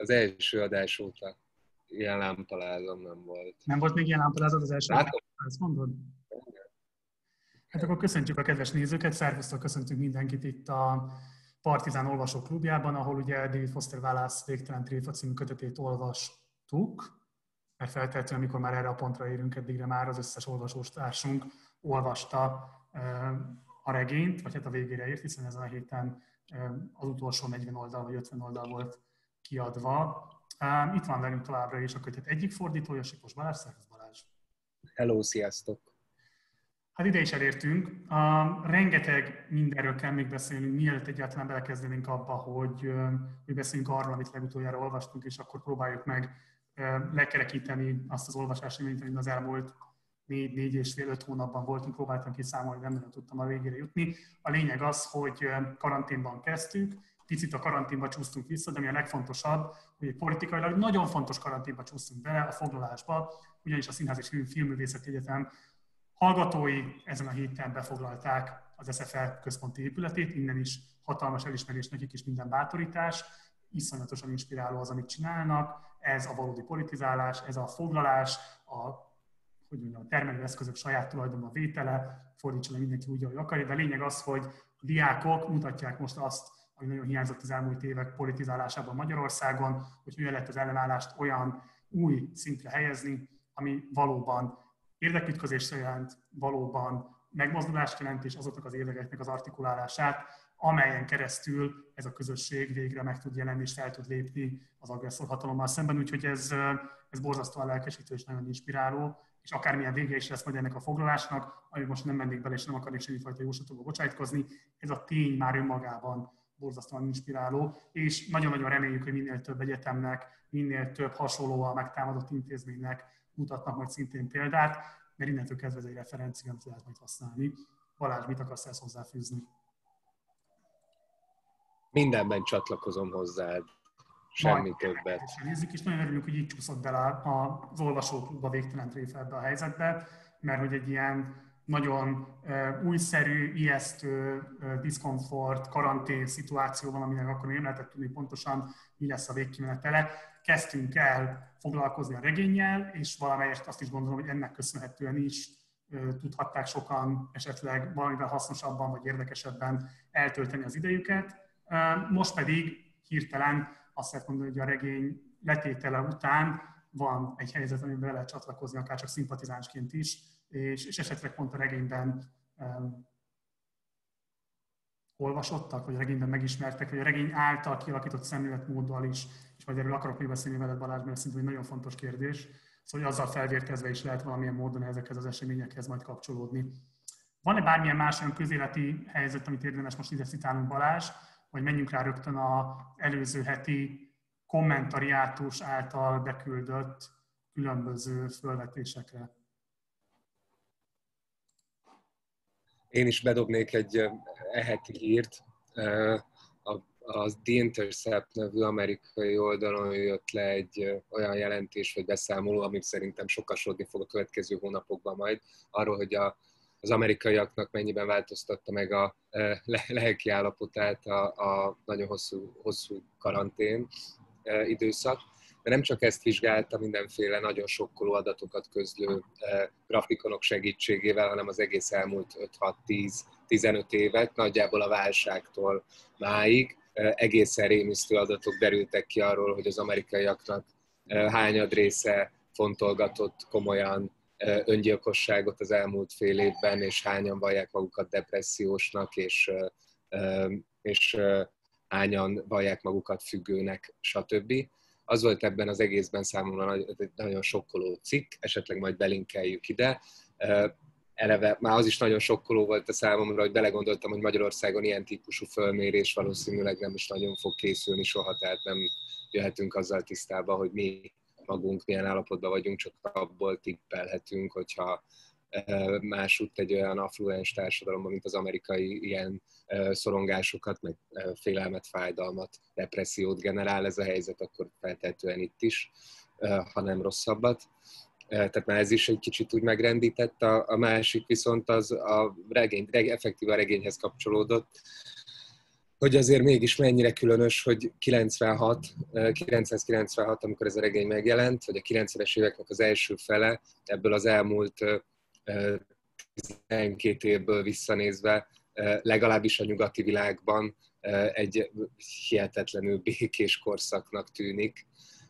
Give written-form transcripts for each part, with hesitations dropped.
az első adás óta ilyen lámtalázom nem volt. Nem volt még ilyen lámtalázat az első adás? Ezt mondod? Hát akkor köszöntjük a kedves nézőket, szervusztok, köszöntünk mindenkit itt a Partizán Olvasóklubjában, ahol ugye David Foster Wallace Végtelen tréfa című kötetét olvastuk, mert feltétlenül, amikor már erre a pontra érünk, eddigre már az összes olvasótársunk olvasta a regényt, vagy hát a végére ért, hiszen ezen a héten az utolsó 40 oldal vagy 50 oldal volt kiadva. Itt van velünk továbbra is a kötet egyik fordítója, Sipos Balázs. Szerhez Balázs. Hello, sziasztok! Hát ide is elértünk. Rengeteg mindenről kell még beszélnünk, mielőtt egyáltalán belekezdenénk abba, hogy beszéljünk arról, amit legutoljára olvastunk, és akkor próbáljuk meg lekerekíteni azt az olvasási élményt, amit az elmúlt 4,5 hónapban voltunk, próbáltam kiszámolni, nem nagyon tudtam a végére jutni. A lényeg az, hogy karanténban kezdtük, picit a karanténba csúsztunk vissza, de ami a legfontosabb, hogy politikailag nagyon fontos karanténba csúsztunk bele, a foglalásba, ugyanis a Színház és Filmművészeti Egyetem hallgatói ezen a héten befoglalták az SFE központi épületét, innen is hatalmas elismerés nekik és minden bátorítás, iszonyatosan inspiráló az, amit csinálnak, ez a valódi politizálás, ez a foglalás, a termelő eszközök saját tulajdonba vétele, fordítson mindenki úgy, ahogy akarja, de a lényeg az, hogy a diákok mutatják most azt, ami nagyon hiányzott az elmúlt évek politizálásában Magyarországon, hogy hogyan lehet az ellenállást olyan új szintre helyezni, ami valóban érdekütközést jelent, valóban megmozdulást jelent, és azoknak az érdekeknek az artikulálását, amelyen keresztül ez a közösség végre meg tud jelenni és fel tud lépni az agresszor hatalommal szemben, úgyhogy ez borzasztóan lelkesítő és nagyon inspiráló, és akármilyen vége is lesz majd ennek a foglalásnak, ami most nem mennék bele és nem akarnék semmifajta jóslatokba bocsájtkozni, ez a tény már önmagában borzasztóan inspiráló, és nagyon-nagyon reméljük, hogy minél több egyetemnek, minél több hasonlóan megtámadott intézménynek mutatnak majd szintén példát, mert innentől kezdve ez egy referencia, amit lehet majd használni. Balázs, mit akarsz ezt hozzáfűzni? Mindenben csatlakozom hozzád, semmi többet. Nézzük, és nagyon örülünk, hogy így csúszott bele az Olvasóklubba Végtelen tréfa ebbe a helyzetbe, mert hogy egy ilyen nagyon újszerű, ijesztő, diszkomfort, karantén szituáció van, aminek akkor még nem lehetett tudni pontosan, mi lesz a végkimenetele. Kezdtünk el foglalkozni a regénnyel, és valamelyest azt is gondolom, hogy ennek köszönhetően is tudhatták sokan esetleg valamivel hasznosabban vagy érdekesebben eltölteni az idejüket. Most pedig hirtelen azt lehet mondani, hogy a regény letétele után van egy helyzet, amiben le lehet csatlakozni, akár csak szimpatizánsként is, és esetleg pont a regényben olvasottak, vagy a regényben megismertek, vagy a regény által kialakított szemléletmóddal is, és majd erről akarok még beszélni veled, Balázs, mert szintén egy nagyon fontos kérdés, szóval azzal felvértezve is lehet valamilyen módon ezekhez az eseményekhez majd kapcsolódni. Van-e bármilyen más olyan közéleti helyzet, amit érdemes most ide citálnunk, Balázs? Vagy menjünk rá rögtön az előző heti kommentariátus által beküldött különböző fölvetésekre. Én is bedobnék egy heti hírt. A The Intercept nevű amerikai oldalon jött le egy olyan jelentés, vagy beszámoló, amit szerintem sokasodni fog a következő hónapokban majd, arról, hogy az amerikaiaknak mennyiben változtatta meg a lelki állapotát a nagyon hosszú karantén időszak. De nem csak ezt vizsgálta mindenféle nagyon sokkoló adatokat közlő grafikonok segítségével, hanem az egész elmúlt 5-6-10-15 évet, nagyjából a válságtól máig egészen rémisztő adatok derültek ki arról, hogy az amerikaiaknak hányad része fontolgatott komolyan öngyilkosságot az elmúlt fél évben, és hányan vallják magukat depressziósnak, és hányan vallják magukat függőnek, stb. Az volt ebben az egészben számomra egy nagyon sokkoló cikk, esetleg majd belinkeljük ide. Eleve már az is nagyon sokkoló volt a számomra, hogy belegondoltam, hogy Magyarországon ilyen típusú fölmérés valószínűleg nem is nagyon fog készülni soha, tehát nem jöhetünk azzal tisztába, hogy mi magunk milyen állapotban vagyunk, csak abból tippelhetünk, hogyha másútt egy olyan affluens társadalomban, mint az amerikai, ilyen szorongásokat, meg félelmet, fájdalmat, depressziót generál ez a helyzet, akkor feltehetően itt is, ha nem rosszabbat. Tehát már ez is egy kicsit úgy megrendített, a másik viszont az a regény, effektív a regényhez kapcsolódott. hogy azért mégis mennyire különös, hogy 1996, amikor ez a regény megjelent, vagy a 90-es éveknek az első fele, ebből az elmúlt 12 évből visszanézve, legalábbis a nyugati világban egy hihetetlenül békés korszaknak tűnik.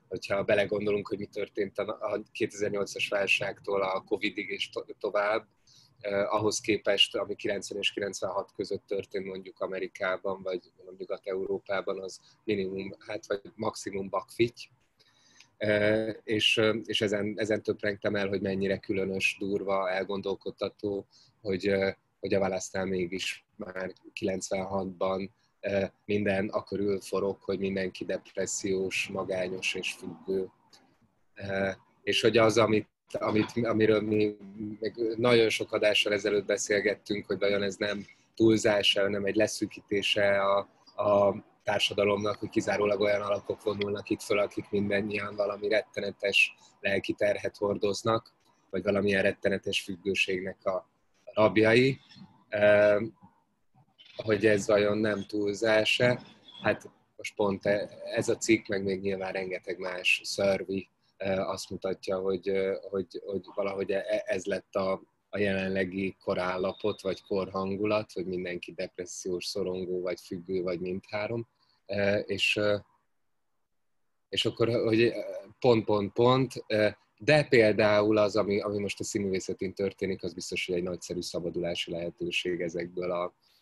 Hogyha belegondolunk, hogy mi történt a 2008-as válságtól a Covidig és tovább, ahhoz képest, ami 90 és 96 között történt mondjuk Amerikában, vagy Nyugat-Európában, az minimum, hát vagy maximum bakfitty. És ezen töprengtem el, hogy mennyire különös, durva, elgondolkodtató, hogy a választán mégis már 96-ban minden a körül forog, hogy mindenki depressziós, magányos és függő. És hogy az, amiről mi nagyon sok adással ezelőtt beszélgettünk, hogy vajon ez nem túlzása, hanem egy leszűkítése a társadalomnak, hogy kizárólag olyan alakok vonulnak itt föl, akik mindannyian valami rettenetes lelki terhet hordoznak, vagy valamilyen rettenetes függőségnek a rabjai, hogy ez vajon nem túlzása. Hát most pont ez a cikk, meg még nyilván rengeteg más survey azt mutatja, hogy valahogy ez lett a jelenlegi korállapot, vagy korhangulat, hogy mindenki depressziós, szorongó, vagy függő, vagy mindhárom. És akkor, hogy pont, de például az, ami most a színművészetén történik, az biztos, hogy egy nagyszerű szabadulási lehetőség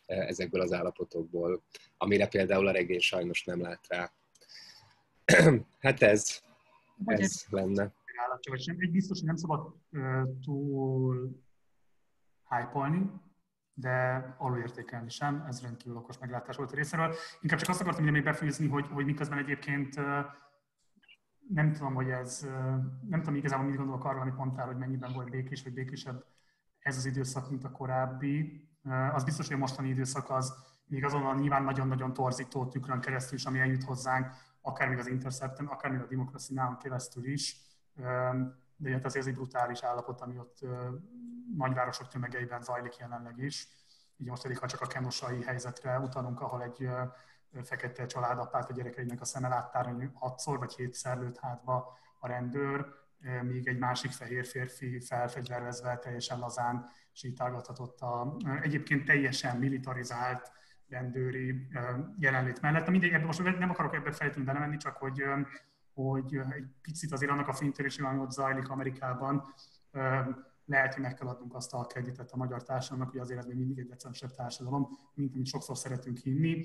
ezekből az állapotokból, amire például a regény sajnos nem lát rá. Hát ez... Vagy ez lenne. Egy biztos, hogy nem szabad túl hype-olni, de alulértékelni sem, ez rendkívül okos meglátás volt a részéről. Inkább csak azt akartam ide még befűzni, hogy miközben egyébként nem tudom igazából mit gondolok arról, amit mondtál, hogy mennyiben volt békés vagy békésebb ez az időszak, mint a korábbi. Az biztos, hogy a mostani időszak az még azonnal nyilván nagyon-nagyon torzító tükrön keresztül is, ami eljut hozzánk, akár még az Intercepten, akár még a Democracy-nál keresztül is, de hát azért ez egy brutális állapot, ami ott nagyvárosok tömegeiben zajlik jelenleg is. Így most pedig, ha csak a kenosai helyzetre utalunk, ahol egy fekete családapát a gyerekeinek a szeme láttára 6-szor vagy 7-szer lőtt hátba a rendőr, míg egy másik fehér férfi felfegyverezve teljesen lazán sétálgathatott egyébként teljesen militarizált rendőri jelenlét mellett. Na mindegy, most nem akarok ebbe feltétlenül belemenni, csak hogy egy picit azért annak a fénytérésében, ami ott zajlik Amerikában, lehet, hogy meg kell adnunk azt a kreditet a magyar társadalomnak, hogy azért ez még mindig egy decensebb társadalom, mint amit sokszor szeretünk hinni,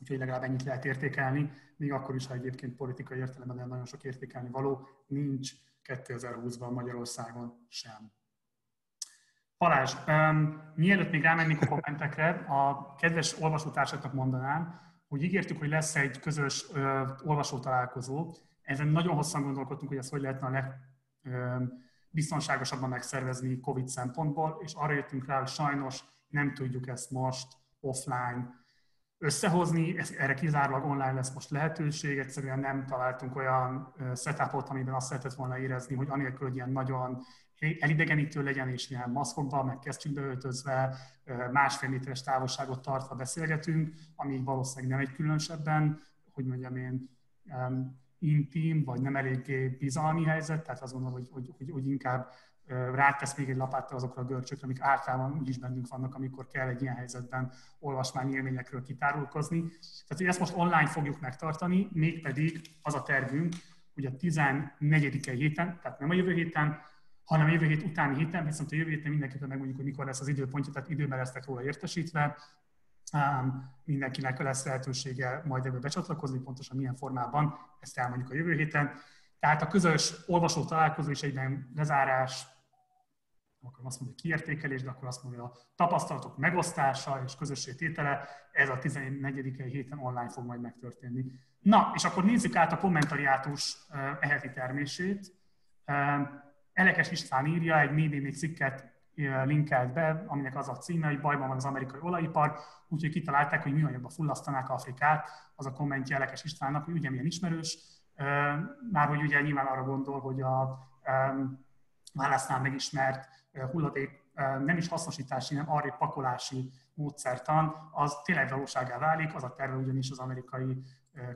úgyhogy legalább ennyit lehet értékelni, még akkor is, ha egyébként politikai értelemben nagyon sok értékelni való nincs 2020-ban Magyarországon sem. Balázs, mielőtt még rámennék a kommentekre, a kedves olvasótársaknak mondanám, hogy ígértük, hogy lesz egy közös olvasótalálkozó. Ezen nagyon hosszan gondolkodtunk, hogy ezt hogy lehetne a legbiztonságosabban megszervezni Covid szempontból, és arra jöttünk rá, hogy sajnos nem tudjuk ezt most offline összehozni, erre kizárólag online lesz most lehetőség, egyszerűen nem találtunk olyan setupot, amiben azt lehetett volna érezni, hogy anélkül, hogy ilyen nagyon elidegenítő legyen, és ilyen maszkokban, meg kesztyűbe öltözve, 1,5 méteres távolságot tartva beszélgetünk, ami valószínűleg nem egy különösebben, hogy mondjam én, intim, vagy nem eléggé bizalmi helyzet, tehát azt gondolom, hogy inkább rátesz még egy lapáttal azokra a görcsökre, amik általában úgyis bennünk vannak, amikor kell egy ilyen helyzetben olvasmányélményekről kitárulkozni. Tehát, hogy ezt most online fogjuk megtartani, mégpedig az a tervünk, hogy a 14-e héten, tehát nem a jövő héten, hanem a jövő hét utáni héten, viszont a jövő héten mindenképpen megmondjuk, hogy mikor lesz az időpontja, tehát időben lesztek róla értesítve, mindenkinek lesz lehetősége majd ebbe becsatlakozni, pontosan milyen formában, ezt elmondjuk a jövő héten. Tehát a közös olvasó találkozó is egyben lezárás, akkor azt mondja kiértékelés, de akkor azt mondja a tapasztalatok megosztása és közössé tétele, ez a 14. héten online fog majd megtörténni. Na, és akkor nézzük át a kommentariátus eheti termését. Elekes István írja, egy még cikket linkelt be, aminek az a címe, hogy bajban van az amerikai olajipar, úgyhogy kitalálták, hogy műanyagba fullasztanák Afrikát. Az a kommentje Elekes Istvánnak, hogy ugye milyen ismerős, márhogy ugye nyilván arra gondol, hogy a választán megismert hulladék nem is hasznosítási, hanem arrébb pakolási módszertan az tényleg valóságá válik, az a terve ugyanis az amerikai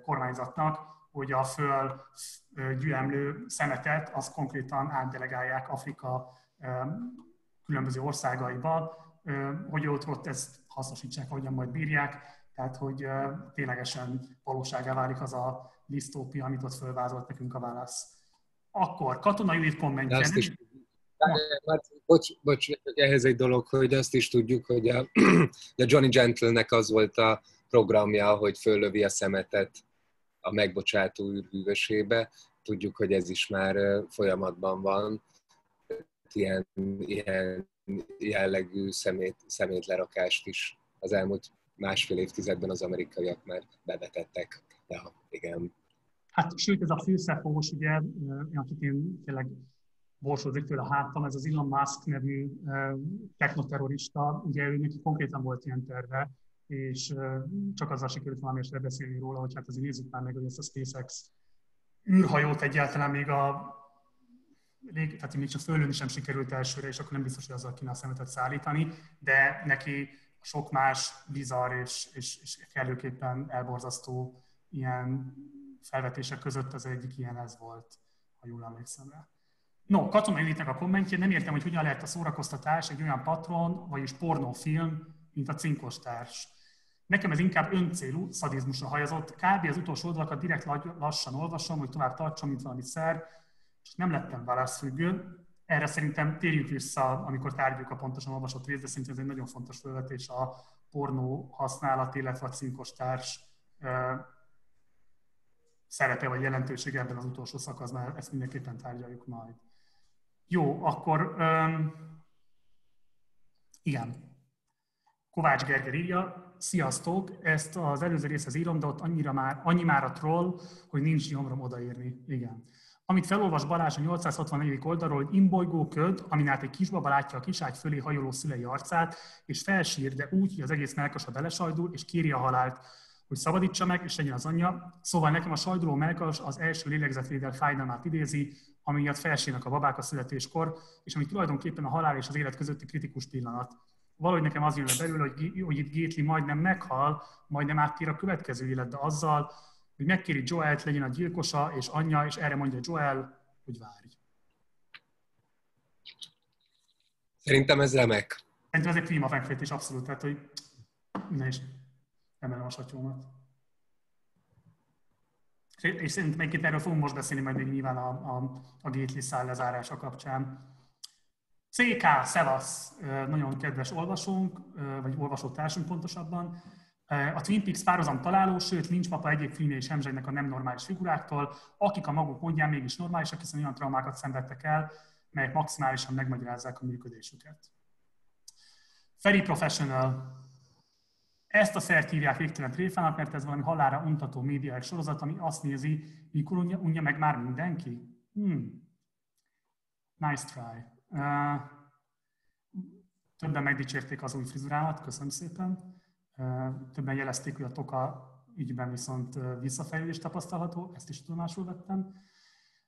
kormányzatnak, hogy a fölgyülemlő szemetet az konkrétan átdelegálják Afrika különböző országaiba, hogy ott ezt hasznosítsák, ahogyan majd bírják, tehát hogy ténylegesen valóságá válik az a disztópia, amit ott fölvázolt nekünk a válasz. Akkor Katona Judit kommentje. Bocs, ehhez egy dolog, hogy azt is tudjuk, hogy a Johnny Gentle-nek az volt a programja, hogy föllövi a szemetet a megbocsátó űrbűvösébe. Tudjuk, hogy ez is már folyamatban van. Ilyen jellegű szemétlerakást is az elmúlt másfél évtizedben az amerikaiak már bevetettek. Ja, igen. Hát sőt, ez a fűszerfogós, ugye, akit én tényleg borsodik tőle háttam, ez az Elon Musk nevű technoterrorista, ugye ő neki konkrétan volt ilyen terve, és csak azzal sikerült valamiért lebeszélni róla, hogy hát azért nézzük már meg, hogy ezt a SpaceX űrhajót egyáltalán még a tehát még csak földön sem sikerült elsőre, és akkor nem biztos, hogy azzal kéne a szemetet szállítani, de neki sok más bizarr és kellőképpen elborzasztó ilyen felvetések között az egyik ilyen ez volt, ha jól emlékszem rá. No, Katona Juditnek a kommentje, nem értem, hogy hogyan lehet a szórakoztatás egy olyan patron, vagyis pornófilm, mint a Cinkostárs. Nekem ez inkább öncélú szadizmusra hajazott, kb. Az utolsó oldalakat direkt lassan olvasom, hogy tovább tartsam, mint valami szer, és nem lettem válaszfüggő. Erre szerintem térjünk vissza, amikor tárgyaljuk a pontosan olvasott részt, de szerintem ez egy nagyon fontos felvetés a pornó használat, illetve a Cinkostárs szerepe vagy jelentősége ebben az utolsó szakaszban, ezt mindenképpen tárgyaljuk majd. Jó, akkor igen. Kovács Gergely írja, sziasztok, ezt az előző részhez írom, de ott annyi már a troll, hogy nincs nyomrom odaírni. Igen. Amit felolvas Balázs a 864. oldalról, hogy imbolygó köd, amin át egy kisbaba látja a kiságy fölé hajoló szülei arcát, és felsír, de úgy, hogy az egész melkasa belesajdul, és kéri a halált, hogy szabadítsa meg, és legyen az anyja. Szóval nekem a sajduló melkas az első lélegzetvédel fájdalmát idézi, ami miatt felsírnak a babák a születéskor, és ami tulajdonképpen a halál és az élet közötti kritikus pillanat. Valahogy nekem az jön le belőle, hogy itt Gately majdnem meghal, majdnem áttér a következő életbe azzal, hogy megkéri Joelt, legyen a gyilkosa és anyja, és erre mondja Joel, hogy várj. Szerintem ez remek. Szerintem ez egy klímafekvetés, abszolút. Tehát, hogy ne is emelem a satyómat. És szerintem egyébként erről fogunk most beszélni, majd még nyilván a Gately szál lezárása kapcsán. CK, szevasz, nagyon kedves olvasónk, vagy olvasótársunk pontosabban. A Twin Peaks párhuzam találó, sőt Lynch papa egyéb filmje is hemzsegnek a nem normális figuráktól, akik a maguk módján mégis normálisak, hiszen olyan traumákat szenvedtek el, melyek maximálisan megmagyarázzák a működésüket. Feri Professional. Ezt a szert hívják végtelen tréfának, mert ez valami halálra untató média sorozat, ami azt nézi, mikor unja meg már mindenki. Nice try. Többen megdicsérték az új frizurámat, köszönöm szépen. Többen jelezték, hogy a toka ügyben viszont visszafejlődés tapasztalható, ezt is tudomásul vettem.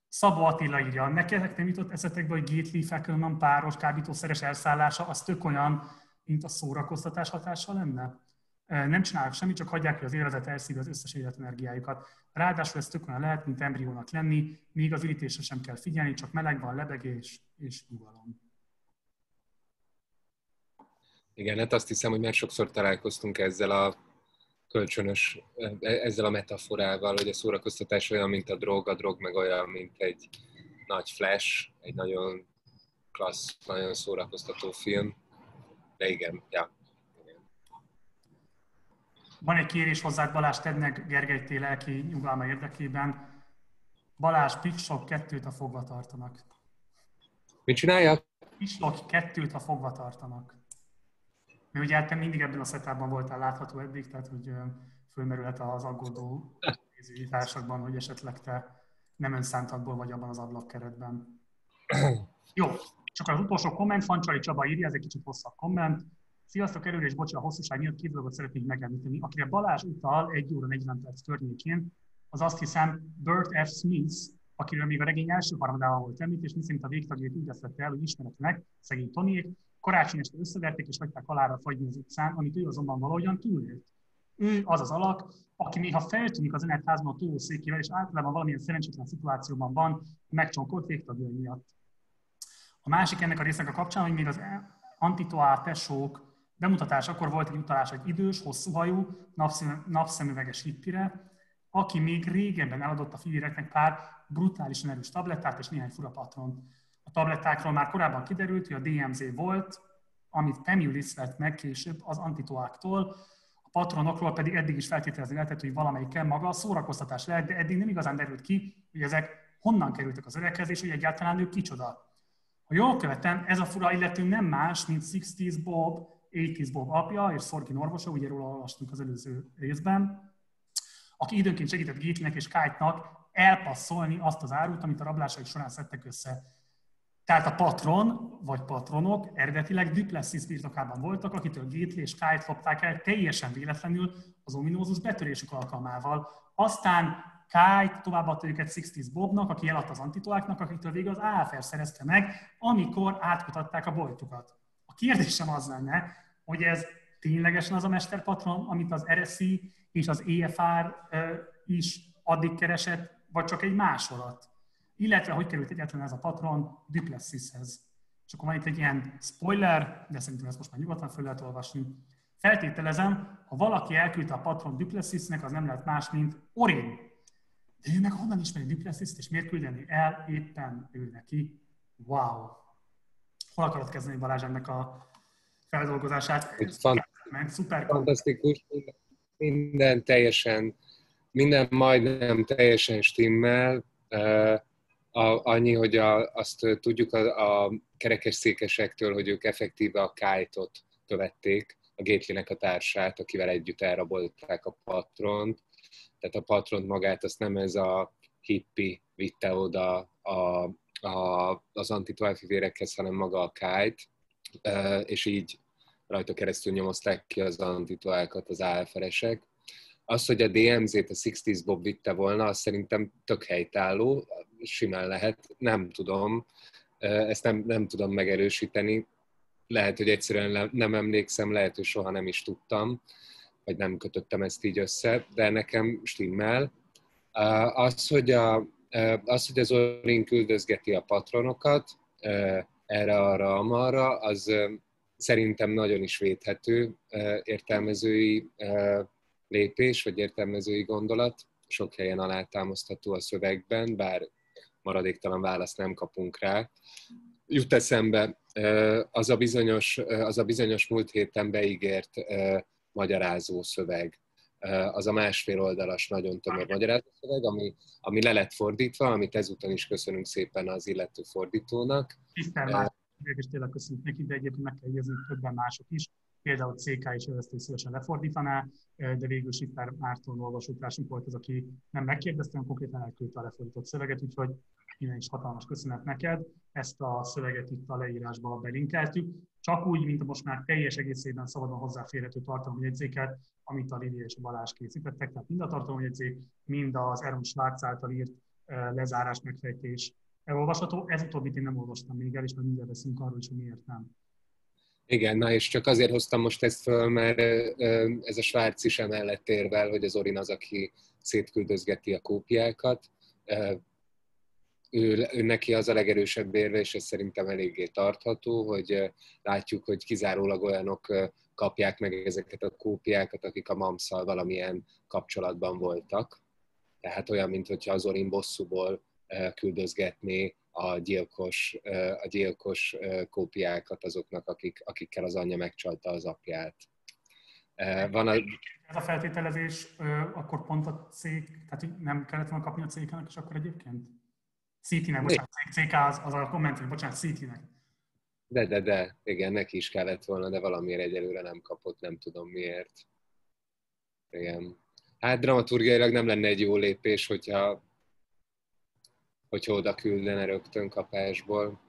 Szabó Attila írja, nektek nem jutott eszetekbe, hogy Gately Fackelman páros kábítószeres elszállása, az tök olyan, mint a szórakoztatás hatása lenne? Nem csinálják semmit, csak hagyják, hogy az élvezet elszívja az összes életenergiájukat. Ráadásul ez tök olyan lehet, mint embriónak lenni, még az ürítésre sem kell figyelni, csak meleg van, lebegés és nyugalom. Igen, hát azt hiszem, hogy már sokszor találkoztunk ezzel a metaforával, hogy a szórakoztatás olyan, mint a drog meg olyan, mint egy nagy flash, egy nagyon klassz, nagyon szórakoztató film. De igen, ja. Van egy kérés hozzád, Balázs, tedd meg Gergely lelki nyugalma érdekében. Balázs, pislok 2-t, ha fogva tartanak. Mit csináljak? Pislok 2-t, ha fogva tartanak. Mert ugye te mindig ebben a szetában voltál látható eddig, tehát hogy fölmerülhet az aggódó nézői társakban, hogy esetleg te nem önszántatból vagy abban az ablakkeretben. Jó, csak az utolsó komment, Fancsari Csaba írja, ez egy kicsit hosszabb komment. Sziasztok, előre és bocsánat, a hosszúság miatt két dolgot szeretnék megemlíteni. Akire Balázs utal 1 óra 40 perc környékén, az azt hiszem Burt F. Smith, akiről még a regény első harmadában volt említés, miszerint a végtagjait úgy vesztette el, hogy ismeretlenek, szegény Tonyék, karácsony este összeverték és hagyták halálra fagyni az utcán, amit ő azonban valahogyan túlélt. Ő az az alak, aki néha feltűnik az Enetházban a tolószékével, és általában valamilyen szerencsétlen szituációban van, megcsonkolt végtagjai miatt. A másik ennek a résznek a kapcsán, hogy még az Antitoá tesók bemutatásakor volt egy utalás egy idős, hosszúhajú, napszemüveges hippire, aki még régebben eladott a fivéreknek pár brutálisan erős tablettát és néhány fura patront. A tablettákról már korábban kiderült, hogy a DMZ volt, amit Pemiulis vett meg később az Antitoáktól, a patronokról pedig eddig is feltételezni lehetett, hogy valamelyikkel maga a szórakoztatás lehet, de eddig nem igazán derült ki, hogy ezek honnan kerültek az öreghez, és hogy egyáltalán ők kicsoda. Ha jól követem, ez a fura illető nem más, mint Sixties Bob, Eighties Bob apja és Sorkin orvosa, ugye róla olvastunk az előző részben, aki időnként segített Gatelynek és Kite-nak elpasszolni azt az árut, amit a rablásaik során szedtek össze. Tehát a patron, vagy patronok eredetileg Duplessis birtokában voltak, akitől Gately és Kite lopták el teljesen véletlenül az ominózus betörésük alkalmával. Aztán Kite továbbadta őket Sixties Bobnak, aki eladta az Antitoáknak, akitől végül az AFR szerezte meg, amikor átkutatták a boltukat. A kérdésem az lenne, hogy ez ténylegesen az a mesterpatron, amit az RSI és az EFR is addig keresett, vagy csak egy másolat? Illetve, hogy került egyetlen ez a patron Duplessishez. És akkor van itt egy ilyen spoiler, de szerintem ezt most már nyugodtan föl lehet olvasni. Feltételezem, ha valaki elküldte a patron Duplessisnek, az nem lehet más, mint Orén. De ő meg honnan ismeri Duplessist, és miért küldeni el éppen ő neki? Wow! Hol akarod kezdeni, Balázs, ennek a feldolgozását? Fantasztikus, minden majdnem teljesen stimmel. Annyi, hogy azt tudjuk a kerekesszékesektől, hogy ők effektíve a Kite-ot követték, a Gatelynek a társát, akivel együtt elrabolták a patront. Tehát a patront magát, azt nem ez a hippi vitte oda az Antitoál fivérekhez, hanem maga a Kite, és így rajta keresztül nyomozták ki az Antitoákat az AFR-esek. Az, hogy a DMZ-t a Sixties Bob vitte volna, az szerintem tök helytálló, simán lehet, nem tudom, ezt nem tudom megerősíteni. Lehet, hogy egyszerűen nem emlékszem, lehet, hogy soha nem is tudtam, vagy nem kötöttem ezt így össze, de nekem stimmel. Az, hogy az Orin küldözgeti a patronokat erre, arra, amarra, az szerintem nagyon is védhető értelmezői lépés, vagy értelmezői gondolat. Sok helyen alátámasztható a szövegben, bár maradéktalan választ nem kapunk rá. Jut eszembe az a bizonyos múlt héten beígért magyarázó szöveg. Az a másfél oldalas, nagyon tömör magyarázó szöveg, ami le lett fordítva, amit ezúton is köszönünk szépen az illető fordítónak. Tisztán már, és tényleg köszönjük neki, de egyébként meg kell jegyezni, többen mások is. Például CK is elvesztő szívesen lefordítaná, de végül Sitter Márton olvasótársunk volt az, aki nem megkérdezte, hanem konkrétan elküldte a lefordított szöveget, úgyhogy innen is hatalmas köszönet neked. Ezt a szöveget itt a leírásba belinkeltük. Csak úgy, mint a most már teljes egészében szabadon hozzáférhető tartalomjegyzéket, amit a Lili és a Balázs készítettek, tehát mind a tartalomjegyzék, mind az Aaron Swartz által írt lezárás megfejtés elolvasható. Ez utóbbit én nem olvastam még el, és majd mindjárt beszélünk arról is, hogy miért nem. Igen, na és csak azért hoztam most ezt föl, mert ez a Swartz is emellett érvel, hogy az Orin az, aki szétküldözgeti a kópiákat. Ő neki az a legerősebb érve, és ez szerintem eléggé tartható, hogy látjuk, hogy kizárólag olyanok kapják meg ezeket a kópiákat, akik a MAMS-szal valamilyen kapcsolatban voltak. Tehát olyan, mintha az Orin bosszúból küldözgetné a gyilkos kópiákat azoknak, akikkel az anyja megcsalta az apját. Ez a feltételezés akkor pont a cég, tehát nem kellett volna kapni a CK-nek, és akkor egyébként? CT-nek, bocsánat, CK az a komment, bocsánat, CT-nek. De, igen, neki is kellett volna, de valamiért egyelőre nem kapott, nem tudom miért. Igen. Hát dramaturgiailag nem lenne egy jó lépés, hogyha oda küldene rögtön kapásból.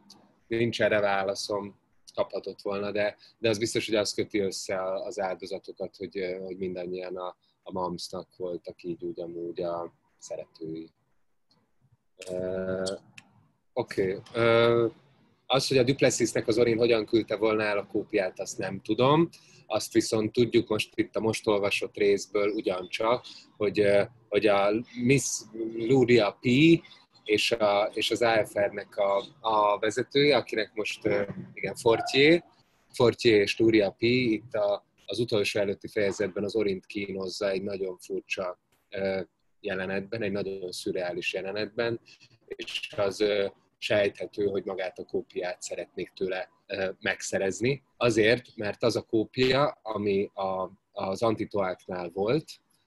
Nincs erre válaszom, kaphatott volna, de az biztos, hogy az köti össze az áldozatokat, hogy mindannyian a MAMS-nak voltak így úgy amúgy a szeretői. Oké. Az, hogy a Duplessisnek az Orin hogyan küldte volna el a kópiát, azt nem tudom. Azt viszont tudjuk most itt a most olvasott részből ugyancsak, hogy a Miss Luria P. És az AFR-nek a vezetője, akinek most, igen, Fortier Stúria P. itt az utolsó előtti fejezetben az Orint kínozza egy nagyon furcsa jelenetben, egy nagyon szürreális jelenetben, és az sejthető, hogy magát a kópiát szeretnék tőle megszerezni. Azért, mert az a kópia, ami az Antitoáknál volt,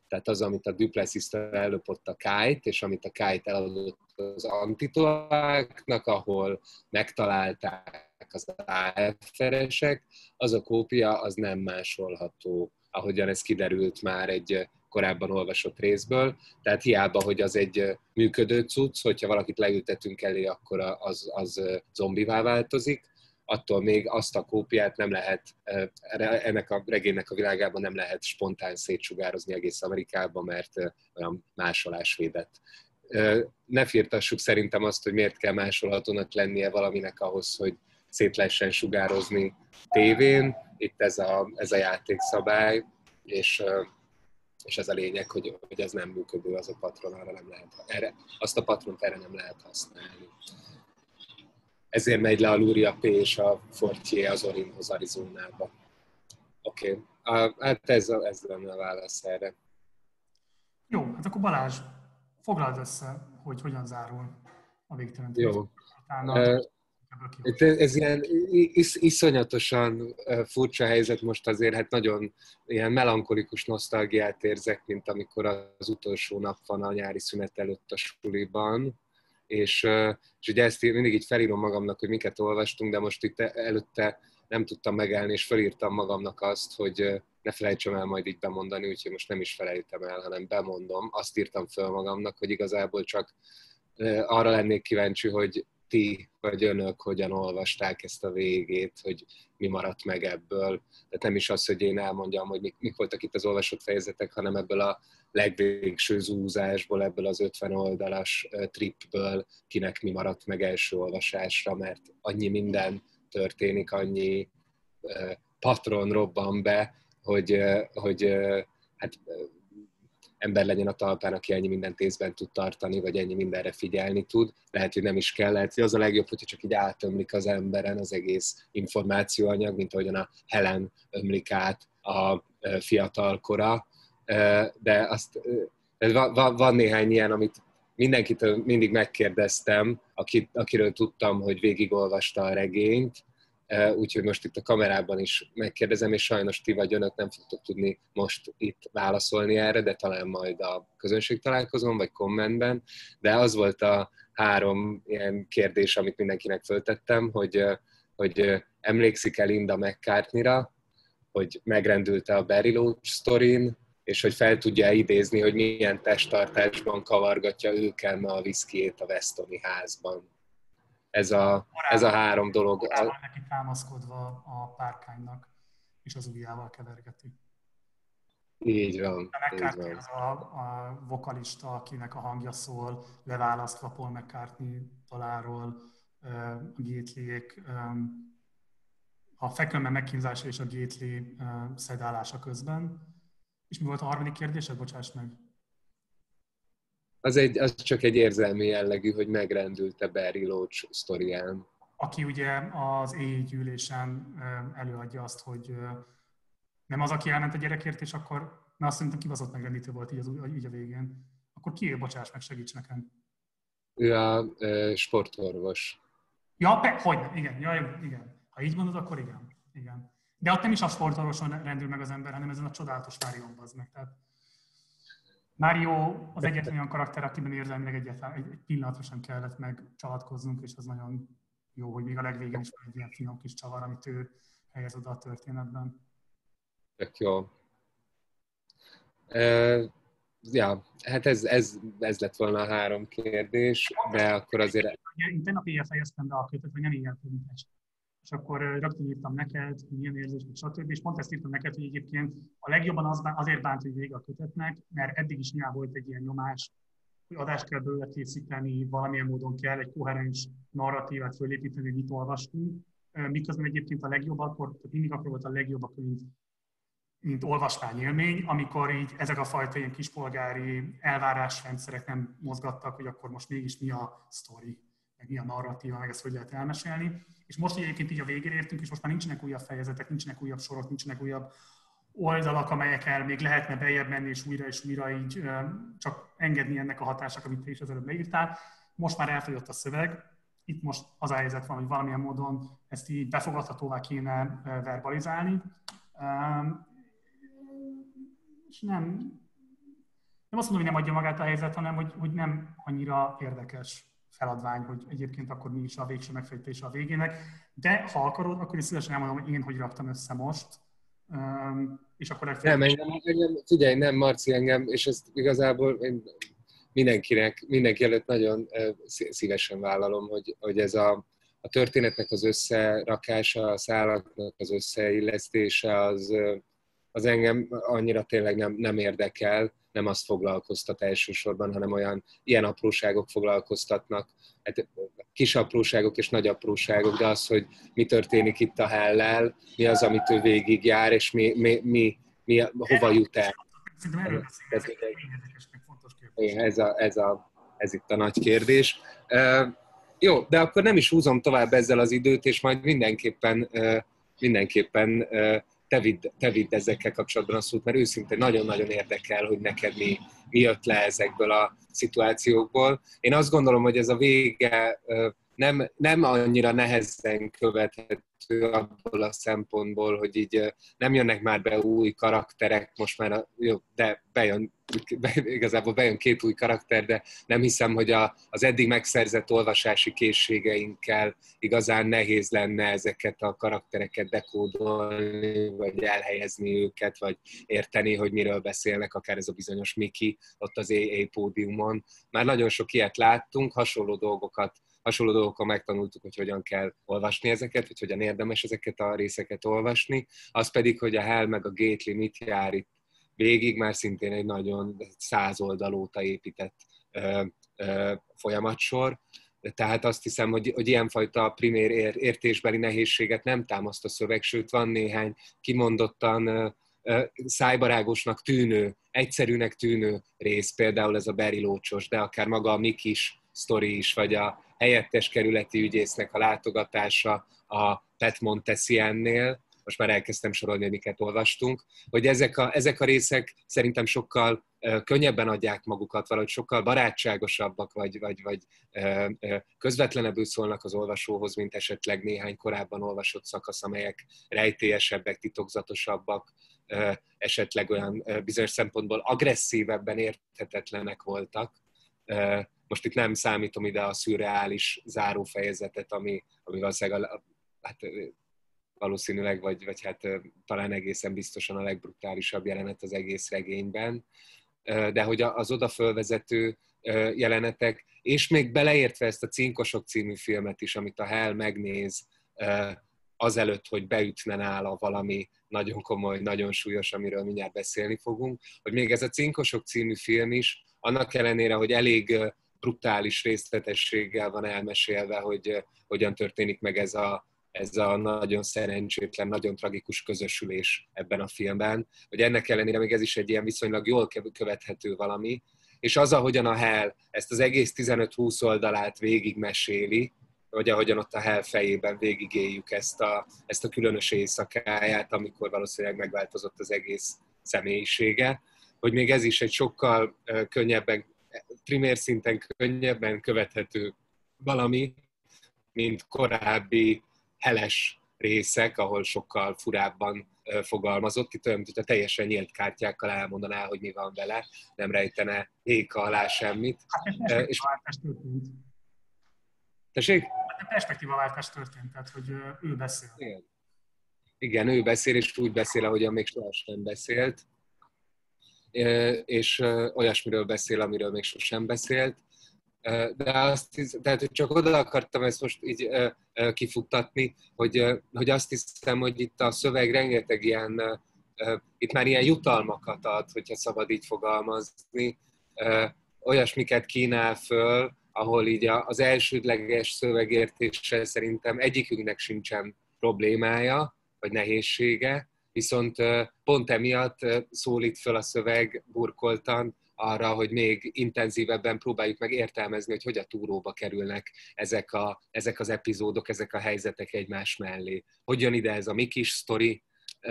tehát az, amit a Duplessis-től ellopott a Kite, és amit a Kite eladott az Antitoáknak, ahol megtalálták az AFR-esek, az a kópia az nem másolható, ahogyan ez kiderült már egy korábban olvasott részből, tehát hiába, hogy az egy működő cucc, hogyha valakit leültetünk elé, akkor az zombivá változik, attól még azt a kópiát nem lehet, ennek a regénynek a világában nem lehet spontán szétsugározni egész Amerikában, mert olyan másolás védett. Ne firtassuk szerintem azt, hogy miért kell másolhatónak lennie valaminek ahhoz, hogy szét lehessen sugározni tévén. Itt ez a játékszabály, és ez a lényeg, hogy ez nem működő, az a patron, arra nem lehet, azt a patront erre nem lehet használni. Ezért megy le a Luria P. és a Fortier az Orinhoz, Arizonába. Oké, hát ez lenne a válasz erre. Jó, hát akkor Balázs, foglald össze, hogy hogyan zárul a végtelen történet. Ez ilyen iszonyatosan furcsa helyzet most azért, hát nagyon ilyen melankolikus nosztalgiát érzek, mint amikor az utolsó nap van a nyári szünet előtt a suliban, és ugye ezt mindig így felírom magamnak, hogy miket olvastunk, de most itt előtte nem tudtam megállni, és felírtam magamnak azt, hogy ne felejtsem el majd így bemondani, úgyhogy most nem is felejtem el, hanem bemondom. Azt írtam föl magamnak, hogy igazából csak arra lennék kíváncsi, hogy ti vagy önök hogyan olvasták ezt a végét, hogy mi maradt meg ebből. Tehát nem is az, hogy én elmondjam, hogy mik voltak itt az olvasott fejezetek, hanem ebből a legvégső zúzásból, ebből az 50 oldalas tripből kinek mi maradt meg első olvasásra, mert annyi minden történik, annyi patron robban be, hogy hát ember legyen a talpán, aki ennyi mindent észben tud tartani, vagy ennyi mindenre figyelni tud. Lehet, hogy nem is kell, lehet, hogy az a legjobb, hogyha csak így átömlik az emberen az egész információanyag, mint ahogyan a Helen ömlik át a fiatalkora. De van néhány ilyen, amit mindenkitől mindig megkérdeztem, akiről tudtam, hogy végigolvasta a regényt, úgyhogy most itt a kamerában is megkérdezem, és sajnos ti vagy önök nem fogtok tudni most itt válaszolni erre, de talán majd a közönség találkozón, vagy kommentben. De az volt a 3 ilyen kérdés, amit mindenkinek föltettem, hogy emlékszik-e Linda McCartney-ra, hogy megrendült-e a Barry Loach sztorin, és hogy fel tudja idézni, hogy milyen testtartásban kavargatja őken a viszkijét a Westoni házban. Ez a 3 dolog. Korában neki támaszkodva a párkánynak, és az ujjával kevergeti. Így van. A McCartney az a vokalista, akinek a hangja szól, leválasztva Paul McCartney daláról, a Gatelyék, a fekvőben megkínzása és a Gately szedálása közben. És mi volt a harmadik kérdésed? Bocsáss meg! Az csak egy érzelmi jellegű, hogy megrendült a Barry Loach sztorián. Aki ugye az éjjel gyűlésen előadja azt, hogy nem az, aki elment a gyerekért, és akkor, na azt szerintem kibaszott megrendítő volt így a végén. Akkor ki ő? Bocsáss meg, segíts nekem. Ő a sportorvos. Ja, hogyne, igen, ja, igen. Ha így mondod, akkor igen. De ott nem is a sportorvoson rendül meg az ember, hanem ezen a csodálatos Márión bazd meg. Tehát Mário az egyetlen olyan karakter, akiben érzelmileg egyáltalán egy pillanatra sem kellett megcsalatkoznunk, és az nagyon jó, hogy még a legvégén is van egy ilyen finom kis csavar, amit ő helyez oda a történetben. Tök jó. Ja, hát ez lett volna a 3 kérdés, de akkor azért... Én tegnap éjjel fejeztem be a kötet, hogy nem éjjel könyves. És akkor rögtön írtam neked, milyen érzés, stb. És pont ezt írtam neked, hogy egyébként a legjobban azért bánt, hogy vége a kötetnek, mert eddig is nyilván volt egy ilyen nyomás, adást kell bőle készíteni, valamilyen módon kell egy koherens narratívát fölépíteni, hogy mit olvastunk. Miközben egyébként a legjobb akkor, mindig akkor volt a legjobb akkor, mint olvasmányélmény, amikor így ezek a fajta ilyen kispolgári elvárásrendszerek nem mozgattak, hogy akkor most mégis mi a sztori, meg mi a narratíva, meg ezt hogy lehet elmesélni. És most egyébként így a végére értünk, és most már nincsenek újabb fejezetek, nincsenek újabb sorok, nincsenek újabb oldalak, amelyekkel még lehetne beljebb menni, és újra így csak engedni ennek a hatásnak, amit te is az előbb leírtál. Most már elfogyott a szöveg, itt most az a helyzet van, hogy valamilyen módon ezt így befogadhatóvá kéne verbalizálni. És nem azt mondom, hogy nem adja magát a helyzet, hanem hogy nem annyira érdekes feladvány, hogy egyébként akkor mi is a végső megfejtése a végének. De ha akarod, akkor is szívesen elmondom, hogy én hogy raktam össze most. És akkor figyelj, nem, Marci, engem, és ezt igazából én mindenki előtt nagyon szívesen vállalom, hogy ez a történetnek az összerakása, a szálaknak az összeillesztése, az engem annyira tényleg nem érdekel, nem azt foglalkoztat elsősorban, hanem ilyen apróságok foglalkoztatnak, hát kis apróságok és nagy apróságok, de az, hogy mi történik itt a Hellel, mi az, amit ő végig jár, és mi hova jut el. Szerintem erről beszélünk, ez itt a nagy kérdés. Jó, de akkor nem is húzom tovább ezzel az időt, és majd mindenképpen te vidd ezekkel kapcsolatban a szót, mert őszintén nagyon-nagyon érdekel, hogy neked mi jött le ezekből a szituációkból. Én azt gondolom, hogy ez a vége nem annyira nehezen követhető abból a szempontból, hogy így nem jönnek már be új karakterek, most már, de igazából bejön két új karakter, de nem hiszem, hogy az eddig megszerzett olvasási készségeinkkel igazán nehéz lenne ezeket a karaktereket dekódolni, vagy elhelyezni őket, vagy érteni, hogy miről beszélnek, akár ez a bizonyos Miki ott az AA pódiumon. Már nagyon sok ilyet láttunk, hasonló dolgokkal megtanultuk, hogy hogyan kell olvasni ezeket, hogy hogyan érdemes ezeket a részeket olvasni. Az pedig, hogy a Hell meg a Gately mit jár itt végig, már szintén egy nagyon 100 oldal óta épített folyamatsor. Tehát azt hiszem, hogy ilyenfajta primér értésbeli nehézséget nem támaszt a szöveg, sőt van néhány kimondottan szájbarágosnak tűnő, egyszerűnek tűnő rész, például ez a berilócsos, de akár maga a Miki sztori is, vagy a helyettes kerületi ügyésznek a látogatása a Pat Montesien-nél, most már elkezdtem sorolni, hogy miket olvastunk, hogy ezek a részek szerintem sokkal könnyebben adják magukat, valahogy sokkal barátságosabbak, vagy közvetlenebbül szólnak az olvasóhoz, mint esetleg néhány korábban olvasott szakasz, amelyek rejtélyesebbek, titokzatosabbak, esetleg olyan bizonyos szempontból agresszívebben érthetetlenek voltak. Most itt nem számítom ide a szürreális zárófejezetet, ami valószínűleg, vagy talán egészen biztosan a legbrutálisabb jelenet az egész regényben, de hogy az oda fölvezető jelenetek, és még beleértve ezt a Cinkosok című filmet is, amit a Hell megnéz azelőtt, hogy beütne nála valami nagyon komoly, nagyon súlyos, amiről mindjárt beszélni fogunk, hogy még ez a Cinkosok című film is, annak ellenére, hogy elég brutális részletességgel van elmesélve, hogy hogyan történik meg ez a nagyon szerencsétlen, nagyon tragikus közösülés ebben a filmben, hogy ennek ellenére még ez is egy ilyen viszonylag jól követhető valami, és az, ahogyan a Hell ezt az egész 15-20 oldalát végigmeséli, vagy ahogyan ott a Hell fejében végigéljük ezt a különös éjszakáját, amikor valószínűleg megváltozott az egész személyisége, hogy még ez is egy sokkal könnyebben, primér szinten könnyebben követhető valami, mint korábbi heles részek, ahol sokkal furábban fogalmazott. Itt olyan, mintha teljesen nyílt kártyákkal elmondaná, hogy mi van vele, nem rejtene héka alá semmit. Hát egy perspektívaváltás történt. Tessék? Hát egy perspektívaváltás történt, tehát hogy ő beszél. Igen, ő beszél, és úgy beszél, ahogyan még sohasem beszélt. És olyasmiről beszél, amiről még sosem beszélt. De azt hiszem, tehát csak oda akartam ezt most így kifuttatni, hogy azt hiszem, hogy itt a szöveg rengeteg ilyen, itt már ilyen jutalmakat ad, hogyha szabad így fogalmazni, olyasmiket kínál föl, ahol így az elsődleges szövegértéssel szerintem egyikünknek sincsen problémája, vagy nehézsége, viszont pont emiatt szólít föl a szöveg burkoltan arra, hogy még intenzívebben próbáljuk meg értelmezni, hogy a túróba kerülnek ezek az epizódok, ezek a helyzetek egymás mellé. Hogy jön ide ez a mi kis sztori,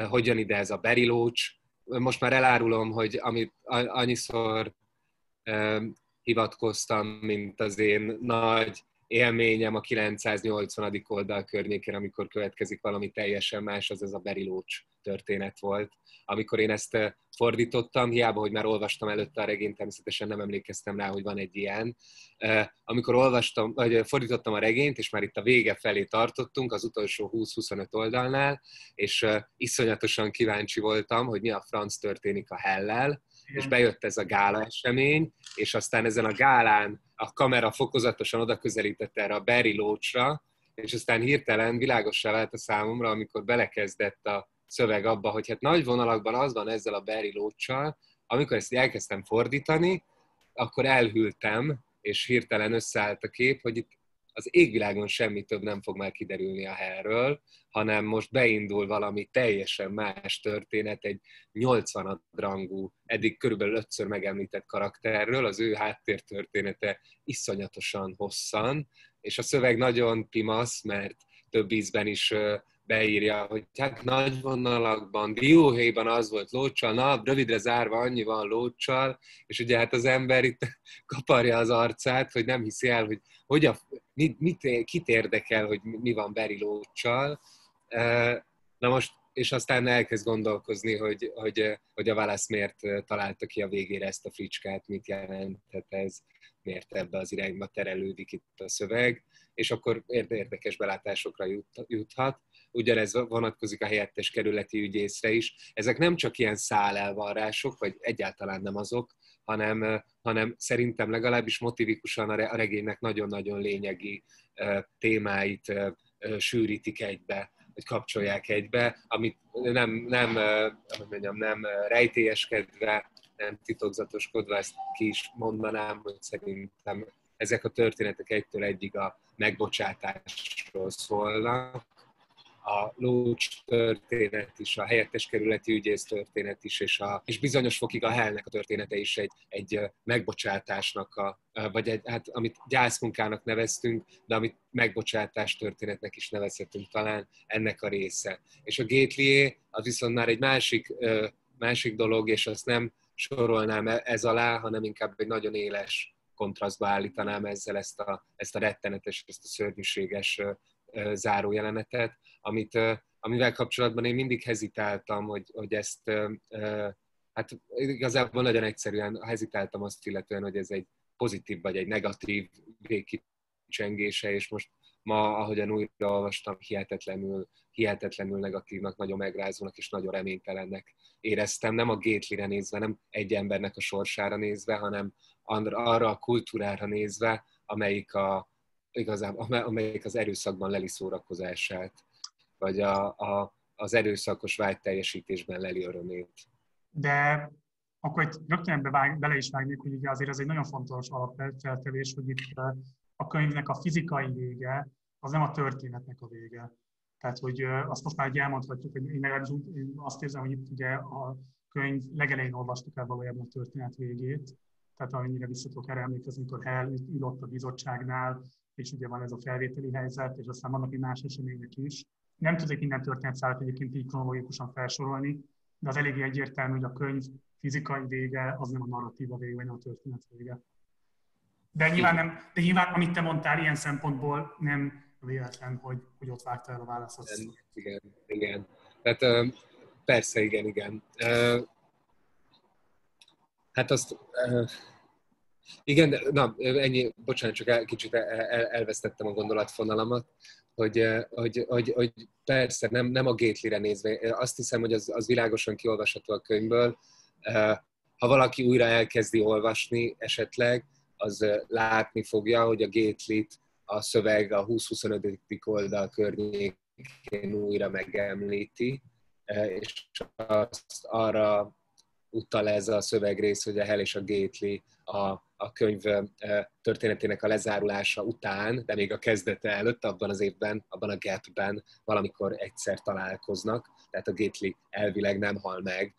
hogy jön ide ez a berilócs. Most már elárulom, hogy amit annyiszor hivatkoztam, mint az én nagy élményem a 980. oldal környékén, amikor következik valami teljesen más, az ez a berilócs történet volt. Amikor én ezt fordítottam, hiába, hogy már olvastam előtte a regényt, természetesen nem emlékeztem rá, hogy van egy ilyen. Amikor fordítottam a regényt, és már itt a vége felé tartottunk, az utolsó 20-25 oldalnál, és iszonyatosan kíváncsi voltam, hogy mi a franc történik a Hellel, és bejött ez a gála esemény, és aztán ezen a gálán a kamera fokozatosan oda közelített erre a berilócsra, és aztán hirtelen világossá vált a számomra, amikor belekezdett a szöveg abba, hogy hát nagy vonalakban az van ezzel a berilóccsal, amikor ezt elkezdtem fordítani, akkor elhűltem, és hirtelen összeállt a kép, hogy itt az égvilágon semmi több nem fog már kiderülni a Hellről, hanem most beindul valami teljesen más történet, egy 80 rangú, eddig körülbelül 5-ször megemlített karakterről, az ő háttértörténete iszonyatosan hosszan, és a szöveg nagyon pimasz, mert több ízben is beírja, hogy hát nagy vonalakban, dióhéjban az volt lóccsal, na, rövidre zárva annyi van lóccsal, és ugye hát az ember itt kaparja az arcát, hogy nem hiszi el, hogy, kit érdekel, hogy mi van berilóccsal. Na most, és aztán elkezd gondolkozni, hogy a válasz miért találta ki a végére ezt a fricskát, mit jelenthet ez, miért ebbe az irányba terelődik itt a szöveg, és akkor érdekes belátásokra juthat. Ugyanez vonatkozik a helyettes kerületi ügyészre is. Ezek nem csak ilyen szálelvarrások, vagy egyáltalán nem azok, hanem szerintem legalábbis motivikusan a regénynek nagyon-nagyon lényegi témáit sűrítik egybe, vagy kapcsolják egybe, amit nem rejtélyeskedve, nem titokzatoskodva, ezt ki is mondanám, hogy szerintem ezek a történetek egytől egyig a megbocsátásról szólnak. A lócs történet is, a helyettes kerületi ügyész történet is, és bizonyos fokig a Hellnek a története is egy megbocsátásnak, amit gyászmunkának neveztünk, de amit megbocsátás történetnek is nevezhetünk talán, ennek a része. És a Gatelier az viszont már egy másik dolog, és azt nem sorolnám ez alá, hanem inkább egy nagyon éles kontrasztba állítanám ezzel ezt a rettenetes, ezt a szörnyűséges zárójelenetet, amivel kapcsolatban én mindig hezitáltam, hogy ezt, hát igazából nagyon egyszerűen hezitáltam azt illetően, hogy ez egy pozitív vagy egy negatív végkicsengése, és most ma, ahogyan újra olvastam, hihetetlenül negatívnak, nagyon megrázónak és nagyon reménytelennek éreztem, nem a Gatelyre nézve, nem egy embernek a sorsára nézve, hanem arra a kultúrára nézve, amelyik az erőszakban leli szórakozását, vagy az erőszakos vágy teljesítésben leli örömét. De akkor itt rögtön bele is vágjuk, hogy ugye azért ez egy nagyon fontos alapfeltevés, hogy itt a könyvnek a fizikai vége, az nem a történetnek a vége. Tehát, hogy azt most már elmondhatjuk, hogy én legalábbis azt érzem, hogy itt ugye a könyv legelején olvastuk el valójában a történet végét, tehát amennyire vissza tudok erre emlékezni, amikor Hell ül ott a bizottságnál, és ugye van ez a felvételi helyzet, és aztán vannak egy más események is. Nem tudok innen történetszállat egyébként így kronológikusan felsorolni, de az eléggé egyértelmű, hogy a könyv fizikai vége az nem a narratíva vége, vagy nem a történet vége. De nyilván, amit te mondtál, ilyen szempontból nem véletlen, hogy ott vágta el a válaszot. Igen. Tehát persze, igen. Hát azt... Igen, ennyi, bocsánat, csak kicsit elvesztettem a gondolatfonalamat, hogy persze, nem a Gatelyre nézve, azt hiszem, hogy az világosan kiolvasható a könyvből. Ha valaki újra elkezdi olvasni esetleg, az látni fogja, hogy a Gatelyt a szöveg a 20-25. oldal környékén újra megemlíti, és azt arra utal ez a szövegrész, hogy a Hell és a Gately a könyv történetének a lezárulása után, de még a kezdete előtt, abban az évben, abban a gapben valamikor egyszer találkoznak, tehát a Gately elvileg nem hal meg,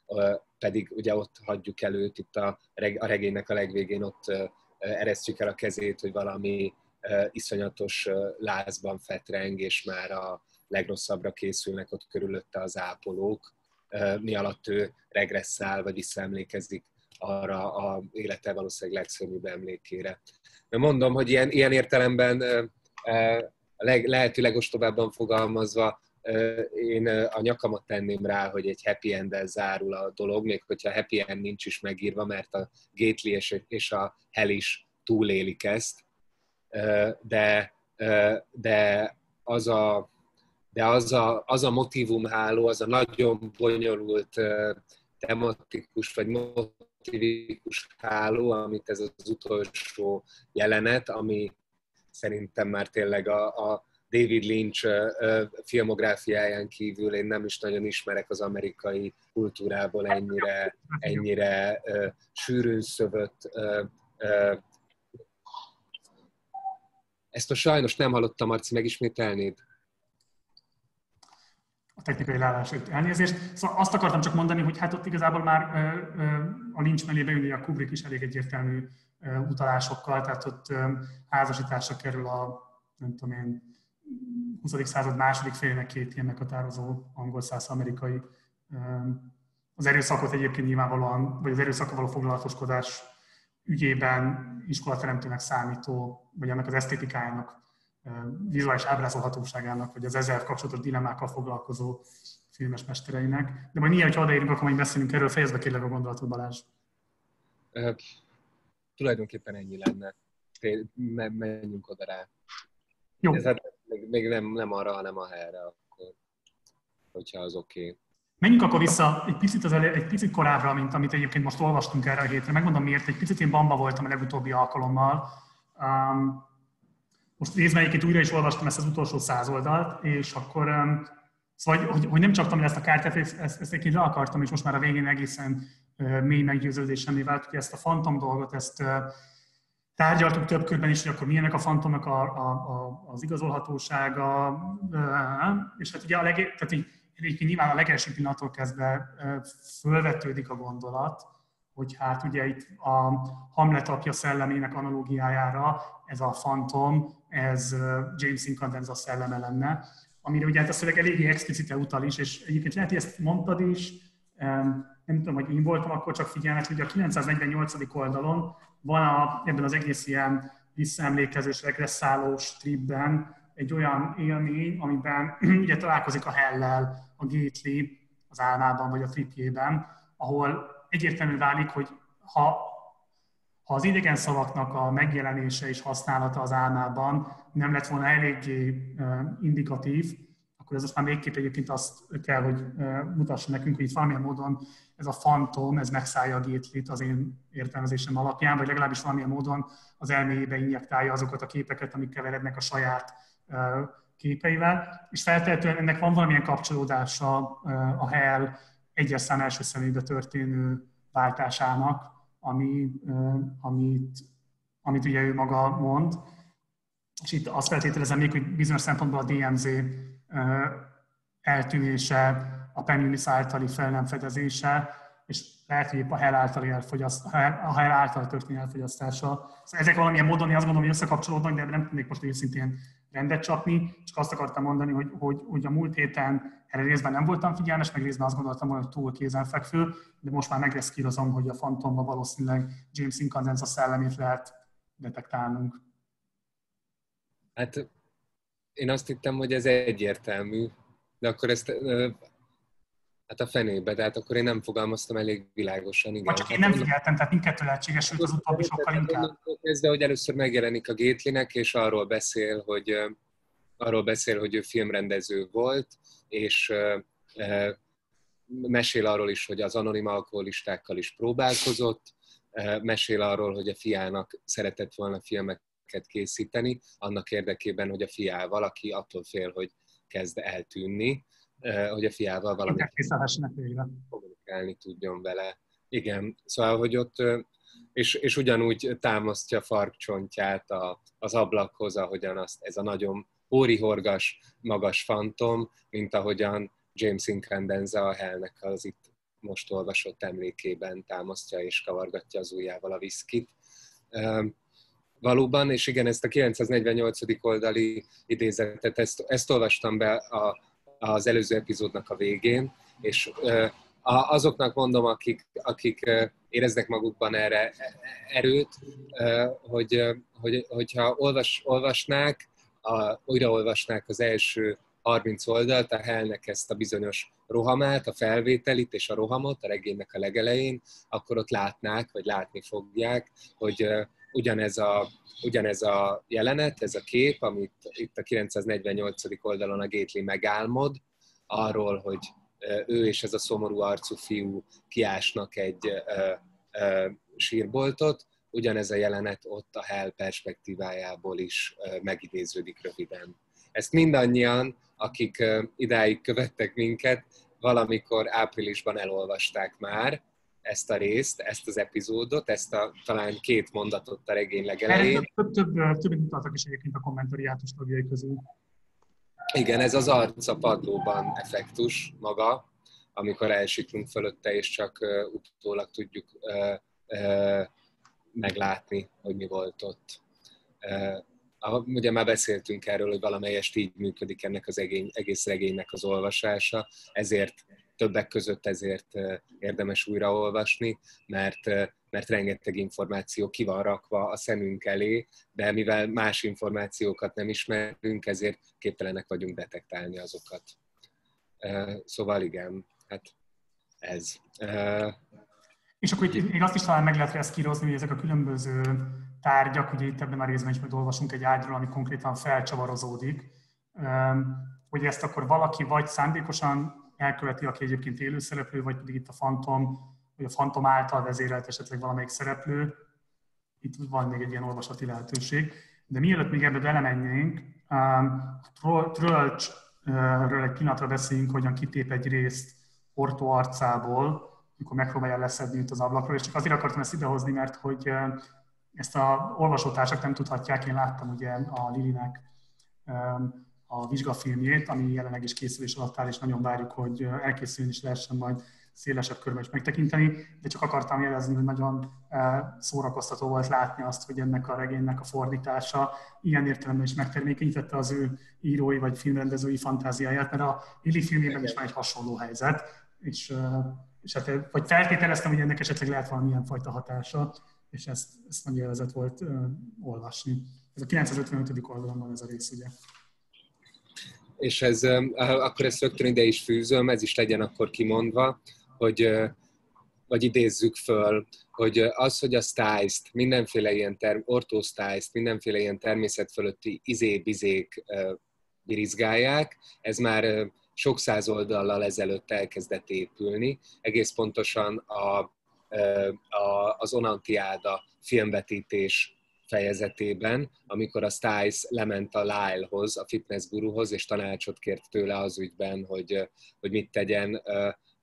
pedig ugye ott hagyjuk előtt, itt a regénynek a legvégén ott eresztjük el a kezét, hogy valami iszonyatos lázban fetreng, és már a legrosszabbra készülnek ott körülötte az ápolók, mi alatt ő regresszál, vagy visszaemlékezik arra a élete valószínűleg legszörnyűbb emlékére. Mert mondom, hogy ilyen értelemben lehető legostobábban fogalmazva én a nyakamat tenném rá, hogy egy happy end-el zárul a dolog, még hogyha happy end nincs is megírva, mert a Gately és a Hell is túlélik ezt, de az a motivumháló, az a nagyon bonyolult tematikus vagy motivikus háló, amit ez az utolsó jelenet, ami szerintem már tényleg a David Lynch filmográfiáján kívül én nem is nagyon ismerek az amerikai kultúrából ennyire sűrűn szövött. Ezt a sajnos nem hallottam, Marci, megismételnéd? A technikai leállásért elnézést. Szóval azt akartam csak mondani, hogy hát ott igazából már a Lynch mellébe ülni a Kubrick is elég egyértelmű utalásokkal, tehát ott házasításra kerül a, nem tudom én, 20. század második félének két ilyen meghatározó angol-szász-amerikai. Az erőszakot egyébként nyilvánvalóan, vagy az erőszakkal való foglalatoskodás ügyében iskolateremtőnek számító, vagy annak az esztétikájának, vizuális ábrázolhatóságának, vagy az ezzel kapcsolatos dilemmákkal foglalkozó filmes mestereinek. De majd nyilván, hogyha odaérünk, akkor majd beszélünk erről. Fejezd be kérlek a gondolatot, Balázs. Tulajdonképpen ennyi lenne. Menjünk oda rá. Jó. Ez hát még nem arra, hanem a helyre, akkor, hogyha az oké. Menjünk akkor vissza egy picit korábbra, mint amit egyébként most olvastunk erre a hétre. Megmondom miért, egy picit én bamba voltam a legutóbbi alkalommal. Most részben egyébként újra is olvastam ezt az utolsó 100 oldalt, és akkor, szóval, hogy nem csaptam el ezt a kártyát, ezt egyébként le akartam, és most már a végén egészen mély meggyőződésemmé vált, hogy ezt a fantom dolgot, ezt tárgyaltuk több körben is, hogy akkor milyenek a fantomnak az igazolhatósága, és hát ugye egyébként nyilván a legelső pillanattól kezdve fölvetődik a gondolat, hogy hát ugye itt a Hamlet apja szellemének analógiájára ez a fantom, ez James Incandenza szelleme lenne, amire ugye hát a szöveg eléggé explicite utal is, és egyébként lehet, hogy ezt mondtad is, nem tudom, hogy én voltam, akkor csak figyelmet, hogy a 948. oldalon van ebben az egész ilyen visszaemlékezős, regresszálós stripben egy olyan élmény, amiben ugye találkozik a Hell-lel, a Gately az álmában vagy a tripjében, ahol egyértelmű válik, hogy ha az idegen szavaknak a megjelenése és használata az álmában nem lett volna eléggé indikatív, akkor ez aztán végképp egyébként azt kell, hogy mutassa nekünk, hogy itt valamilyen módon ez a fantom, ez megszállja a Gatelyt az én értelmezésem alapján, vagy legalábbis valamilyen módon az elméjébe injektálja azokat a képeket, amik keverednek a saját képeivel. És feltehetően ennek van valamilyen kapcsolódása a Hell egyes szám első személybe történő váltásának, amit ugye ő maga mond. És itt azt feltételezem még, hogy bizonyos szempontból a DMZ eltűnése, a Penulis általi fel nem fedezése, és lehet, hogy épp a Hell által történő elfogyasztása. Szóval ezek valamilyen módon, én azt gondolom, hogy összekapcsolódnak, de nem tudnék most őszintén rendet csapni. Csak azt akartam mondani, hogy a múlt héten erre részben nem voltam figyelmes, meg részben azt gondoltam volna, hogy túl kézenfekvő, de most már megreszkírozom, hogy a fantomba valószínűleg James Incandenza szellemét lehet detektálnunk. Hát én azt hittem, hogy ez egyértelmű, de akkor ezt... Hát a fenébe, tehát akkor én nem fogalmaztam elég világosan, igen. Csak én nem figyeltem, tehát mindkettő lehetséges, sőt az utóbbi sokkal inkább. Kezdve, hogy először megjelenik a Gatelynek, és arról beszél, hogy ő filmrendező volt, és mesél arról is, hogy az anonim alkoholistákkal is próbálkozott, mesél arról, hogy a fiának szeretett volna filmeket készíteni, annak érdekében, hogy a fiával, aki attól fél, hogy kezd eltűnni, hogy a fiával valamit kommunikálni tudjon vele. Igen, szóval, hogy ott és ugyanúgy támasztja farkcsontját az ablakhoz, ahogyan azt ez a nagyon órihorgas, magas fantom, mint ahogyan James Incandenza a Hellnek az itt most olvasott emlékében támasztja és kavargatja az ujjával a viszkit. Valóban, és igen, ezt a 948. oldali idézetet, ezt olvastam be az előző epizódnak a végén, és azoknak mondom, akik éreznek magukban erre erőt, hogyha újraolvasnák az első 30 oldalt, a Hellnek ezt a bizonyos rohamát, a felvételit és a rohamot a regénynek a legelején, akkor ott látnák, vagy látni fogják, hogy ugyanez a jelenet, ez a kép, amit itt a 948. oldalon a Gately megálmod, arról, hogy ő és ez a szomorú arcú fiú kiásnak egy sírboltot, ugyanez a jelenet ott a Hell perspektívájából is megidéződik röviden. Ezt mindannyian, akik idáig követtek minket, valamikor áprilisban elolvasták már ezt a részt, ezt az epizódot, ezt a talán két mondatot a regény legelején. Többet mutattak is egyébként a kommentariátus tagjai közül. Igen, ez az arc a padlóban effektus maga, amikor elsiklunk fölötte, és csak utólag tudjuk meglátni, hogy mi volt ott. Ugye már beszéltünk erről, hogy valamelyest így működik ennek az egész regénynek az olvasása, ezért többek között ezért érdemes újraolvasni, mert rengeteg információ ki van rakva a szemünk elé, de mivel más információkat nem ismerünk, ezért képtelenek vagyunk detektálni azokat. Szóval igen, hát ez. És akkor itt azt is talán meg lehet ezt kírozni, hogy ezek a különböző tárgyak, ugye itt ebben a részben is majd olvasunk egy ágyról, ami konkrétan felcsavarozódik, hogy ezt akkor valaki vagy szándékosan elköveti, aki egyébként élőszereplő, vagy pedig itt a fantom, vagy a fantom által vezérelt esetleg valamelyik szereplő. Itt van még egy ilyen olvasati lehetőség. De mielőtt még ebbe belemenjünk, Trölcsről egy pillanatra beszéljünk, hogyan kitép egy részt Ortó arcából, amikor megpróbálja leszedni az ablakról, és csak azért akartam ezt idehozni, mert hogy ezt a olvasótársak nem tudhatják, én láttam ugye a Lilinek a vizsgafilmjét, ami jelenleg is készülés alatt áll, és nagyon várjuk, hogy elkészüljön és lehessen majd szélesebb körben is megtekinteni, de csak akartam jelezni, hogy nagyon szórakoztató volt látni azt, hogy ennek a regénynek a fordítása ilyen értelemben is megtermékenyítette az ő írói vagy filmrendezői fantáziáját, mert a Lili filmében is van egy hasonló helyzet, és hát vagy feltételeztem, hogy ennek esetleg lehet valamilyen fajta hatása, és ezt nagyon élvezett volt olvasni. Ez a 955. oldalon van ez a rész, ugye? És ez, akkor ezt rögtön ide is fűzöm, ez is legyen akkor kimondva, vagy idézzük föl, hogy az, hogy a stylist, mindenféle ilyen orthostyles, mindenféle ilyen természet fölötti izé-bizék birizgálják, ez már sok száz oldallal ezelőtt elkezdett épülni. Egész pontosan az Onantiáda filmvetítés fejezetében, amikor a Stiles lement a Lyle-hoz, a fitness guruhoz, és tanácsot kért tőle az ügyben, hogy mit tegyen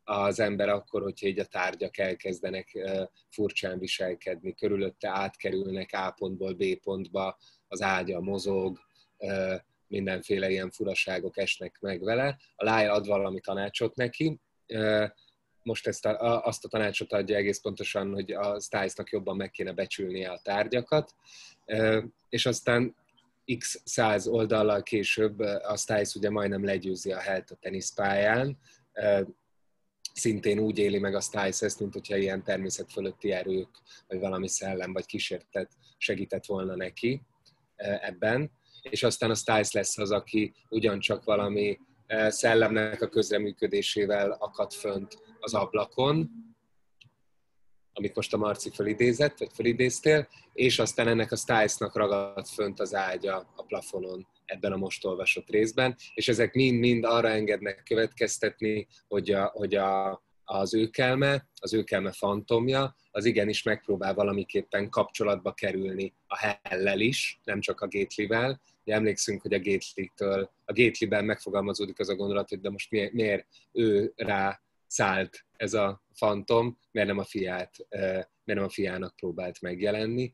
az ember akkor, hogyha így a tárgyak elkezdenek furcsán viselkedni, körülötte átkerülnek A pontból B pontba, az ágya mozog, mindenféle ilyen furaságok esnek meg vele. A Lyle ad valami tanácsot neki, most azt a tanácsot adja egész pontosan, hogy a Stylesnak jobban meg kéne becsülnie a tárgyakat, és aztán x száz oldallal később a Styles ugye majdnem legyőzi a Helt a teniszpályán, szintén úgy éli meg a Styles ezt, mint hogyha ilyen természet fölötti erők, vagy valami szellem, vagy kísértet segített volna neki ebben, és aztán a Styles lesz az, aki ugyancsak valami szellemnek a közreműködésével akad fönt az ablakon, amit most a Marci fölidézett, vagy fölidéztél, és aztán ennek a Stylesnak ragadt fönt az ágya a plafonon ebben a most olvasott részben, és ezek mind-mind arra engednek következtetni, hogy az őkelme, az őkelme fantomja, az igenis megpróbál valamiképpen kapcsolatba kerülni a Hellel is, nem csak a Gatelyvel. Emlékszünk, hogy a Gatelyben megfogalmazódik az a gondolat, hogy de most miért ő rá szállt ez a fantom, mert nem a fiát, mert nem a fiának próbált megjelenni.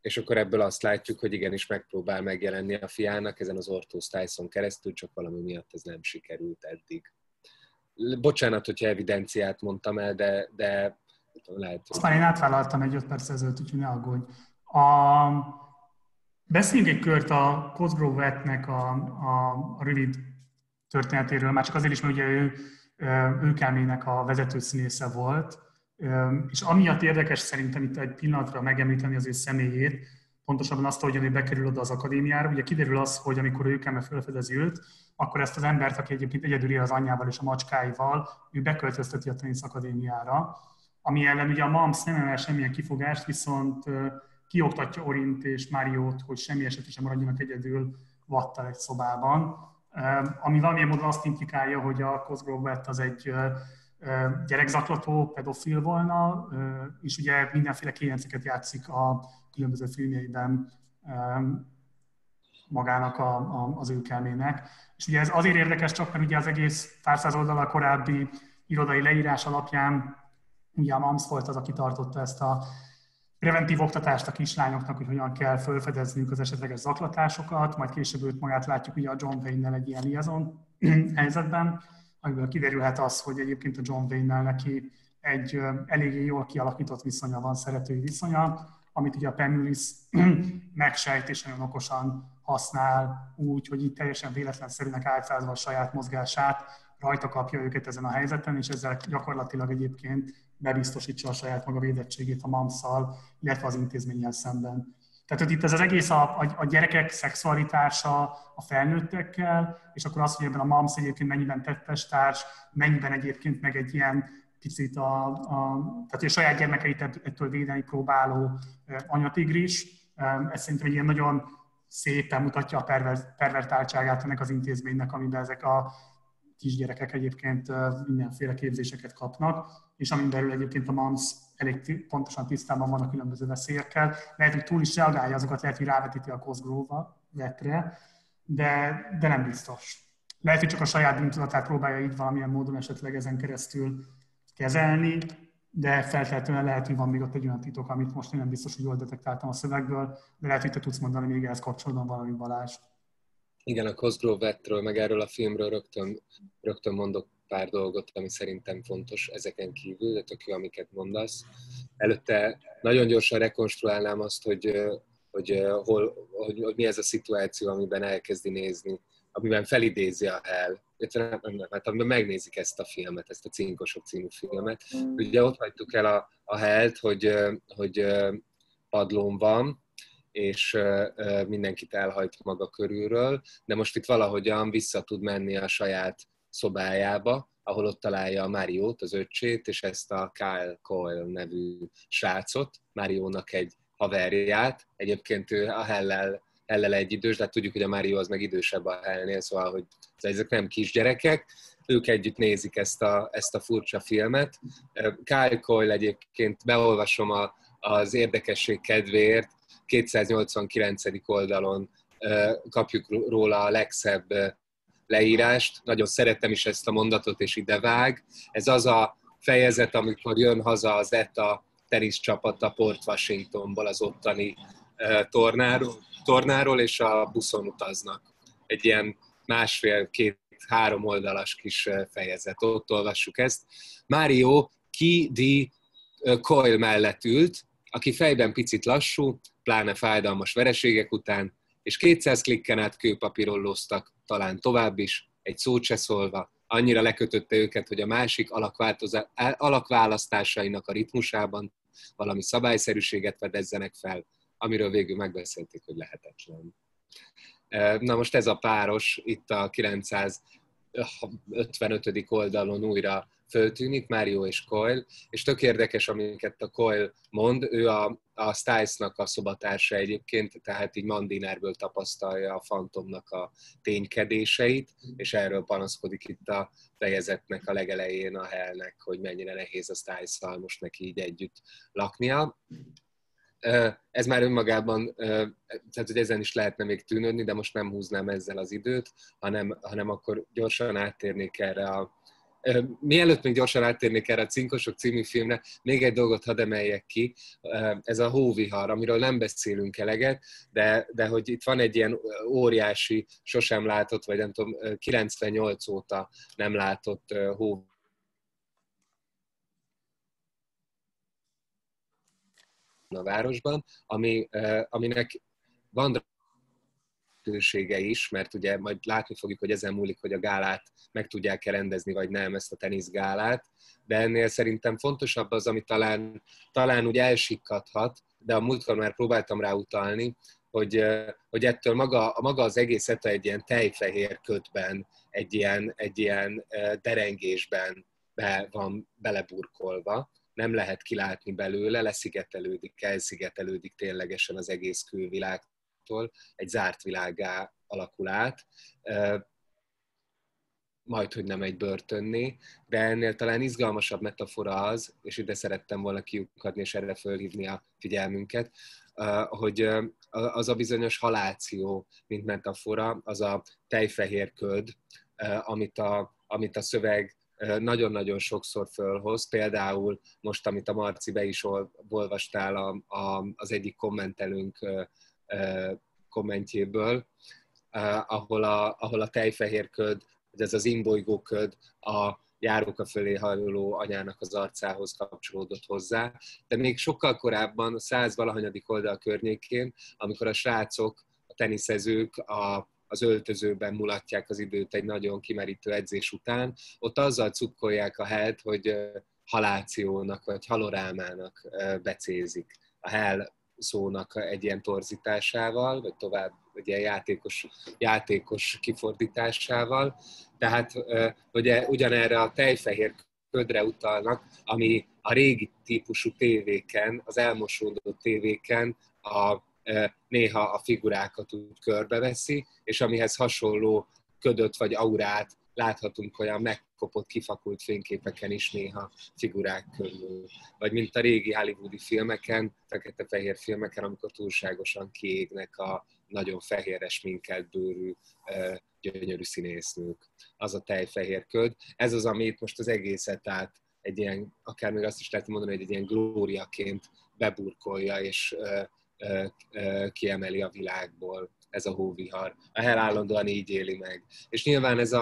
És akkor ebből azt látjuk, hogy igenis megpróbál megjelenni a fiának ezen az ortósztályszon keresztül, csak valami miatt ez nem sikerült eddig. Bocsánat, hogyha evidenciát mondtam el, de lehet... Aztán én átvállaltam egy 5 perc ezelőtt, úgyhogy ne aggódj. Beszéljünk egy kört a Cosgrove-nek a rövid történetéről, már csak azért is, mert ugye ő KM-nek a vezető színésze volt, és amiatt érdekes szerintem itt egy pillanatra megemlíteni az ő személyét, pontosabban azt, hogy ő bekerül oda az akadémiára. Ugye kiderül az, hogy amikor ő KM felfedezi őt, akkor ezt az embert, aki egyébként egyedül él az anyjával és a macskáival, ő beköltözteti a tenisz akadémiára, ami ellen ugye a MAMS nem emel semmilyen kifogást, viszont kioktatja Orint és Máriót, hogy semmi esetre sem maradjanak egyedül Watt-tal egy szobában, ami valamilyen módon azt implikálja, hogy a Cosgrove az egy gyerekzaklató, pedofil volna, és ugye mindenféle kényenceket játszik a különböző filmjeiben magának az ő KM-nek. És ugye ez azért érdekes csak, mert ugye az egész pár száz oldal korábbi irodai leírás alapján ugye a MAMS volt az, aki tartotta ezt a preventív oktatást a kislányoknak, hogy hogyan kell felfedezniük az esetleges zaklatásokat, majd később őt magát látjuk ugye a John Wayne-nel egy ilyen liaison helyzetben, amiből kiderülhet az, hogy egyébként a John Wayne-nel neki egy eléggé jól kialakított viszonya van, szeretői viszonya, amit ugye a Pemulis megsejt és nagyon okosan használ úgy, hogy így teljesen véletlenszerűnek álcázva a saját mozgását, rajta kapja őket ezen a helyzeten, és ezzel gyakorlatilag egyébként bebiztosítsa a saját maga védettségét a MAMS-szal, illetve az intézménnyel szemben. Tehát hogy itt ez az egész a gyerekek szexualitása a felnőttekkel, és akkor az, hogy ebben a MAMS egyébként mennyiben tettestárs, mennyiben egyébként meg egy ilyen picit tehát a saját gyermekeit ettől védeni próbáló anyatigris. Ez szerintem egy ilyen nagyon szépen mutatja a pervertáltságát ennek az intézménynek, amiben ezek a kisgyerekek egyébként mindenféle képzéseket kapnak, és amin belül egyébként a MAMS elég pontosan tisztában van a különböző veszélyekkel. Lehet, hogy túl is reagálja azokat, lehet, hogy rávetíti a Cosgrove-re, de nem biztos. Lehet, hogy csak a saját bűntudatát próbálja így valamilyen módon esetleg ezen keresztül kezelni, de feltétlenül lehet, hogy van még ott egy olyan titok, amit most én nem biztos, hogy jól detektáltam a szövegből, de lehet, hogy te tudsz mondani még ehhez kapcsolatban valami, Balázs. Igen, a Cosgrove-ről, meg erről a filmről rögtön mondok pár dolgot, ami szerintem fontos ezeken kívül, de tök jó, amiket mondasz. Előtte nagyon gyorsan rekonstruálnám azt, hogy mi ez a szituáció, amiben elkezdi nézni, amiben felidézi a hell, hát amiben megnézik ezt a filmet, ezt a Cinkosok című filmet. Ugye ott hagytuk el a hellt, hogy padlón van, és mindenkit elhajt maga körülről, de most itt valahogyan vissza tud menni a saját szobájába, ahol ott találja a Máriót, az öccsét, és ezt a Kyle Cole nevű srácot, Máriónak egy haverját. Egyébként ő a Hellel egy idős, de hát tudjuk, hogy a Márió az meg idősebb a Hellnél, szóval, hogy ezek nem kisgyerekek, ők együtt nézik ezt a furcsa filmet. Kyle Cole egyébként, beolvasom az érdekesség kedvéért, 289. oldalon kapjuk róla a legszebb leírást. Nagyon szerettem is ezt a mondatot, és ide vág. Ez az a fejezet, amikor jön haza az ETA teniszcsapata Port Washingtonból, az ottani tornáról, és a buszon utaznak. Egy ilyen másfél-két-három oldalas kis fejezet. Ott olvassuk ezt. Mario K.D. Coyle mellett ült, aki fejben picit lassú, pláne fájdalmas vereségek után, és 200 klikken át kőpapíron lóztak, talán tovább is, egy szót se szólva, annyira lekötötte őket, hogy a másik alakválasztásainak a ritmusában valami szabályszerűséget fedezzenek fel, amiről végül megbeszélték, hogy lehetetlen. Na most ez a páros, itt a 955. oldalon újra föltűnik, Mario és Coyle, és tök érdekes, amiket a Coyle mond, ő a Stiles-nak a szobatársa egyébként, tehát így Mandinerből tapasztalja a fantomnak a ténykedéseit, és erről panaszkodik itt a fejezetnek a legelején a Hellnek, hogy mennyire nehéz a Stiles-szal most neki így együtt laknia. Ez már önmagában, tehát hogy ezen is lehetne még tűnődni, de most nem húznám ezzel az időt, hanem akkor gyorsan áttérnék erre a Mielőtt még gyorsan áttérnék erre a Cinkosok című filmre, még egy dolgot hadd emeljek ki, ez a hóvihar, amiről nem beszélünk eleget, de hogy itt van egy ilyen óriási, sosem látott, vagy nem tudom, 98 óta nem látott hóvihar. A városban, aminek van lehetősége is, mert ugye majd látni fogjuk, hogy ezen múlik, hogy a gálát meg tudják-e rendezni, vagy nem, ezt a teniszgálát, de ennél szerintem fontosabb az, ami talán úgy elsikkadhat, de a múltkor már próbáltam rá utalni, hogy ettől maga az egész eta egy ilyen tejfehér ködben, egy ilyen derengésben van beleburkolva, nem lehet kilátni belőle, leszigetelődik, elszigetelődik ténylegesen az egész külvilágtól, egy zárt világgá alakul át, majdhogy nem egy börtönné, de ennél talán izgalmasabb metafora az, és ide szerettem volna kiukadni és erre fölhívni a figyelmünket, hogy az a bizonyos haláció, mint metafora, az a tejfehér köd, amit a szöveg nagyon-nagyon sokszor fölhoz, például most, amit a Marci be is olvastál az egyik kommentelőnk kommentjéből, ahol a tejfehér köd, ez az imbolygó köd a járóka fölé hajló anyának az arcához kapcsolódott hozzá, de még sokkal korábban, a 100-valahanyadik oldal környékén, amikor a srácok, a teniszezők, az öltözőben mulatják az időt egy nagyon kimerítő edzés után, ott azzal cukkolják a helt, hogy halációnak vagy halorámának becézik. A hell szónak egy ilyen torzításával, vagy tovább egy ilyen játékos kifordításával. Tehát ugye ugyanerre a tejfehér ködre utalnak, ami a régi típusú tévéken, az elmosódó tévéken néha a figurákat úgy körbeveszi, és amihez hasonló ködöt vagy aurát láthatunk olyan megkopott, kifakult fényképeken is néha figurák körül. Vagy mint a régi hollywoodi filmeken, fekete-fehér filmeken, amikor túlságosan kiégnek a nagyon fehérre sminkelt bőrű, gyönyörű színésznők. Az a tejfehér köd. Ez az, amit most az egészet át egy ilyen, akár még azt is lehet mondani, hogy egy ilyen glóriaként beburkolja, és kiemeli a világból ez a hóvihar. A hell állandóan így éli meg. És nyilván ez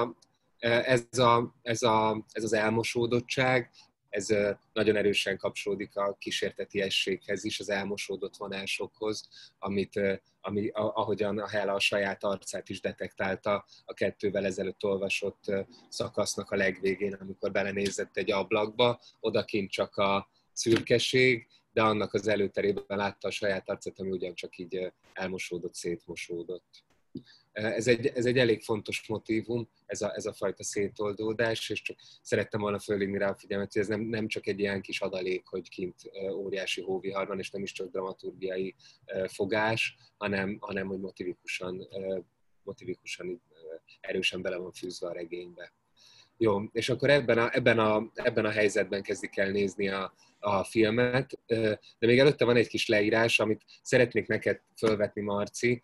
az elmosódottság, ez nagyon erősen kapcsolódik a kísértetiességhez is, az elmosódott vonásokhoz, ahogyan a hell a saját arcát is detektálta a 2-vel ezelőtt olvasott szakasznak a legvégén, amikor belenézett egy ablakba, odakint csak a szürkeség, de annak az előterében látta a saját arcát, ami ugyancsak így elmosódott, szétmosódott. Ez egy elég fontos motívum, ez a fajta szétoldódás, és csak szerettem volna fölhívni rá a figyelmet, hogy ez nem csak egy ilyen kis adalék, hogy kint óriási hóvihar van, és nem is csak dramaturgiai fogás, hanem hogy motivikusan erősen bele van fűzve a regénybe. Jó, és akkor ebben a helyzetben kezdik el nézni a filmet, de még előtte van egy kis leírás, amit szeretnék neked fölvetni, Marci.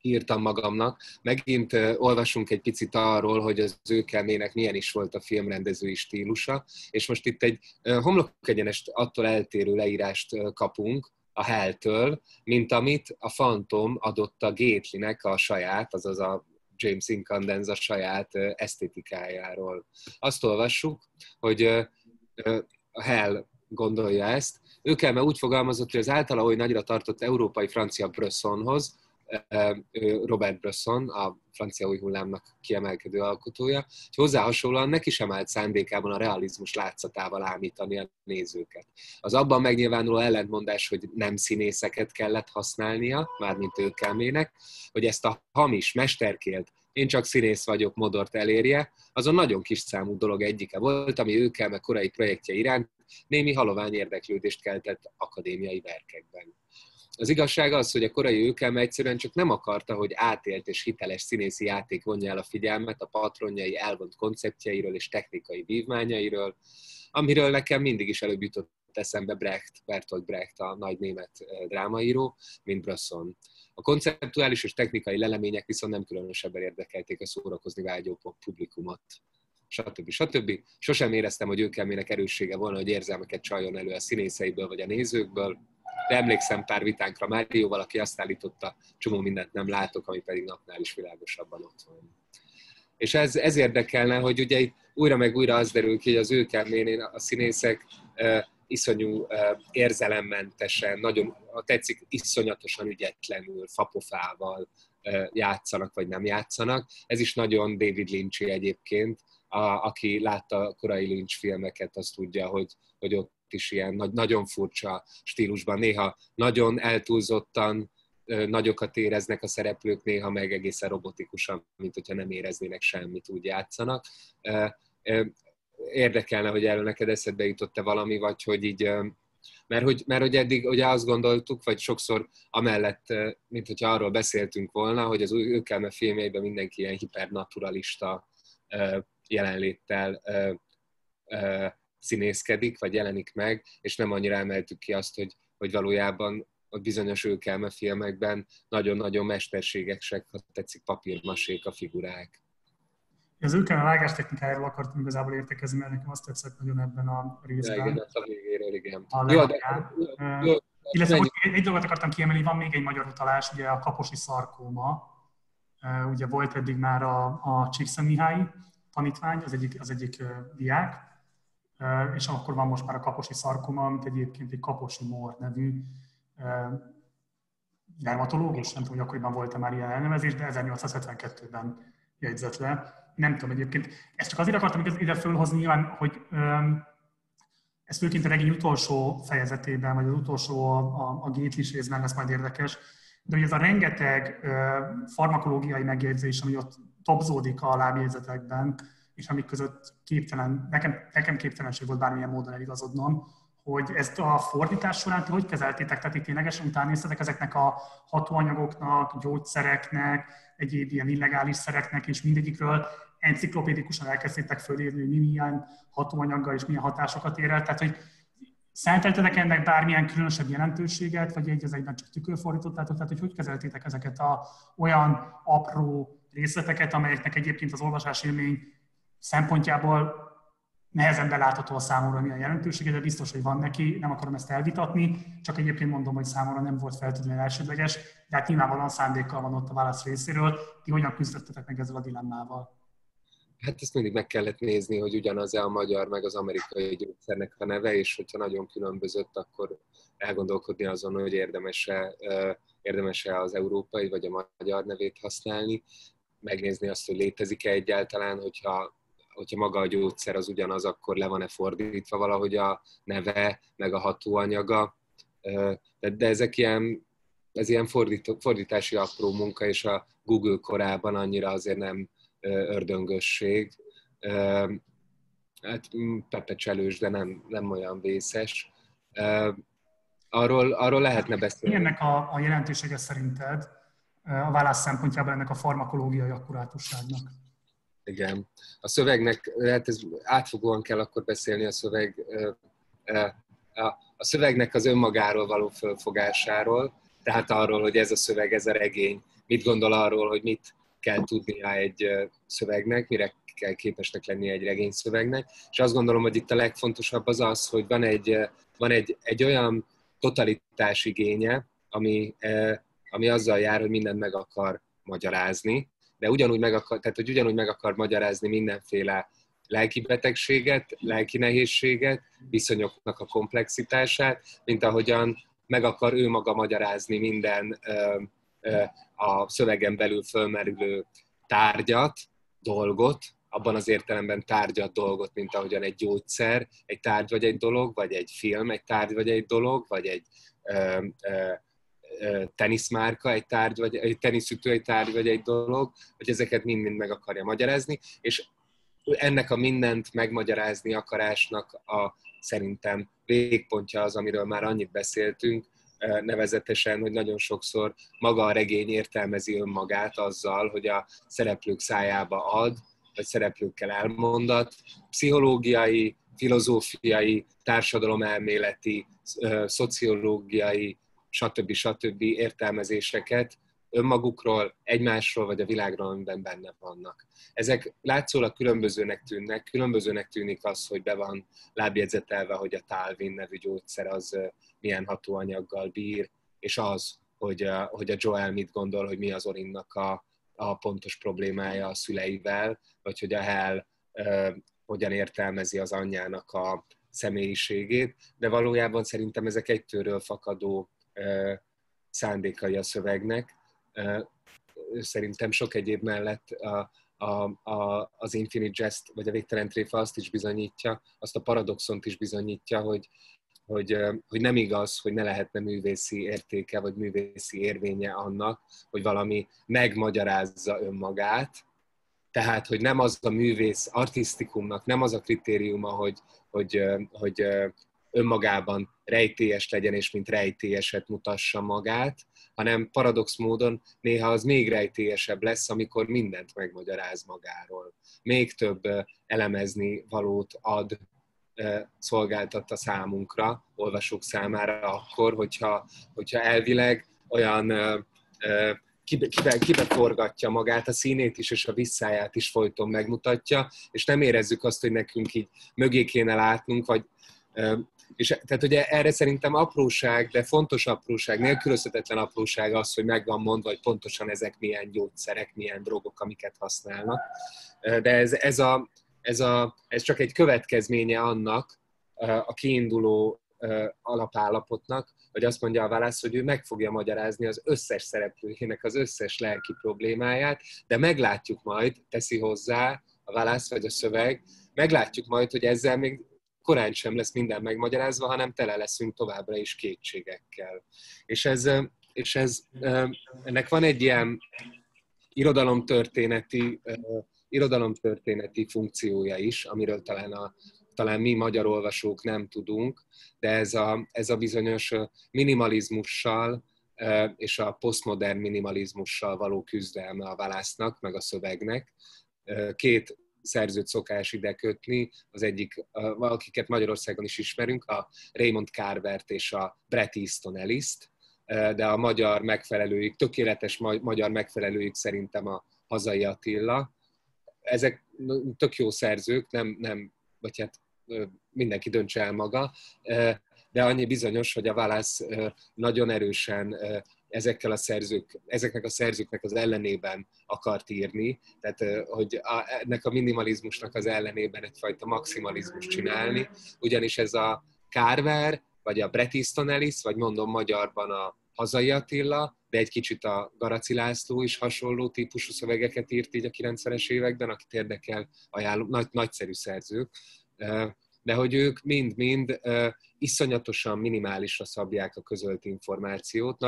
Írtam magamnak. Megint olvasunk egy picit arról, hogy az Őkelmének milyen is volt a filmrendezői stílusa, és most itt egy homlokegyenest attól eltérő leírást kapunk a Helltől, mint amit a Phantom adott a Gatelynek a saját, azaz a James Incandenz a saját esztétikájáról. Azt olvassuk, hogy a Hell gondolja ezt. Őkelme úgy fogalmazott, hogy az általa oly nagyra tartott európai francia Bressonhoz, Robert Bresson, a francia új hullámnak kiemelkedő alkotója, hogy hozzá hasonlóan neki sem állt szándékában a realizmus látszatával ámítani a nézőket. Az abban megnyilvánuló ellentmondás, hogy nem színészeket kellett használnia, mármint Őkelmének, hogy ezt a hamis, mesterkélt, én csak színész vagyok modort elérje, azon nagyon kis számú dolog egyike volt, ami Őkelme korai projektje iránt némi halovány érdeklődést keltett akadémiai verkekben. Az igazság az, hogy a korai Őkelme egyszerűen csak nem akarta, hogy átélt és hiteles színészi játék vonja el a figyelmet a patronjai elvont konceptjeiről és technikai vívmányairól, amiről nekem mindig is előbb jutott eszembe Bertolt Brecht, a nagy német drámaíró, mint Bresson. A konceptuális és technikai lelemények viszont nem különösebben érdekelték a szórakozni vágyó publikumot. stb. Stb. Sosem éreztem, hogy őkelmének erőssége volna, hogy érzelmeket csaljon elő a színészeiből vagy a nézőkből. De emlékszem pár vitánkra Márióval, aki azt állította, csomó mindent nem látok, ami pedig napnál is világosabban ott van. És ez érdekelne, hogy ugye itt újra meg újra az derül ki, hogy az őkelmén a színészek iszonyú érzelemmentesen, nagyon, ha tetszik, iszonyatosan ügyetlenül, fapofával játszanak, vagy nem játszanak. Ez is nagyon David Lynch egyébként. Aki látta a korai Lynch filmeket, az tudja, hogy ott is ilyen nagyon furcsa stílusban. Néha nagyon eltúlzottan nagyokat éreznek a szereplők, néha meg egészen robotikusan, mint hogyha nem éreznének semmit, úgy játszanak. Érdekelne, hogy erről neked eszedbe jutott-e valami, vagy hogy így... Mert hogy eddig ugye azt gondoltuk, vagy sokszor amellett, mint hogyha arról beszéltünk volna, hogy az őkelme filmjeiben mindenki ilyen hipernaturalista jelenléttel színészkedik, vagy jelenik meg, és nem annyira emeltük ki azt, hogy valójában a bizonyos őkelme filmekben nagyon-nagyon mesterségesek, ha tetszik, papírmasék a figurák. Az őkelme vágás technikájáról akartam igazából értekezni, mert nekem azt tetszett nagyon ebben a részben. Ja, igen, azt a végéről, igen. Illetve egy dolgot akartam kiemelni, van még egy magyar utalás, ugye a kaposi szarkóma. Ugye volt eddig már a Csíkszentmihályi tanítvány, az egyik diák, és akkor van most már a kaposi szarkoma, amit egyébként egy Kaposi Mór nevű dermatológus, nem tudom, hogy akkoriban volt-e már ilyen elnevezés, de 1872-ben jegyzett le. Nem tudom egyébként, ezt csak azért akartam ide fölhozni nyilván, hogy ez főként a regény utolsó fejezetében, vagy az utolsó a gétlis részben lesz majd érdekes, de ugye ez a rengeteg farmakológiai megjegyzés, ami ott topzódik a lábjegyzetekben, és amik között nekem képtelenség volt bármilyen módon eligazodnom, hogy ezt a fordítás során hogy kezeltétek? Tehát itt ténylegesen utánéztetek ezeknek a hatóanyagoknak, gyógyszereknek, egyéb ilyen illegális szereknek, és mindegyikről enciklopédikusan elkezdtétek fölírni, hogy mi milyen hatóanyaggal és milyen hatásokat ér el. Tehát, hogy szenteltetek ennek bármilyen különösebb jelentőséget, vagy egy az egyben csak tükörfordítottátok? Tehát, hogy kezeltétek ezeket a olyan apró részleteket, amelyeknek egyébként az olvasás élmény szempontjából nehezen belátható a számomra milyen jelentősége, de biztos, hogy van neki, nem akarom ezt elvitatni, csak egyébként mondom, hogy számomra nem volt feltétlenül elsődleges, de hát nyilvánvalóan szándékkal van ott a válasz részéről. Ti hogyan küzdöttetek meg ezzel a dilemmával? Hát ezt mindig meg kellett nézni, hogy ugyanaz-e a magyar, meg az amerikai gyógyszernek a neve, és hogyha nagyon különbözött, akkor elgondolkodni azon, hogy érdemes-e az európai vagy a magyar nevét használni, megnézni azt, hogy létezik-e egyáltalán, hogyha maga a gyógyszer az ugyanaz, akkor le van-e fordítva valahogy a neve, meg a hatóanyaga. De ez ilyen fordítási apró munka, és a Google korában annyira azért nem ördöngösség. Hát pepecselős, de nem olyan vészes. Arról lehetne beszélni. Milyennek a jelentősége szerinted a válasz szempontjából ennek a farmakológiai akkurátusságnak? Igen. A szövegnek, lehet ez átfogóan kell akkor beszélni a szöveg, a szövegnek az önmagáról való fölfogásáról, tehát arról, hogy ez a szöveg, ez a regény, mit gondol arról, hogy mit kell tudnia egy szövegnek, mire kell képesnek lennie egy regényszövegnek, és azt gondolom, hogy itt a legfontosabb az az, hogy van egy olyan totalitás igénye, ami azzal jár, hogy mindent meg akar magyarázni, de ugyanúgy meg akar magyarázni mindenféle lelki betegséget, lelki nehézséget, viszonyoknak a komplexitását, mint ahogyan meg akar ő maga magyarázni minden a szövegen belül fölmerülő tárgyat, dolgot, abban az értelemben tárgyat, dolgot, mint ahogyan egy gyógyszer, egy tárgy vagy egy dolog, vagy egy film, egy tárgy vagy egy dolog, vagy egy teniszmárka, egy tárgy, vagy egy teniszütő, egy tárgy vagy egy dolog, hogy ezeket mind-mind meg akarja magyarázni, és ennek a mindent megmagyarázni akarásnak a szerintem végpontja az, amiről már annyit beszéltünk, nevezetesen, hogy nagyon sokszor maga a regény értelmezi önmagát azzal, hogy a szereplők szájába ad, vagy szereplőkkel elmondat, pszichológiai, filozófiai, társadalomelméleti, szociológiai, stb. Értelmezéseket önmagukról, egymásról, vagy a világról, amiben benne vannak. Ezek látszólag különbözőnek tűnnek, különbözőnek tűnik az, hogy be van lábjegyzetelve, hogy a Talvin nevű gyógyszer az milyen hatóanyaggal bír, és az, hogy a Joel mit gondol, hogy mi az Orinnak a pontos problémája a szüleivel, vagy hogy a Hell hogyan értelmezi az anyjának a személyiségét, de valójában szerintem ezek egytőről fakadó szándékai a szövegnek. Szerintem sok egyéb mellett az Infinite Jest, vagy a végtelen tréfa azt is bizonyítja, azt a paradoxont is bizonyítja, hogy nem igaz, hogy ne lehetne művészi értéke, vagy művészi érvénye annak, hogy valami megmagyarázza önmagát. Tehát, hogy nem az a művész artisztikumnak, nem az a kritériuma, hogy önmagában rejtélyes legyen, és mint rejtélyeset mutassa magát, hanem paradox módon néha az még rejtélyesebb lesz, amikor mindent megmagyaráz magáról. Még több elemezni valót ad, szolgáltatta számunkra, olvasók számára akkor, hogyha elvileg olyan kibeforgatja magát, a színét is és a visszáját is folyton megmutatja, és nem érezzük azt, hogy nekünk így mögé kéne látnunk, vagy tehát ugye erre szerintem apróság, de fontos apróság, nélkülözhetetlen apróság az, hogy megvan mondva, hogy pontosan ezek milyen gyógyszerek, milyen drogok, amiket használnak. De ez csak egy következménye annak, a kiinduló alapállapotnak, hogy azt mondja a Wallace, hogy ő meg fogja magyarázni az összes szereplőjének az összes lelki problémáját, de meglátjuk majd, teszi hozzá a Wallace vagy a szöveg, meglátjuk majd, hogy ezzel még korán sem lesz minden megmagyarázva, hanem tele leszünk továbbra is kétségekkel. Ennek van egy ilyen irodalomtörténeti funkciója is, amiről talán mi magyar olvasók nem tudunk, de ez a bizonyos minimalizmussal és a posztmodern minimalizmussal való küzdelme a Wallace-nak, meg a szövegnek. Két szerzőt szokás ide kötni, az egyik, akiket Magyarországon is ismerünk, a Raymond Carvert és a Bret Easton Ellist, de a magyar megfelelőik, tökéletes magyar megfelelőik szerintem a Hazai Attila. Ezek tök jó szerzők, nem, vagy hát mindenki döntse el maga, de annyi bizonyos, hogy a Wallace nagyon erősen ezeknek a szerzőknek az ellenében akart írni, tehát hogy ennek a minimalizmusnak az ellenében egyfajta maximalizmust csinálni, ugyanis ez a Carver, vagy a Bret Easton Ellis, vagy mondom magyarban a Hazai Attila, de egy kicsit a Garaczi László is hasonló típusú szövegeket írt így a 90-es években, akit érdekel, ajánlom, nagyszerű szerzők, de hogy ők mind-mind iszonyatosan minimálisra szabják a közölt információt,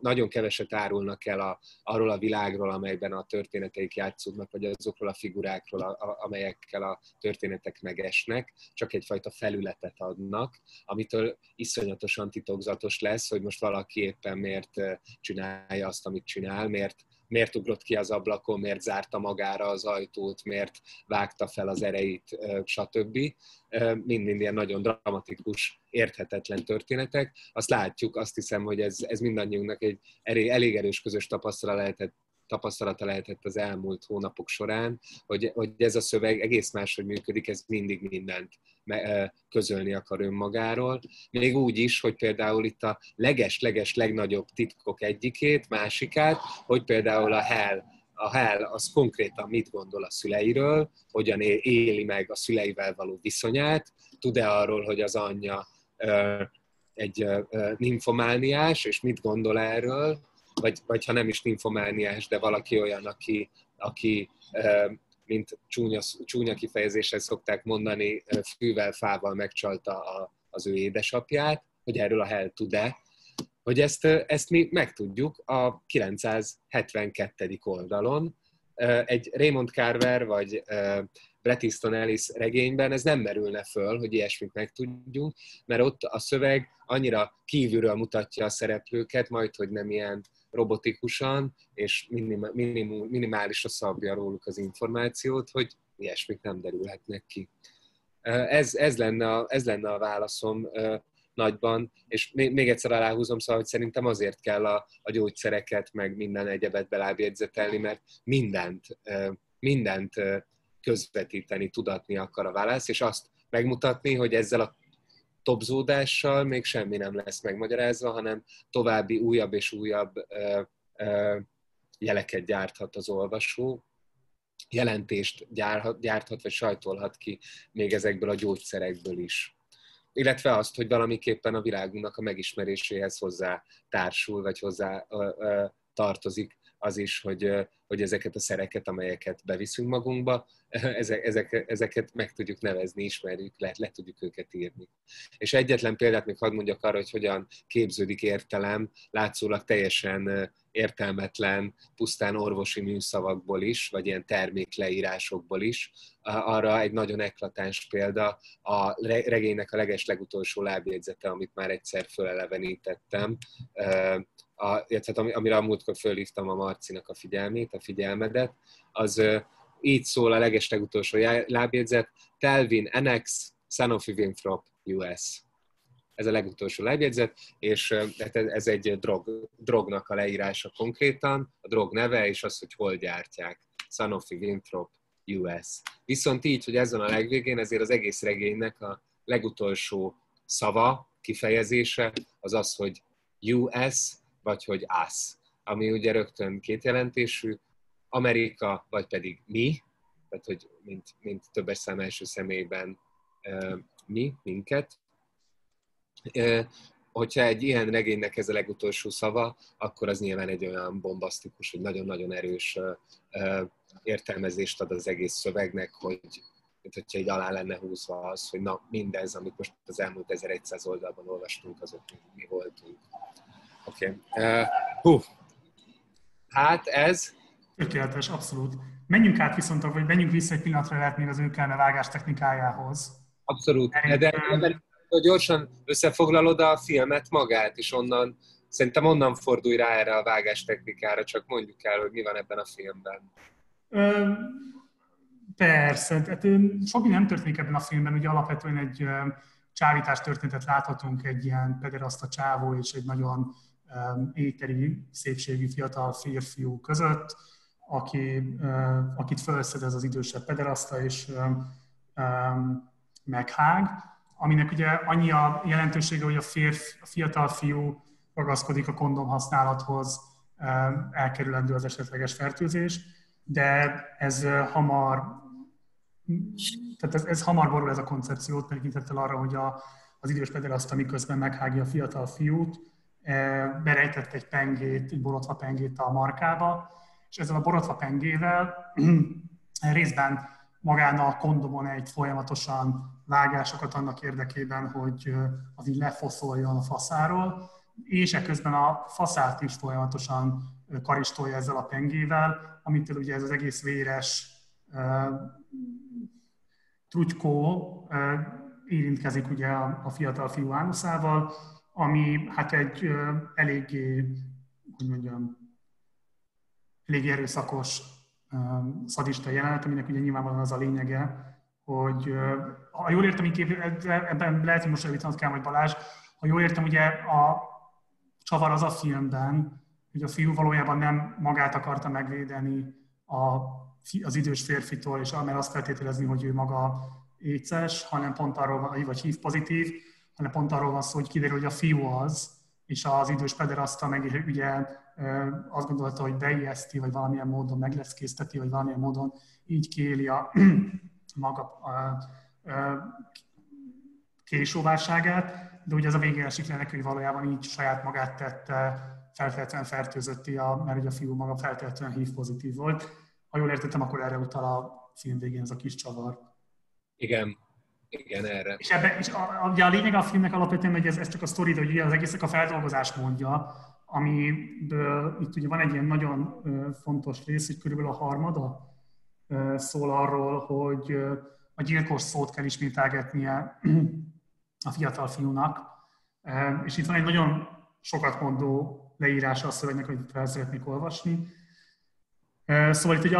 nagyon keveset árulnak el arról a világról, amelyben a történeteik játszódnak, vagy azokról a figurákról, amelyekkel a történetek megesnek, csak egyfajta felületet adnak, amitől iszonyatosan titokzatos lesz, hogy most valaki éppen miért csinálja azt, amit csinál, miért ugrott ki az ablakon, miért zárta magára az ajtót, miért vágta fel az erejét, stb. Mind ilyen nagyon dramatikus, érthetetlen történetek. Azt látjuk, azt hiszem, hogy ez mindannyiunknak egy elég erős közös tapasztalata lehetett az elmúlt hónapok során, hogy ez a szöveg egész máshogy működik, ez mindig mindent közölni akar önmagáról. Még úgy is, hogy például itt a leges-leges legnagyobb titkok egyikét, másikát, hogy például a Hell az konkrétan mit gondol a szüleiről, hogyan éli meg a szüleivel való viszonyát, tud-e arról, hogy az anyja egy ninfomániás, és mit gondol erről, vagy ha nem is ninfomániás, de valaki olyan, aki mint csúnya kifejezéssel szokták mondani, fűvel, fával megcsalta az ő édesapját, hogy erről a Hell tud-e, hogy ezt mi megtudjuk a 972. oldalon. Egy Raymond Carver vagy Bret Easton Ellis regényben ez nem merülne föl, hogy ilyesmit megtudjunk, mert ott a szöveg annyira kívülről mutatja a szereplőket, majdhogy nem ilyen robotikusan, és minimálisra szabja róluk az információt, hogy ilyesmit nem derülhetnek ki. Ez lenne a válaszom nagyban, és még egyszer aláhúzom, szóval, hogy szerintem azért kell a gyógyszereket, meg minden egyebet belábjegyzetelni, mert mindent közvetíteni, tudatni akar a válasz, és azt megmutatni, hogy ezzel a tobzódással még semmi nem lesz megmagyarázva, hanem további újabb és újabb jeleket gyárthat az olvasó, jelentést gyárthat vagy sajtolhat ki még ezekből a gyógyszerekből is. Illetve azt, hogy valamiképpen a világunknak a megismeréséhez hozzá társul, vagy hozzá tartozik az is, hogy ezeket a szereket, amelyeket beviszünk magunkba, ezeket meg tudjuk nevezni, ismerjük, le tudjuk őket írni. És egyetlen példát még hadd mondjak arra, hogy hogyan képződik értelem, látszólag teljesen értelmetlen, pusztán orvosi műszavakból is, vagy ilyen termékleírásokból is. Arra egy nagyon eklatáns példa a regénynek a legeslegutolsó lábjegyzete, amit már egyszer fölelevenítettem, amire a múltkor fölhívtam a Marcinak a figyelmedet, az így szól a legeslegutolsó lábjegyzet, Telvin Annex, Sanofi Winthrop US. Ez a legutolsó lábjegyzet, és ez egy drognak a leírása konkrétan, a drog neve és az, hogy hol gyártják. Sanofi Winthrop US. Viszont így, hogy ez van a legvégén, ezért az egész regénynek a legutolsó szava, kifejezése az az, hogy US, vagy hogy us, ami ugye rögtön kétjelentésű, Amerika, vagy pedig mi, tehát hogy mint többes szám első személyben mi, minket. Hogyha egy ilyen regénynek ez a legutolsó szava, akkor az nyilván egy olyan bombasztikus, hogy nagyon-nagyon erős értelmezést ad az egész szövegnek, hogyha így alá lenne húzva az, hogy na mindez, amit most az elmúlt 1100 oldalban olvastunk, azok mi voltunk. Oké. Okay. Hát ez... Tökéletes, abszolút. Menjünk át viszont, vagy menjünk vissza egy pillanatra, lehet még az önkelme vágás technikájához. Abszolút. De gyorsan összefoglalod a filmet magát, és onnan, szerintem onnan fordulj rá erre a vágás technikára, csak mondjuk el, hogy mi van ebben a filmben. Persze, semmi nem történik ebben a filmben, ugye alapvetően egy csábítás történetet láthatunk, egy ilyen pederaszta csávó és egy nagyon éteri, szépségű fiatal férfiú között, akit felszedez az idősebb pederaszta és meghág, aminek ugye annyi a jelentősége, hogy a fiatal fiú ragaszkodik a kondom használathoz, elkerülendő az esetleges fertőzés, de ez hamar borul ez a koncepciót, tekintettel arra, hogy az idős pederaszta miközben meghágja a fiatal fiút, berejtett egy pengét, egy borotva pengét a markába, és ezzel a borotva pengével részben magán a kondomon egy folyamatosan vágásokat annak érdekében, hogy az így lefoszoljon a faszáról, és ekközben a faszát is folyamatosan karistolja ezzel a pengével, amitől ugye ez az egész véres trutykó érintkezik ugye a fiatal fiú ánuszával, ami hát egy eléggé, eléggé erőszakos szadista jelenet, aminek ugye nyilvánvalóan az a lényege, hogy ha jól értem, ebben lehet, hogy most elvitanod kell majd Balázs, ha jól értem, ugye a csavar az a filmben, hogy a fiú valójában nem magát akarta megvédeni az idős férfitól, és mert azt feltételezni, hogy ő maga éces, hanem pont arról van, vagy hív pozitív, hanem pont arról van szó, hogy kiderül, hogy a fiú az, és az idős pederaszta meg ugye azt gondolta, hogy beijeszti, vagy valamilyen módon megleszkészteti, vagy valamilyen módon így kiéli a maga késóvárságát, de ugye az a végén esik le neki, hogy valójában így saját magát tette, feltétlenül fertőzötti, mert ugye a fiú maga feltétlenül hív pozitív volt. Ha jól értettem, akkor erre utal a film végén ez a kis csavar. Igen. Igen, erre. És a lényeg a filmnek alapvetően, hogy ez csak a sztori, de ugye az egésznek a feldolgozás mondja, amiből itt ugye van egy ilyen nagyon fontos rész, hogy körülbelül a harmada szól arról, hogy a gyilkos szót kell ismételgetnie a fiatal fiúnak. És itt van egy nagyon sokat mondó leírása a szövegnek, amit fel szeretnék olvasni. Szóval itt ugye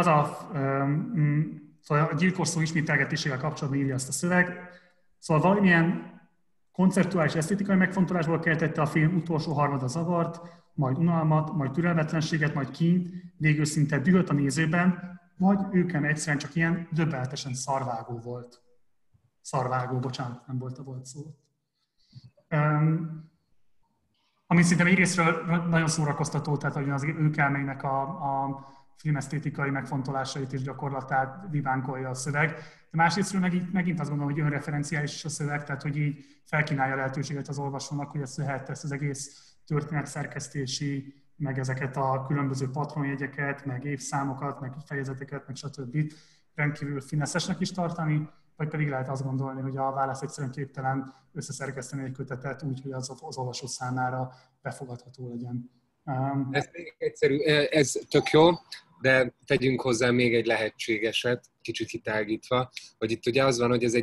a gyilkos szó ismételgetésével kapcsolatban írja ezt a szöveg. Szóval valamilyen Konceptuális esztétikai megfontolásból keltette a film utolsó harmada zavart, majd unalmat, majd türelmetlenséget, majd kínt, végül szinte dühöt a nézőben, vagy őkem egyszerűen csak ilyen döbbenetesen szarvágó volt. Szarvágó, bocsánat, nem volt a volt szó. Ami szinte egyrésztről nagyon szórakoztató, tehát az őkelménynek a filmesztétikai megfontolásait és gyakorlatát divánkolja a szöveg. De másrésztről megint azt gondolom, hogy önreferenciális is a szöveg, tehát hogy így felkínálja lehetőséget az olvasónak, hogy ezt lehet ezt az egész történetszerkesztési, meg ezeket a különböző patronjegyeket, meg évszámokat, meg fejezeteket, meg stb. Rendkívül fineszesnek is tartani, vagy pedig lehet azt gondolni, hogy a válasz egyszerűen képtelen összeszerkeszteni egy kötetet úgy, hogy az olvasó számára befogadható legyen. Ez még egyszerű, ez tök jó, de tegyünk hozzá még egy lehetségeset, kicsit kitágítva, hogy itt ugye az van, hogy ez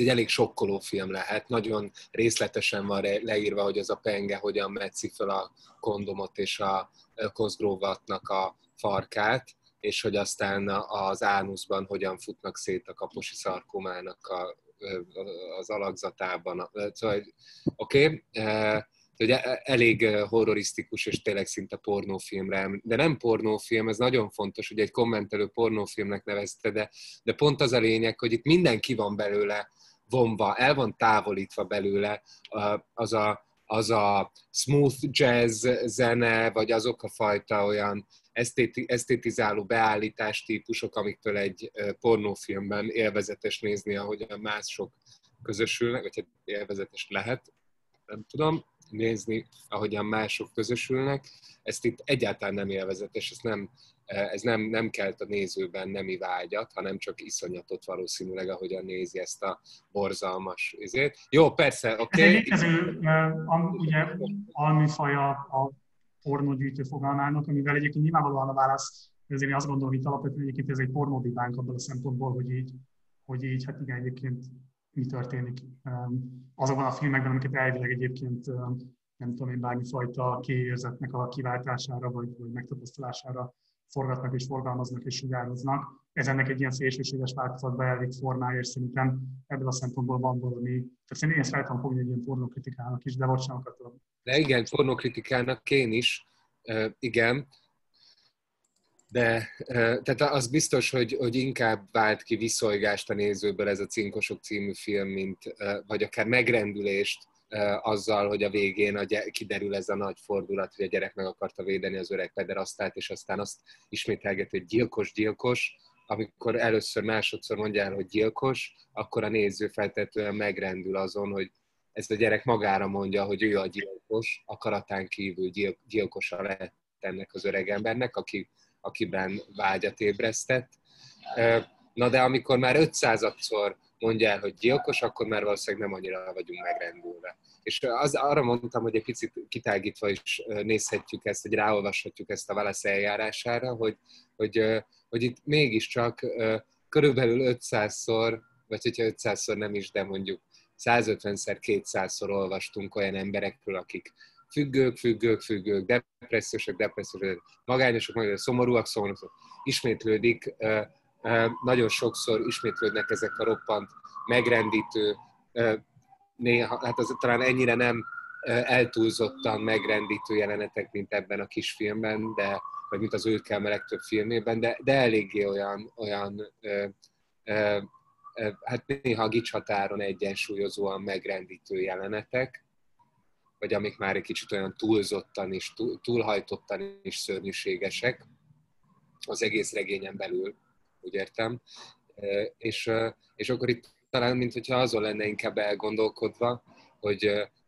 egy elég sokkoló film lehet, nagyon részletesen van leírva, hogy az a penge hogyan metszi fel a kondomot és a koszgróvatnak a farkát, és hogy aztán az ánuszban hogyan futnak szét a kaposi szarkomának az alakzatában. Oké, hogy elég horrorisztikus és tényleg szinte pornófilmre, de nem pornófilm, ez nagyon fontos, hogy egy kommentelő pornófilmnek nevezte, de pont az a lényeg, hogy itt mindenki van belőle vonva, el van távolítva belőle az a smooth jazz zene, vagy azok a fajta olyan esztétizáló beállítás típusok, amiktől egy pornófilmben élvezetes nézni, ahogyan mások közösülnek, vagy élvezetes lehet, nem tudom, nézni, ahogyan mások közösülnek. Ezt itt egyáltalán nem élvezetes, ez nem kelt a nézőben nemi vágyat, hanem csak iszonyatot valószínűleg, ahogyan nézi ezt a borzalmas izét. Jó, persze, oké. Okay. Ez egy létező ugye alműfaja a pornógyűjtő fogalmának, amivel egyébként nyilvánvalóan a válasz, ezért én azt gondolom, hogy alapvetően egyébként ez egy pornódivánk abban a szempontból, hogy így hát igen, egyébként mi történik azokban a filmekben, amiket elvileg egyébként, nem tudom én, bármifajta kiérzetnek a kiváltására, vagy megtapasztalására forgatnak és forgalmaznak és sugároznak. Ez ennek egy ilyen szélsőséges változatban elvég formája, és szerintem ebből a szempontból van valami. Tehát szerintem én ezt fel tudom fogni egy ilyen pornokritikának is, de bocsánat. De igen, pornokritikának én is, igen. De tehát az biztos, hogy inkább vált ki viszolgást a nézőből ez a Cinkosok című film, vagy akár megrendülést azzal, hogy a végén kiderül ez a nagy fordulat, hogy a gyerek meg akarta védeni az öreg pederasztát, és aztán azt ismételgeti, hogy gyilkos, amikor először, másodszor mondjál, hogy gyilkos, akkor a néző feltétlenül megrendül azon, hogy ez a gyerek magára mondja, hogy ő a gyilkos, akaratán kívül gyilkosa lett ennek az öreg embernek, akiben vágyat ébresztett. Na de amikor már 500-szor mondja el, hogy gyilkos, akkor már valószínűleg nem annyira vagyunk megrendülve. És arra mondtam, hogy egy picit kitágítva is nézhetjük ezt, hogy ráolvashatjuk ezt a válasz eljárására, hogy itt mégiscsak körülbelül 500-szor, vagy hogyha 500-szor nem is, de mondjuk 150-szer, 200-szor olvastunk olyan emberekről, akik függők, depressziósok, magányosok, szomorúak, ismétlődik, nagyon sokszor ismétlődnek ezek a roppant megrendítő, néha, hát az talán ennyire nem eltúlzottan megrendítő jelenetek, mint ebben a kisfilmben, vagy mint az Őrkelme legtöbb filmében, de eléggé olyan hát néha a gics határon egyensúlyozóan megrendítő jelenetek, vagy amik már egy kicsit olyan túlzottan és túlhajtottan és szörnyűségesek az egész regényen belül, úgy értem. És akkor itt talán, mintha azon lenne inkább elgondolkodva,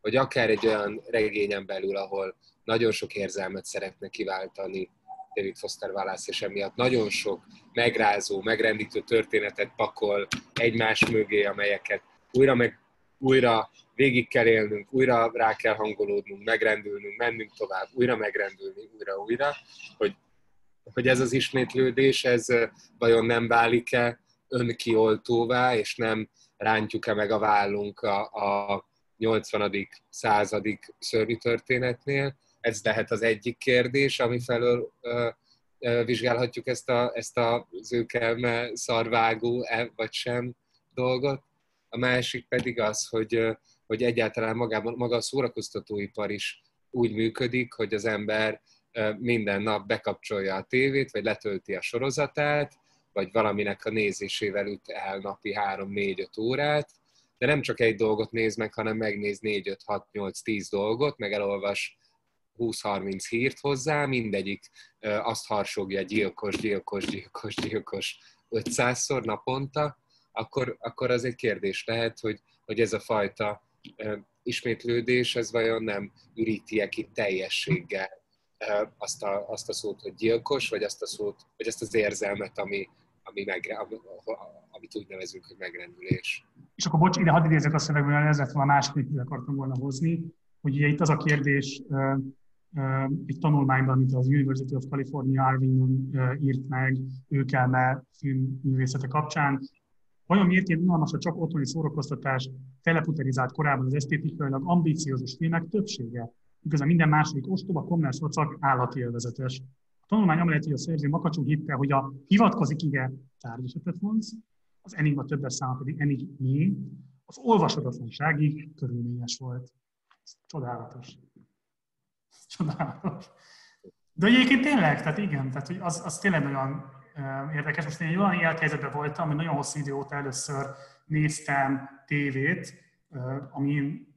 hogy akár egy olyan regényen belül, ahol nagyon sok érzelmet szeretne kiváltani David Foster Wallace, és emiatt nagyon sok megrázó, megrendítő történetet pakol egymás mögé, amelyeket újra végig kell élnünk, újra rá kell hangolódnunk, megrendülnünk, mennünk tovább, újra megrendülni, újra, hogy ez az ismétlődés, ez vajon nem válik-e önkioltóvá, és nem rántjuk-e meg a vállunk a 80. századik szörnyű történetnél. Ez lehet az egyik kérdés, amifelől vizsgálhatjuk ezt az őkelme szarvágó, vagy sem dolgot. a másik pedig az, hogy egyáltalán maga a szórakoztatóipar is úgy működik, hogy az ember minden nap bekapcsolja a tévét, vagy letölti a sorozatát, vagy valaminek a nézésével üt el napi 3-4-5 órát, de nem csak egy dolgot néz meg, hanem megnéz 4-5-6-8-10 dolgot, meg elolvas 20-30 hírt hozzá, mindegyik azt harsogja gyilkos 500-szor naponta, akkor az egy kérdés lehet, hogy ez a fajta ismétlődés, ez vajon nem üríti-e ki teljességgel azt a szót, hogy gyilkos, vagy azt a szót, vagy azt az érzelmet, amit úgy nevezünk, hogy megrendülés. És akkor bocs, ide hadd idézzek a szövegből, mert ez lett volna a második, amit akartam volna hozni, hogy ugye itt az a kérdés egy tanulmányban, amit az University of California Irvine írt meg őkelme filmművészete kapcsán, vajon miért ilyen unalmas a csak otthoni szórakoztatás teleputerizált korában az esztétikailag ambíciózus filmek többsége? Igazán minden második ostoba, kommerszvacak, állatélvezetes. A tanulmány amellett, hogy a szerző makacsú hitte, hogy a hivatkozik-ige tárgyesetet vonz, az enigma többes száma pedig enigmi, az olvashatatlanságig körülményes volt. Ez csodálatos. Csodálatos. De egyébként tényleg, tehát igen, tehát, hogy az tényleg olyan érdekes. Most én egy olyan élethelyzetben voltam, hogy nagyon hosszú idő óta először néztem tévét, amin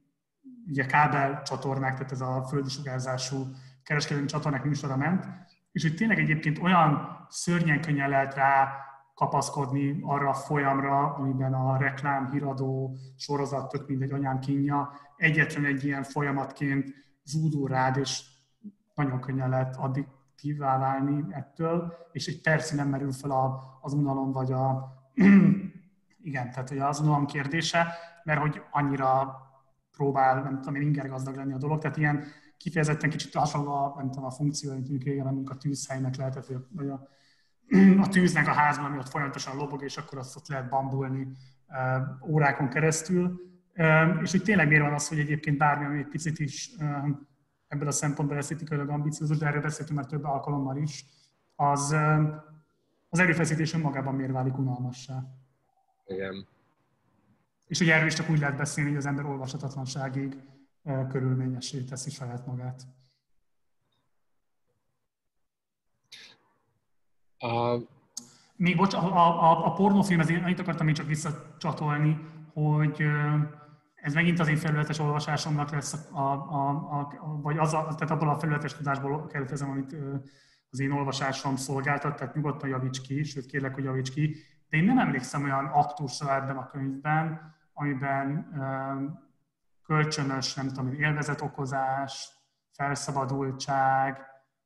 ugye kábel csatornák, tehát ez a földi sugárzású kereskedelmi csatornák műsora ment, és hogy tényleg egyébként olyan szörnyen könnyen lehet rá kapaszkodni arra a folyamra, amiben a reklám, híradó, sorozat, tök mindegy, anyám kínja, egyetlen egy ilyen folyamatként zúdul rád, és nagyon könnyen lehet addiktívvá válni ettől, és egy percig nem merül fel az unalom, vagy a... igen, tehát az unalom kérdése, mert hogy annyira próbál, nem tudom, inger gazdag lenni a dolog, tehát ilyen kifejezetten kicsit hasonló, nem tudom, a funkció, mint régen, amink a tűzhelynek lehetett, vagy a tűznek a házban, ami ott folyamatosan lobog, és akkor azt ott lehet bambulni órákon keresztül. És hogy tényleg miért van az, hogy egyébként bármi, ami egy picit is ebből a szempontból esztétikailag ambiciózus, de erről beszéltünk már több alkalommal is, az erőfeszítés önmagában miért válik unalmassá. Igen. És ugye erről is csak úgy lehet beszélni, hogy az ember olvashatatlanságig körülményessé teszi saját magát. Még bocs, a pornófilm, azért annyit akartam még csak visszacsatolni, hogy ez megint az én felületes olvasásomnak lesz, vagy tehát abból a felületes tudásból keletkezem, amit az én olvasásom szolgáltat, tehát nyugodtan javíts ki, sőt kérlek, hogy javíts ki. De én nem emlékszem olyan aktusra ebben a könyvben, amiben kölcsönös, nem tudom, élvezetokozás, felszabadultság,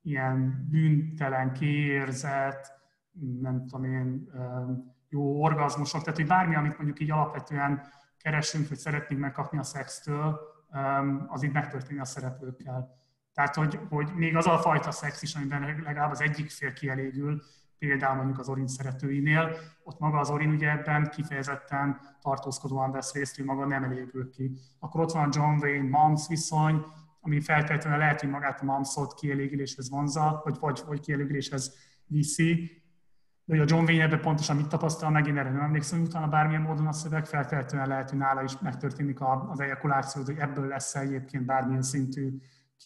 ilyen bűntelen kiérzet, nem tudom én, jó orgazmusok, tehát hogy bármi, amit mondjuk így alapvetően keresünk, vagy szeretnénk megkapni a szextől, az így megtörténni a szereplőkkel. Tehát, hogy még az a fajta szex is, amiben legalább az egyik fél kielégül, például mondjuk az Orin szeretőinél, ott maga az Orin ugye ebben kifejezetten tartózkodóan vesz részt, hogy maga nem elégül ki. Akkor ott van a John Wayne-Mams viszony, ami feltétlenül lehet, hogy magát a Mamsot kielégüléshez vonza, vagy kielégüléshez viszi. De hogy a John Wayne ebben pontosan mit tapasztal, megint erre nem emlékszem, hogy utána bármilyen módon a szöveg, feltétlenül lehet, hogy nála is megtörténik az ejakuláció, hogy ebből lesz egyébként bármilyen szintű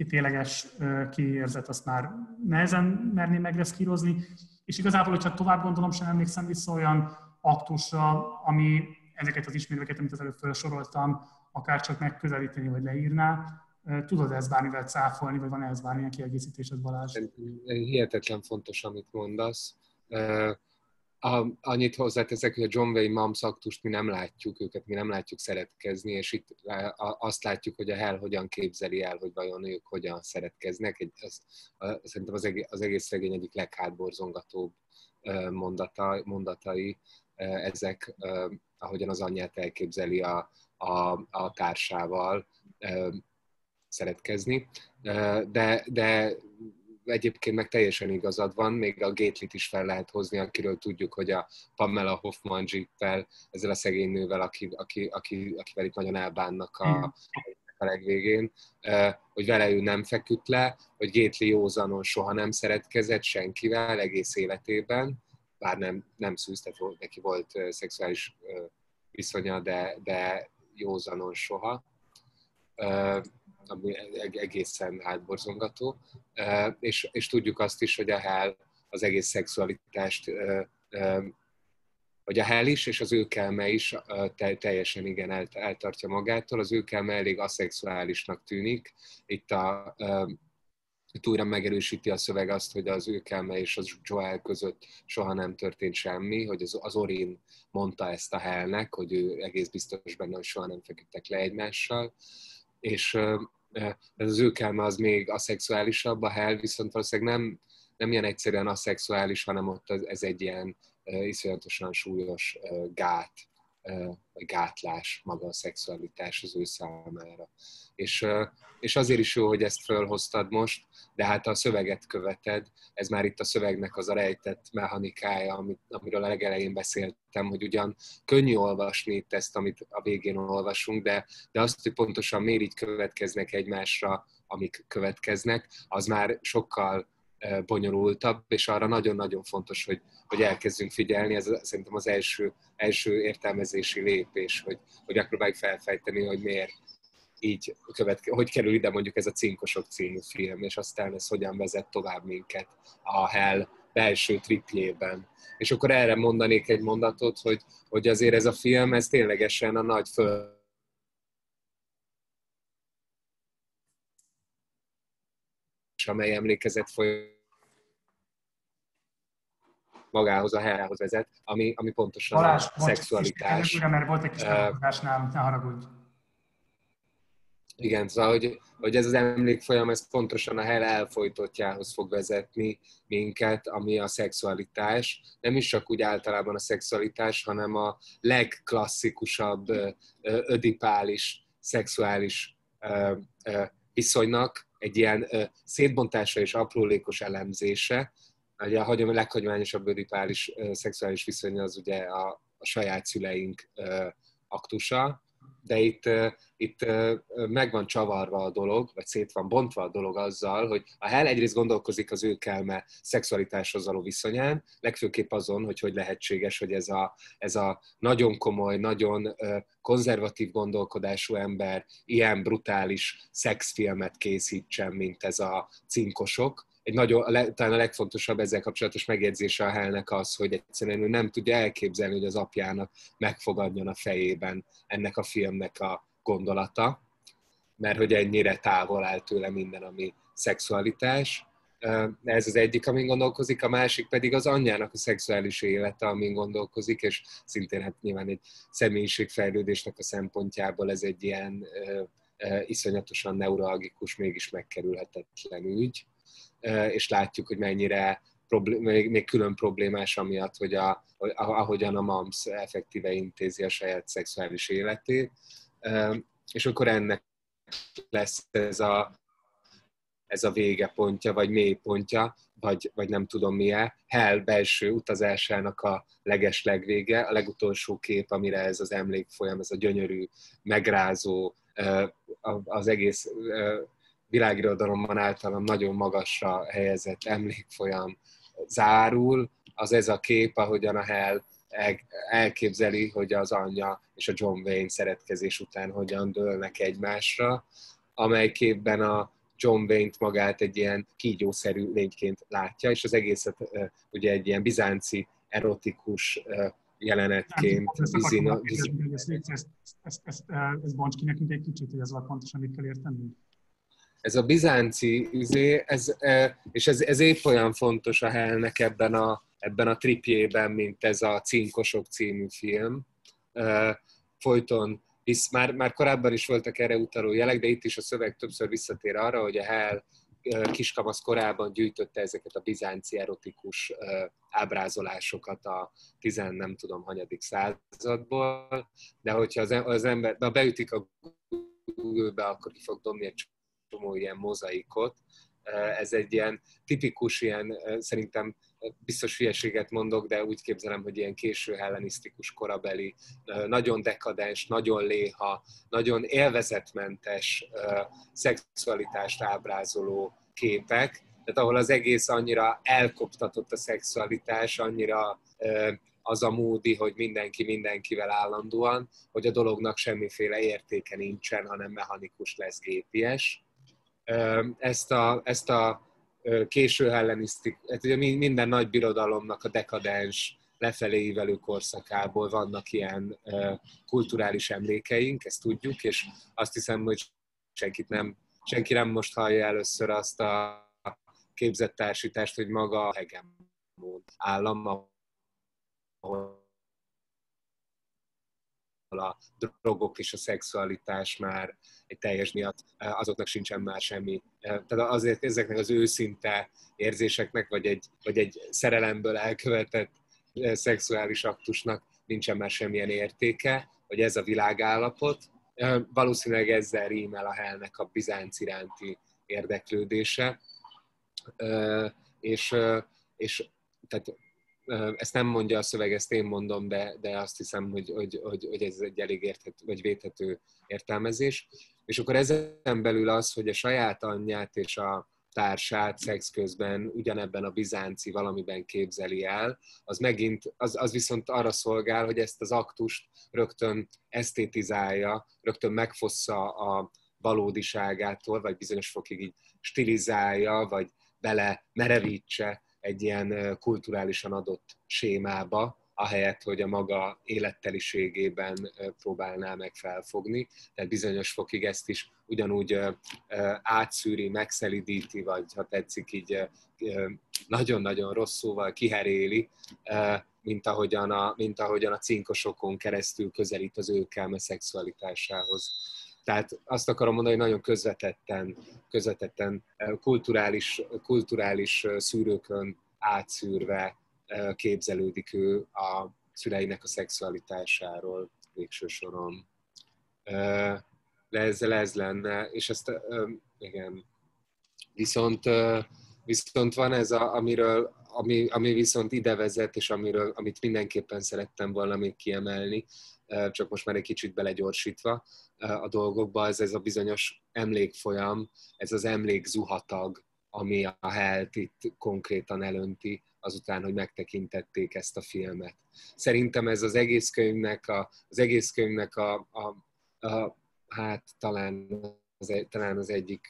tényleges kiérzet, azt már nehezen merném megreszkírozni. És igazából, hogyha tovább gondolom, sem emlékszem vissza olyan aktusra, ami ezeket az ismérveket, amit az előbb felsoroltam, akár csak megközelíteni vagy leírná. Tudod ezt bármivel cáfolni, vagy van ehhez bármilyen kiegészítésed, Balázs? Hihetetlen fontos, amit mondasz. Annyit hozzáteszek, hogy a John Wayne Mams aktust mi nem látjuk, őket mi nem látjuk szeretkezni, és itt azt látjuk, hogy a Hell hogyan képzeli el, hogy vajon ők hogyan szeretkeznek. Szerintem az egész regény egyik leghátborzongatóbb mondatai ezek, ahogyan az anyját elképzeli a társával szeretkezni, de egyébként meg teljesen igazad van, még a Gatelyt is fel lehet hozni, akiről tudjuk, hogy a Pamela Hoffman Jeep-vel, ezzel a szegény nővel, akivel itt nagyon elbánnak a legvégén, hogy vele ő nem feküdt le, hogy Gately józanon soha nem szeretkezett senkivel egész életében, bár nem szűztet, neki volt szexuális viszonya, de józanon soha, ami egészen átborzongató. És tudjuk azt is, hogy a Hell az egész szexualitást, hogy a Hell is, és az őkelme is teljesen igen eltartja magától. Az őkelme elég aszexuálisnak tűnik. Itt újra megerősíti a szöveg azt, hogy az őkelme és az Joel között soha nem történt semmi, hogy az Orin mondta ezt a Hellnek, hogy ő egész biztos benne, hogy soha nem feküdtek le egymással. És az őkelme az még aszexuálisabb, a Hell viszont valószínűleg nem ilyen egyszerűen aszexuális, hanem ott ez egy ilyen iszonyatosan súlyos gátlás, maga a szexualitás az ő számára. És azért is jó, hogy ezt fölhoztad most, de hát a szöveget követed, ez már itt a szövegnek az a rejtett mechanikája, amiről a legelején beszéltem, hogy ugyan könnyű olvasni itt ezt, amit a végén olvasunk, de azt, hogy pontosan miért így következnek egymásra, amik következnek, az már sokkal bonyolultabb, és arra nagyon-nagyon fontos, hogy elkezdjünk figyelni. Ez szerintem az első értelmezési lépés, hogy megpróbáljuk felfejteni, hogy miért így hogy kerül ide mondjuk ez a Cinkosok című film, és aztán ez hogyan vezet tovább minket a Hell belső tripjében. És akkor erre mondanék egy mondatot, hogy azért ez a film, ez ténylegesen a nagy föl... amely emlékezett magához, a Hellhez vezet, ami pontosan Balázs, a szexualitás. Balázs, mert volt egy kis tartozásnál, ne haragudj. Igen, szóval, hogy ez az emlékfolyam, ez pontosan a Hell elfojtottjához fog vezetni minket, ami a szexualitás. Nem is csak úgy általában a szexualitás, hanem a legklasszikusabb, ödipális, szexuális viszonynak egy ilyen szétbontása és aprólékos elemzése. Ugye a leghagyományosabb ödipális szexuális viszony az ugye a saját szüleink aktusa, de itt meg van csavarva a dolog, vagy szét van bontva a dolog azzal, hogy a Hell egyrészt gondolkozik az őkelme szexualitáshoz való viszonyán, legfőképp azon, hogy lehetséges, hogy ez a nagyon komoly, nagyon konzervatív gondolkodású ember ilyen brutális szexfilmet készítsen, mint ez a Cinkosok. Talán a legfontosabb ezzel kapcsolatos megjegyzése a Hellnek az, hogy egyszerűen ő nem tudja elképzelni, hogy az apjának megfogadjon a fejében ennek a filmnek a gondolata, mert hogy ennyire távol áll tőle minden, ami szexualitás. Ez az egyik, amin gondolkozik, a másik pedig az anyjának a szexuális élete, amin gondolkozik, és szintén hát nyilván egy személyiségfejlődésnek a szempontjából ez egy ilyen iszonyatosan neuralgikus, mégis megkerülhetetlen ügy. És látjuk, hogy mennyire még külön problémás amiatt, hogy ahogyan a MAMS effektíve intézi a saját szexuális életét. És akkor ennek lesz ez a végepontja, vagy mélypontja, vagy nem tudom milyen, Hell belső utazásának a legeslegvége, a legutolsó kép, amire ez az emlékfolyam, ez a gyönyörű, megrázó, az egész... világirodalomban általam nagyon magasra helyezett emlékfolyam zárul, az ez a kép, ahogyan a Hell elképzeli, hogy az anyja és a John Wayne szeretkezés után hogyan dőlnek egymásra, amely képben a John Wayne-t magát egy ilyen kígyószerű lényként látja, és az egészet ugye egy ilyen bizánci, erotikus jelenetként. Ezt bonts ki nekünk egy kicsit, hogy ezzel pontosan mit kell értenünk. Ez a bizánci és ez épp olyan fontos a Hellnek ebben a tripjében, mint ez a Cinkosok című film. Folyton, hisz már korábban is voltak erre utaló jelek, de itt is a szöveg többször visszatér arra, hogy a Hell kiskamasz korában gyűjtötte ezeket a bizánci erotikus ábrázolásokat a 10 nem tudom hanyadik századból, de hogyha az ember beütik a Google-be, akkor ki fog dobni egy csomó ilyen mozaikot. Ez egy ilyen tipikus, ilyen, szerintem biztos hülyeséget mondok, de úgy képzelem, hogy ilyen késő hellenisztikus korabeli, nagyon dekadens, nagyon léha, nagyon élvezetmentes szexualitást ábrázoló képek, tehát ahol az egész annyira elkoptatott a szexualitás, annyira az a módi, hogy mindenki mindenkivel állandóan, hogy a dolognak semmiféle értéke nincsen, hanem mechanikus lesz, gépies. Ezt a késő hellenisztik, ugye minden nagy birodalomnak a dekadens, lefelé ívelő korszakából vannak ilyen kulturális emlékeink, ezt tudjuk, és azt hiszem, hogy senki nem most hallja először azt a képzettársítást, hogy maga a hegemon állam, ahol a drogok és a szexualitás már egy teljes miatt, azoknak sincsen már semmi. Tehát azért ezeknek az őszinte érzéseknek, vagy egy szerelemből elkövetett szexuális aktusnak nincsen már semmilyen értéke, hogy ez a világállapot. Valószínűleg ezzel rímel a Hellnek a Bizánc iránti érdeklődése. És tehát ezt nem mondja a szöveg, ezt én mondom, de azt hiszem, hogy ez egy elég érthető, vagy védhető értelmezés. És akkor ezen belül az, hogy a saját anyját és a társát szex közben ugyanebben a bizánci valamiben képzeli el, az megint, az viszont arra szolgál, hogy ezt az aktust rögtön esztétizálja, rögtön megfossza a valódiságától, vagy bizonyos fokig így stilizálja, vagy bele merevítse egy ilyen kulturálisan adott sémába, ahelyett, hogy a maga életteliségében próbálná meg felfogni. Tehát bizonyos fokig ezt is ugyanúgy átszűri, megszelidíti, vagy ha tetszik, így nagyon-nagyon rossz szóval kiheréli, mint ahogyan a cinkosokon keresztül közelít az őkelme szexualitásához. Tehát azt akarom mondani, hogy nagyon közvetetten kulturális szűrőkön átszűrve képzelődik ő a szüleinek a szexualitásáról végső soron. De ezzel ez lenne, és ezt igen. Viszont van ez, ami viszont ide vezet, és amit mindenképpen szerettem volna még kiemelni, csak most már egy kicsit belegyorsítva a dolgokba, ez a bizonyos emlékfolyam, ez az emlékzuhatag, ami a Hellt itt konkrétan elönti, azután, hogy megtekintették ezt a filmet. Szerintem ez az egész könyvnek talán az egyik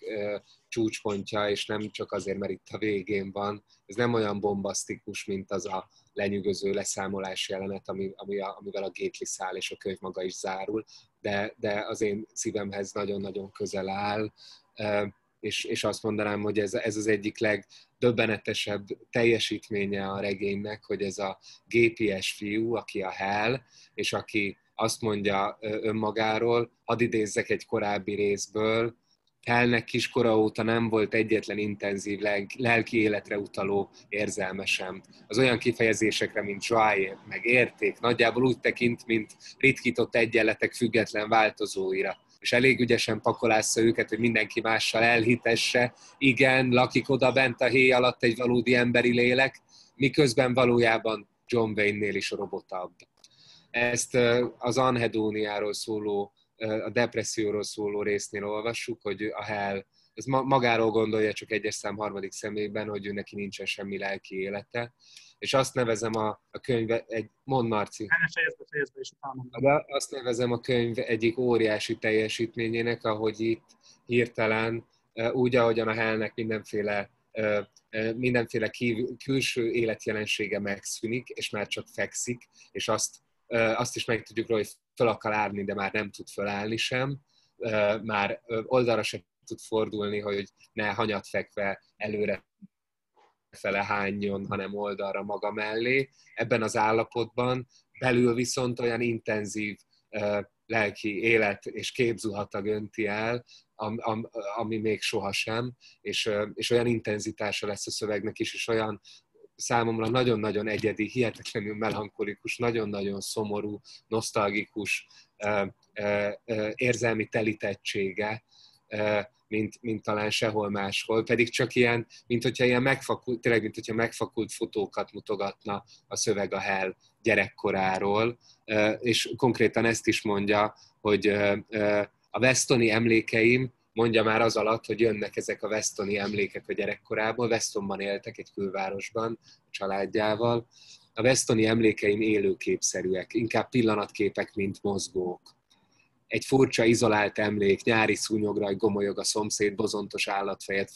csúcspontja, és nem csak azért, mert itt a végén van. Ez nem olyan bombasztikus, mint az a lenyűgöző leszámolás jelenet, amivel a Gately száll, és a könyv maga is zárul, de az én szívemhez nagyon-nagyon közel áll, és azt mondanám, hogy ez az egyik legdöbbenetesebb teljesítménye a regénynek, hogy ez a gépies fiú, aki a Hell, és aki azt mondja önmagáról, hadd idézzek egy korábbi részből, Hellnek kiskora óta nem volt egyetlen intenzív lelki életre utaló érzelme sem. Az olyan kifejezésekre, mint joie, meg érték, nagyjából úgy tekint, mint ritkított egyenletek független változóira. És elég ügyesen pakolásza őket, hogy mindenki mással elhitesse, igen, lakik oda bent a héj alatt egy valódi emberi lélek, miközben valójában John Wayne-nél is robotabb. Ezt az anhedóniáról szóló, a depresszióról szóló résznél olvassuk, hogy a Hell, ez magáról gondolja csak egyes szám harmadik szemében, hogy ő neki nincsen semmi lelki élete, és azt nevezem a könyv egy mondnarci. Azt nevezem a könyv egyik óriási teljesítményének, ahogy itt hirtelen, úgy, ahogyan a Hellnek mindenféle külső életjelensége megszűnik, és már csak fekszik, és azt is megtudjuk róla, hogy föl akar állni, de már nem tud fölállni sem, már oldalra sem tud fordulni, hogy ne hanyatfekve előre fele hányjon, hanem oldalra maga mellé. Ebben az állapotban belül viszont olyan intenzív lelki élet és képzuhatag önti el, ami még sohasem, és olyan intenzitása lesz a szövegnek is, és olyan számomra nagyon-nagyon egyedi, hihetetlenül melankolikus, nagyon-nagyon szomorú, nosztalgikus érzelmi telítettsége, mint talán sehol máshol, pedig csak ilyen, mint hogyha megfakult fotókat mutogatna a szöveg a Hell gyerekkoráról, és konkrétan ezt is mondja, hogy a Westoni emlékeim mondja már az alatt, hogy jönnek ezek a westoni emlékek a gyerekkorából. Westonban éltek, egy külvárosban, a családjával. A westoni emlékeim élőképszerűek, inkább pillanatképek, mint mozgók. Egy furcsa, izolált emlék, nyári szúnyogra gomolyog a szomszéd, bozontos állatfejet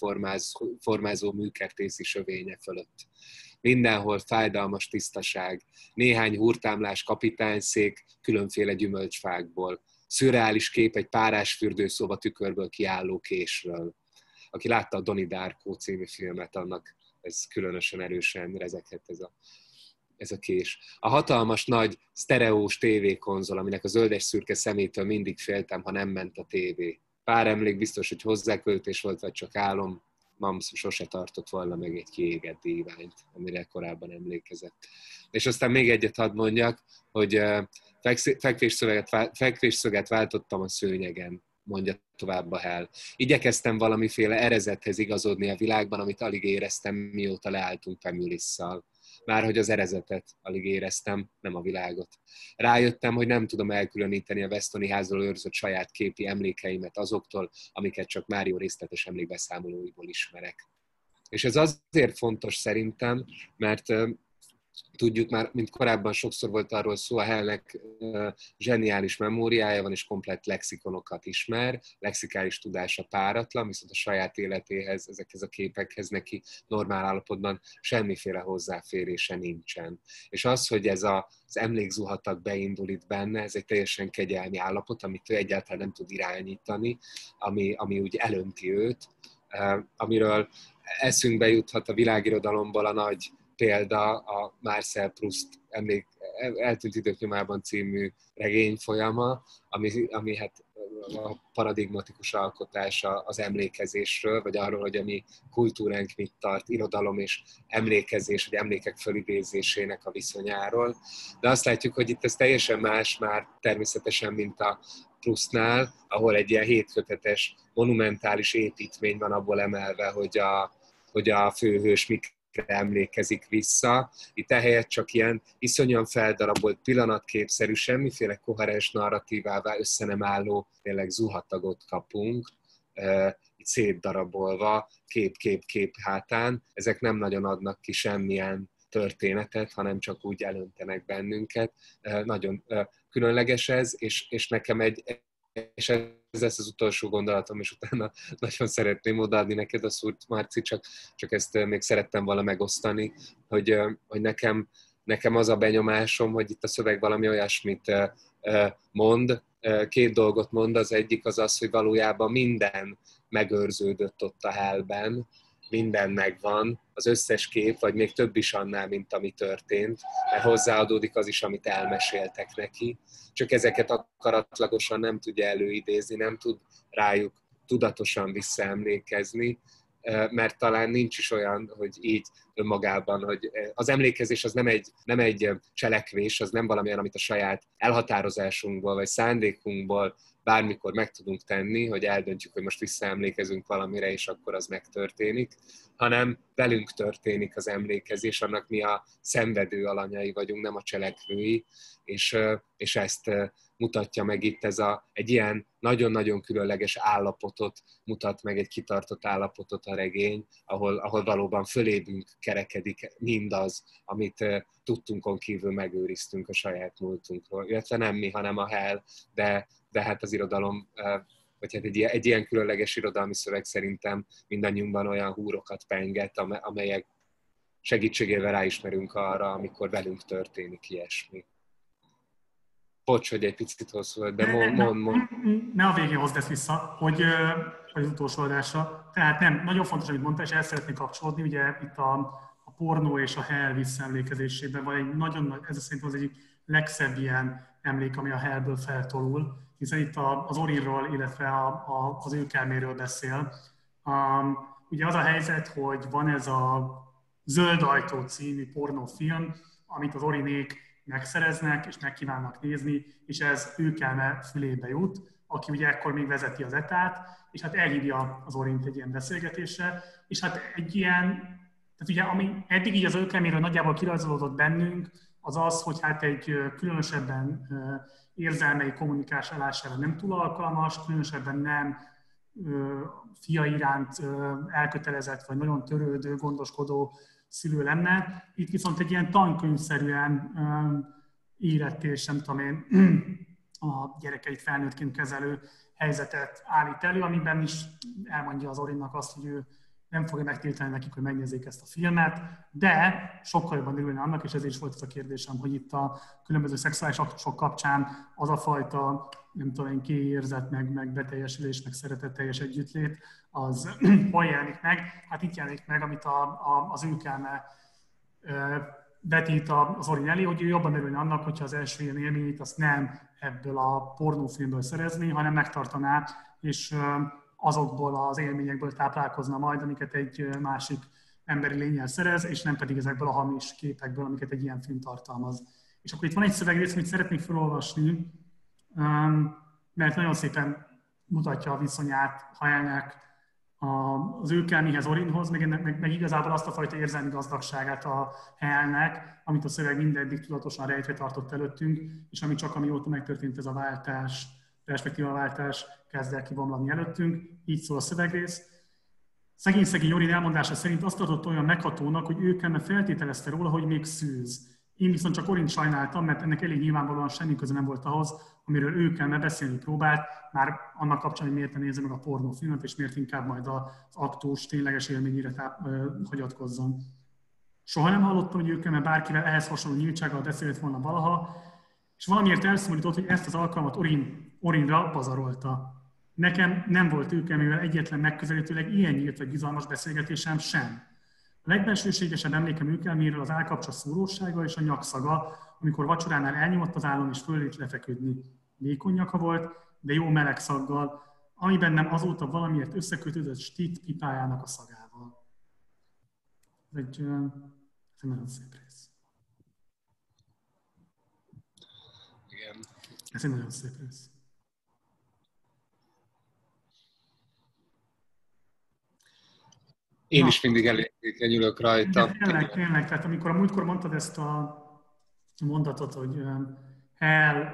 formázó műkertészi sövénye fölött. Mindenhol fájdalmas tisztaság, néhány hurtámlás kapitányszék különféle gyümölcsfákból, szürreális kép egy párás fürdőszoba tükörből kiálló késről. Aki látta a Donnie Darko című filmet, annak ez különösen erősen rezeghet ez a kés. A hatalmas nagy sztereós tévékonzol, aminek a zöldes szürke szemétől mindig féltem, ha nem ment a tévé. Pár emlék biztos, hogy hozzáköltés volt, vagy csak álom. Mam sose tartott volna meg egy kiégett díványt, amire korábban emlékezett. És aztán még egyet hadd mondjak, hogy fekvésszöget váltottam a szőnyegen, mondja tovább a Hell. Igyekeztem valamiféle erezethez igazodni a világban, amit alig éreztem, mióta leálltunk Femülisszal. Márhogy az erezetet alig éreztem, nem a világot. Rájöttem, hogy nem tudom elkülöníteni a westoni házról őrzött saját képi emlékeimet azoktól, amiket csak Mário részletes emlékbeszámolóiból ismerek. És ez azért fontos szerintem, mert tudjuk már, mint korábban sokszor volt arról szó, a Hellnek zseniális memóriája van, és komplett lexikonokat ismer, lexikális tudása páratlan, viszont a saját életéhez, ezekhez a képekhez neki normál állapotban semmiféle hozzáférése nincsen. És az, hogy ez az emlékzuhatak beindul itt benne, ez egy teljesen kegyelmi állapot, amit ő egyáltalán nem tud irányítani, ami úgy elönti őt, amiről eszünkbe juthat a világirodalomból a nagy példa a Marcel Proust Eltűnt idők nyomában című regény folyama, ami hát a paradigmatikus alkotása az emlékezésről, vagy arról, hogy a mi kultúránk mit tart, irodalom és emlékezés, vagy emlékek fölidézésének a viszonyáról. De azt látjuk, hogy itt ez teljesen más már természetesen, mint a Proustnál, ahol egy ilyen hétkötetes, monumentális építmény van abból emelve, hogy a főhős mik emlékezik vissza. Itt ehelyett csak ilyen iszonyan feldarabolt, pillanatképszerű, semmiféle koherens narratívává össze nem álló, tényleg zuhatagot kapunk, szétdarabolva, kép hátán. Ezek nem nagyon adnak ki semmilyen történetet, hanem csak úgy elöntenek bennünket. Nagyon különleges ez, és nekem és ez lesz az utolsó gondolatom, és utána nagyon szeretném odaadni neked a szót, Marci, csak ezt még szerettem volna megosztani, hogy nekem az a benyomásom, hogy itt a szöveg valami olyasmit mond, két dolgot mond, az egyik az, hogy valójában minden megőrződött ott a Hellben, minden megvan, az összes kép, vagy még több is annál, mint ami történt, mert hozzáadódik az is, amit elmeséltek neki. Csak ezeket akaratlagosan nem tudja előidézni, nem tud rájuk tudatosan visszaemlékezni, mert talán nincs is olyan, hogy így önmagában, hogy az emlékezés az nem egy cselekvés, az nem valamilyen, amit a saját elhatározásunkból, vagy szándékunkból bármikor meg tudunk tenni, hogy eldöntjük, hogy most visszaemlékezünk valamire, és akkor az megtörténik, hanem velünk történik az emlékezés, annak mi a szenvedő alanyai vagyunk, nem a cselekvői, és ezt mutatja meg itt egy ilyen nagyon-nagyon különleges állapotot, mutat meg egy kitartott állapotot a regény, ahol valóban fölébünk kerekedik mindaz, amit tudtunkon kívül megőriztünk a saját múltunkról. Illetve nem mi, hanem a Hell, de hát az irodalom, vagy hát egy ilyen különleges irodalmi szöveg szerintem mindannyiunkban olyan húrokat penget, amelyek segítségével ráismerünk arra, amikor velünk történik ilyesmi. Bocs, hogy egy picit hosszú volt, de ne a végén hozd ezt vissza, hogy az utolsó adásra. Tehát nem, nagyon fontos, amit mondtál, és el szeretnék kapcsolódni. Ugye itt a pornó és a Hell visszaemlékezésében van egy nagyon, ez szerintem az egyik legszebb ilyen emlék, ami a Hellből feltolul, hiszen itt az Orinról, illetve az őkelméről beszél. Ugye az a helyzet, hogy van ez a Zöld Ajtó című pornófilm, amit az Orinék megszereznek, és megkívánnak nézni, és ez őkelme fülébe jut, aki ugye ekkor még vezeti az etát, és hát elhívja az Orint egy ilyen beszélgetésre, és hát egy ilyen, tehát ugye ami eddig így az őkelméről nagyjából kirajzolódott bennünk, az az, hogy hát egy különösebben érzelmei kommunikálására nem túl alkalmas, különösebben nem fia iránt elkötelezett, vagy nagyon törődő, gondoskodó szülő lenne. Itt viszont egy ilyen tankönyvszerűen érett és nem tudom én, a gyerekeit felnőttként kezelő helyzetet állít elő, amiben is elmondja az Orinnak azt, hogy ő nem fogja megtiltani nekik, hogy megnézzék ezt a filmet, de sokkal jobban örülne annak, és ezért is volt ez a kérdésem, hogy itt a különböző szexuális aktusok kapcsán az a fajta, nem tudom én, kiérzet, meg beteljesülés, meg szeretetteljes együttlét, az hol jelenik meg? Hát itt jelenik meg, amit az őkelme betít az Orin elé, hogy ő jobban örülne annak, hogyha az első ilyen élményét azt nem ebből a pornófilmből szerezni, hanem megtartaná, és azokból az élményekből táplálkozna majd, amiket egy másik emberi lénnyel szerez, és nem pedig ezekből a hamis képekből, amiket egy ilyen film tartalmaz. És akkor itt van egy szövegrész, amit szeretnék felolvasni, mert nagyon szépen mutatja a viszonyát Haelnek az őkelmihez, Orinhoz, meg igazából azt a fajta érzelmi gazdagságát a Haelnek, amit a szöveg mindeddig tudatosan rejtve tartott előttünk, és ami csak amióta megtörtént ez a váltás, perspektívaváltás kezd el kivomlani előttünk, így szól a szövegrész. Szegény-szegény Orin elmondása szerint azt tartott olyan meghatónak, hogy őkelme feltételezte róla, hogy még szűz. Én viszont csak Orint sajnáltam, mert ennek elég nyilvánvalóan semmi köze nem volt ahhoz, amiről őkelme beszélni próbált, már annak kapcsán, hogy miért ne nézze meg a pornófilmet, és miért inkább majd az aktós, tényleges élményére hagyatkozzon. Soha nem hallottam, hogy őkelme bárkivel ehhez hasonló nyíltsággal beszélt volna valaha, és valamiért elszomorított, hogy ezt az alkalmat Orinra pazarolta. Nekem nem volt őkelmével egyetlen megközelítőleg ilyen nyílt vagy bizalmas beszélgetésem sem. A legbensőségesebb emlékem őkelméről az állkapcsa szúrósága és a nyakszaga, amikor vacsoránál elnyomott az állom és föl lefeküdni. Vékony nyaka volt, de jó meleg szaggal, ami bennem azóta valamiért összekötődött Stitt pipájának a szagával. Ez egy nagyon szép rész. Igen. Ez egy nagyon szép rész. Én is mindig eléggé nyúlok rajta. Tényleg, tehát amikor a múltkor mondtad ezt a mondatot, hogy Hell,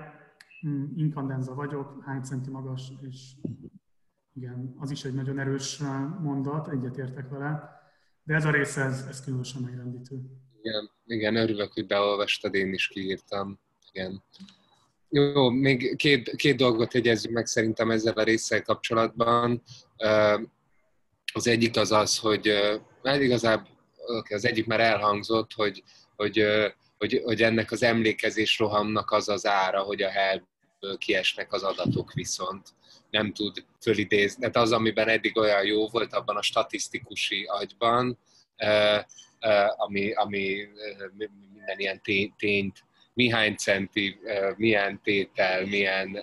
inkandenza vagyok, hány centi magas, és igen, az is egy nagyon erős mondat, egyetértek vele, de ez a része, ez különösen megrendítő. Igen, örülök, hogy beolvastad, én is kiírtam, igen. Jó, még két dolgot jegyezzünk meg szerintem ezzel a résszel kapcsolatban. Az egyik az, hogy igazából az egyik már elhangzott, hogy ennek az emlékezés rohamnak az az ára, hogy a helyből kiesnek az adatok viszont. Nem tud fölidézni. Tehát az, amiben eddig olyan jó volt, abban a statisztikusi agyban, ami minden ilyen tényt, mihány centi, milyen tétel, milyen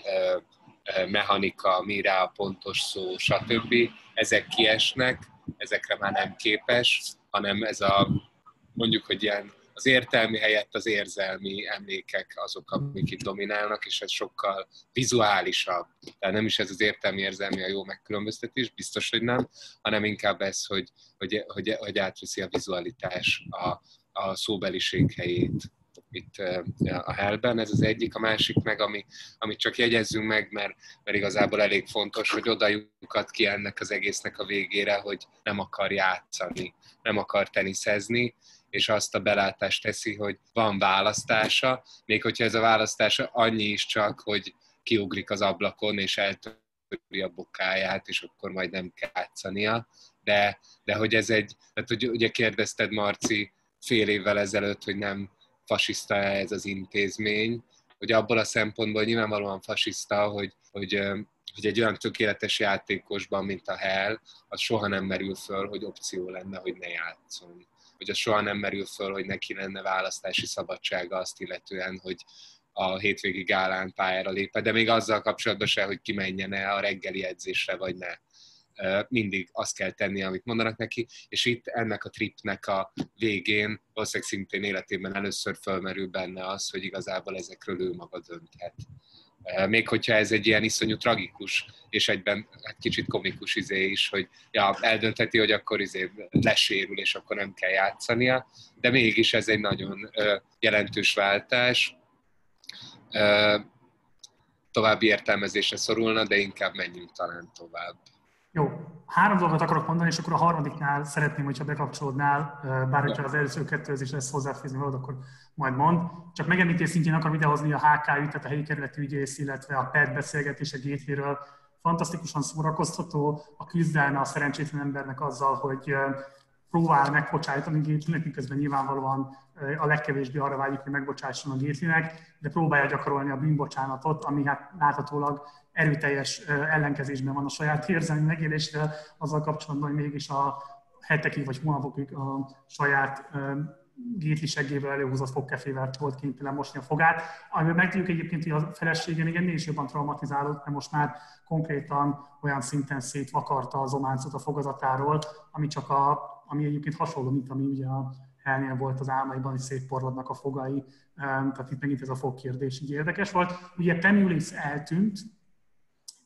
mechanika, mire a pontos szó, stb. Ezek kiesnek, ezekre már nem képes, hanem ez a, mondjuk, hogy ilyen az értelmi helyett az érzelmi emlékek azok, amik itt dominálnak, és ez sokkal vizuálisabb. Tehát nem is ez az értelmi-érzelmi a jó megkülönböztetés, biztos, hogy nem, hanem inkább ez, hogy átviszi a vizualitás a szóbeliség helyét itt a Hellben. Ez az egyik, a másik meg, amit csak jegyezzünk meg, mert igazából elég fontos, hogy oda lyukat ki ennek az egésznek a végére, hogy nem akar játszani, nem akar teniszezni, és azt a belátást teszi, hogy van választása, még hogyha ez a választása annyi is csak, hogy kiugrik az ablakon, és eltöri a bokáját, és akkor majd nem kell játszania. De hogy ez egy, hát ugye kérdezted, Marci, fél évvel ezelőtt, hogy nem fasiszta ez az intézmény, hogy abból a szempontból nyilvánvalóan fasiszta, hogy egy olyan tökéletes játékosban, mint a Hell, az soha nem merül föl, hogy opció lenne, hogy ne játszon. Hogy az soha nem merül föl, hogy neki lenne választási szabadsága azt illetően, hogy a hétvégi gálán pályára lépett, de még azzal kapcsolatban se, hogy kimenjen-e a reggeli edzésre, vagy ne. Mindig azt kell tennie, amit mondanak neki, és itt ennek a tripnek a végén valószínűleg szintén életében először fölmerül benne az, hogy igazából ezekről ő maga dönthet. Még hogyha ez egy ilyen iszonyú tragikus, és egyben hát kicsit komikus is, hogy ja, eldöntheti, hogy akkor lesérül, és akkor nem kell játszania, de mégis ez egy nagyon jelentős váltás. További értelmezésre szorulna, de inkább menjünk talán tovább. Jó, három dolgot akarok mondani, és akkor a harmadiknál szeretném, hogyha bekapcsolódnál, bár hogyha az első kettőhöz is lesz hozzáfűzni valód, akkor majd mond. Csak megemlítés szintjén akarom idehozni a HKÜ, tehát a helyi kerületi ügyész, illetve a PET beszélgetés a Gétvéről. Fantasztikusan szórakoztató, a küzdelme a szerencsétlen embernek azzal, hogy próbál megbocsájtani Gatelynek, miközben nyilvánvalóan a legkevésbé arra vágyik, hogy megbocsásson a Gatelynek, de próbálja gyakorolni a bűnbocsánatot, ami hát láthatólag erőteljes ellenkezésben van a saját érzelmi megéléssel, azzal kapcsolatban, hogy mégis a hetekig vagy hónapokig a saját Gately seggével előhúzott fogkefével volt kénytelen mosni a fogát. Amiben megtudjuk egyébként, hogy a felesége még ennél is jobban traumatizálódott, mert most már konkrétan olyan szinten szétvakarta az ománcot a fogazatáról, ami csak a ami egyébként hasonló, mint ami ugye a Hellnél volt az álmaiban, hogy szétporladnak a fogai, tehát itt megint ez a fogkérdés így érdekes volt. Ugye Pemulis eltűnt,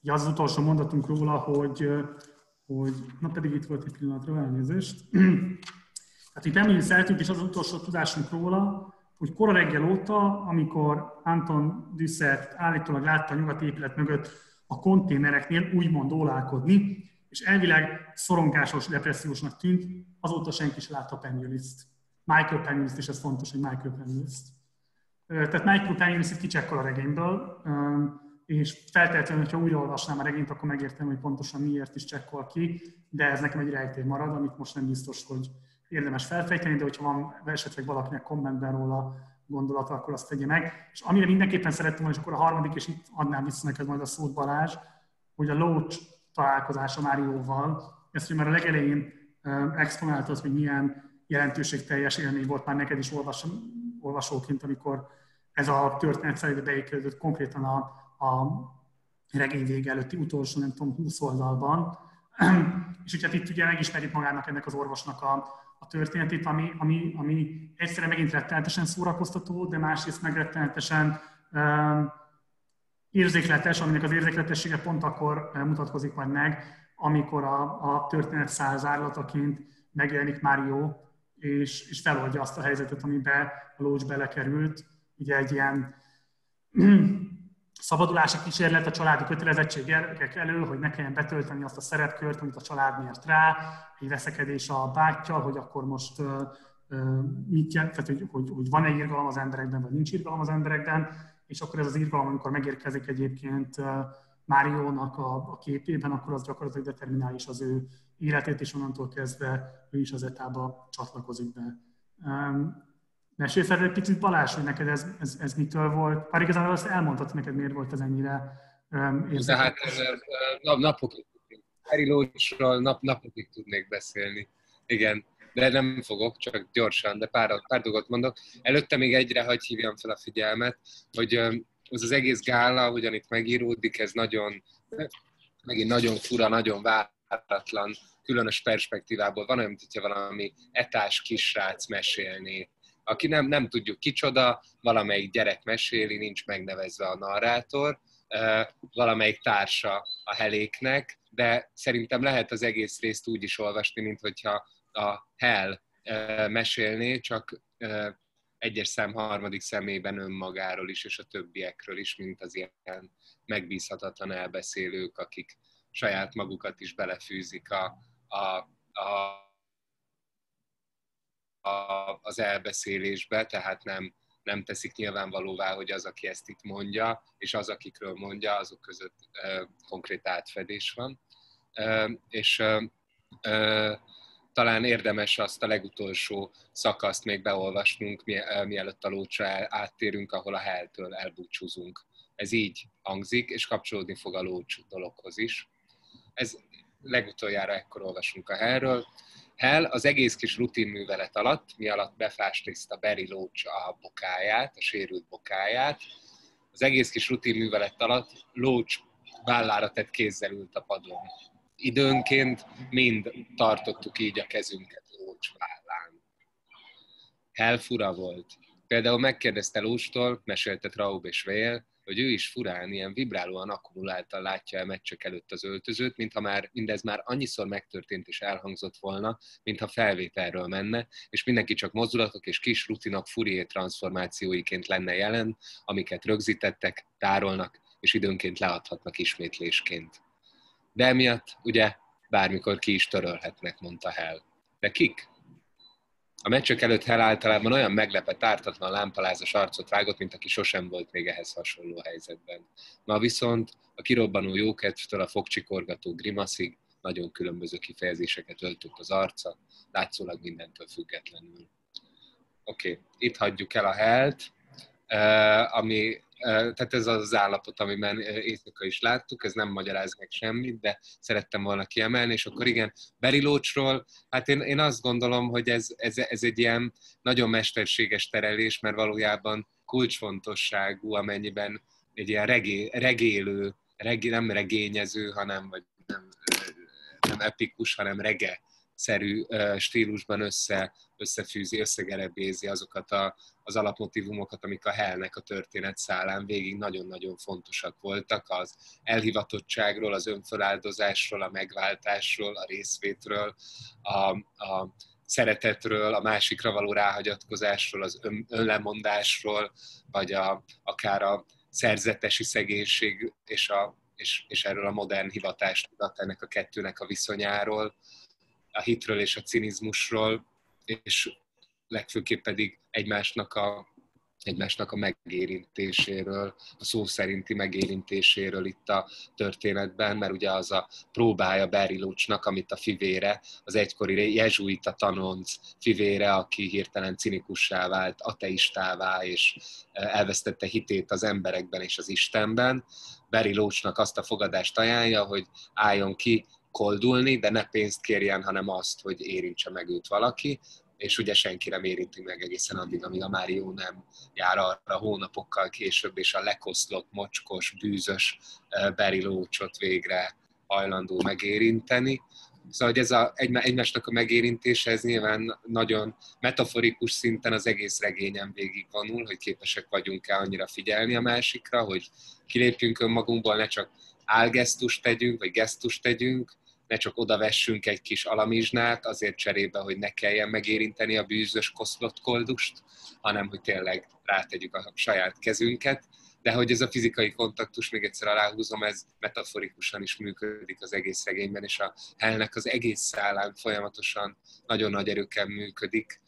ugye az utolsó mondatunk róla, hogy na pedig itt volt egy pillanatra, elnézést. Tehát itt Pemulis eltűnt, és az utolsó tudásunk róla, hogy kora reggel óta, amikor Anton Düsset állítólag látta a nyugati épület mögött a konténereknél úgymond ólálkodni, és elvileg szorongásos, depressziósnak tűnt, azóta senki sem látta Pemulis-t. Michael Pemulis-t, és ez fontos, hogy Michael Pemulis-t. Tehát Michael Pemulis-t kicsekkol a regényből, és feltétlenül, hogyha újraolvasnám a regényt, akkor megértem, hogy pontosan miért is csekkol ki, de ez nekem egy rejtély marad, amit most nem biztos, hogy érdemes felfejteni, de hogyha van esetleg valakinek kommentben róla gondolata, akkor azt tegye meg. És amire mindenképpen szerettem volna, és akkor a harmadik, és itt adnám vissza neked majd a szót, Balázs, hogy a Loach találkozása Márióval. Ezt ugye már a legelején exponálta az, hogy milyen jelentőségteljes élmény volt már neked is olvasóként, amikor ez a történet szerint beépülött konkrétan a regény vége előtti utolsó, nem tudom, 20 oldalban. És ugye hát itt ugye megismerjük magának ennek az orvosnak a történetét, ami egyszerűen megint rettenetesen szórakoztató, de másrészt meg rettenetesen érzékletes, aminek az érzékletessége pont akkor mutatkozik majd meg, amikor a történet százárlataként megjelenik Mário, és feloldja azt a helyzetet, amiben a Loach belekerült. Ugye egy ilyen szabadulási kísérlet a családi kötelezettségek elől, hogy ne kelljen betölteni azt a szerepkört, amit a család miért rá, egy veszekedés a bátyjal, hogy akkor most mit jelent, tehát hogy van-e irgalom az emberekben, vagy nincs irgalom az emberekben. És akkor ez az irgalom, amikor megérkezik egyébként Máriónak a képében, akkor az gyakorlatilag determinálja is az ő életét, és onnantól kezdve ő is az etába csatlakozik be. Mesélj fel egy picit, Balázs, hogy neked ez mitől volt? Bár igazából azt elmondtad neked, miért volt ez ennyire érzékes. De hát napokig tudnék. Harry Loachról napokig tudnék beszélni. Igen. De nem fogok, csak gyorsan, de pár dolgot mondok. Előtte még egyre hagy hívjam fel a figyelmet, hogy az az egész gála, hogyan itt megíródik, ez nagyon fura, nagyon váratlan, különös perspektívából van, mint hogyha valami etás kisrác mesélni, aki nem tudjuk kicsoda, valamelyik gyerek meséli, nincs megnevezve a narrátor, valamelyik társa a heléknek, de szerintem lehet az egész részt úgy is olvasni, mint hogyha a Hell mesélné, csak egyes szám harmadik szemében önmagáról is, és a többiekről is, mint az ilyen megbízhatatlan elbeszélők, akik saját magukat is belefűzik az elbeszélésbe, tehát nem teszik nyilvánvalóvá, hogy az, aki ezt itt mondja, és az, akikről mondja, azok között konkrét átfedés van. Talán érdemes azt a legutolsó szakaszt még beolvasnunk, mielőtt a Loachra áttérünk, ahol a Helltől elbúcsúzunk. Ez így hangzik, és kapcsolódni fog a Loach dologhoz is. Ez legutoljára ekkor olvasunk a Hellről. Hell az egész kis rutinművelet alatt, mi alatt befástizta Barry Loach a bokáját, a sérült bokáját. Az egész kis rutinművelet alatt Loach vállára tett kézzel ült a padon. Időnként mind tartottuk így a kezünket Loach vállán. Hell fura volt. Például megkérdezte Loachtól, mesélte Traub és Weil, hogy ő is furán, ilyen vibrálóan akkumuláltan látja el meccsök előtt az öltözőt, mintha mindez már annyiszor megtörtént és elhangzott volna, mintha felvételről menne, és mindenki csak mozdulatok és kis rutinok Fourier transformációiként lenne jelen, amiket rögzítettek, tárolnak, és időnként leadhatnak ismétlésként. De emiatt ugye bármikor ki is törölhetnek, mondta Hell. De kik? A meccsök előtt Hell általában olyan meglepett, ártatlan lámpalázas arcot vágott, mint aki sosem volt még ehhez hasonló helyzetben. Ma viszont a kirobbanó jókedvtől a fogcsikorgató grimaszig nagyon különböző kifejezéseket öltött az arca, látszólag mindentől függetlenül. Oké, itt hagyjuk el a Hellt, tehát ez az állapot, amiben éjszaka is láttuk, ez nem magyaráz meg semmit, de szerettem volna kiemelni, és akkor igen, Barry Loachról, hát én azt gondolom, hogy ez egy ilyen nagyon mesterséges terelés, mert valójában kulcsfontosságú, amennyiben egy ilyen nem regényező, hanem vagy nem epikus, hanem rege-szerű stílusban összefűzi, összegerebézi azokat az alapmotívumokat, amik a Hellnek a történet szálán végig nagyon-nagyon fontosak voltak, az elhivatottságról, az önfeláldozásról, a megváltásról, a részvétről, a szeretetről, a másikra való ráhagyatkozásról, az önlemondásról, vagy akár a szerzetesi szegénység és erről a modern hivatástudat, ennek a kettőnek a viszonyáról, a hitről és a cinizmusról, és legfőképp pedig egymásnak a megérintéséről, a szó szerinti megérintéséről itt a történetben, mert ugye az a próbája Barry Loachnak, amit a fivére, az egykori jezsuita tanonc fivére, aki hirtelen cinikussá vált, ateistává, és elvesztette hitét az emberekben és az Istenben. Barry Loachnak azt a fogadást ajánlja, hogy álljon ki koldulni, de ne pénzt kérjen, hanem azt, hogy érintse meg őt valaki, és ugye senki nem érinti meg egészen addig, amíg a Mário nem jár arra hónapokkal később, és a lekoszlott, mocskos, bűzös Barry Loachot végre hajlandó megérinteni. Szóval hogy ez egymásnak a megérintése, ez nyilván nagyon metaforikus szinten az egész regényen végigvonul, hogy képesek vagyunk-e annyira figyelni a másikra, hogy kilépjünk önmagunkból, ne csak álgesztust tegyünk, vagy gesztust tegyünk, ne csak odavessünk egy kis alamizsnát azért cserébe, hogy ne kelljen megérinteni a bűzös koszlott koldust, hanem hogy tényleg rátegyük a saját kezünket, de hogy ez a fizikai kontaktus, még egyszer aláhúzom, ez metaforikusan is működik az egész regényben, és a Hellnek az egész szálán folyamatosan nagyon nagy erőkkel működik,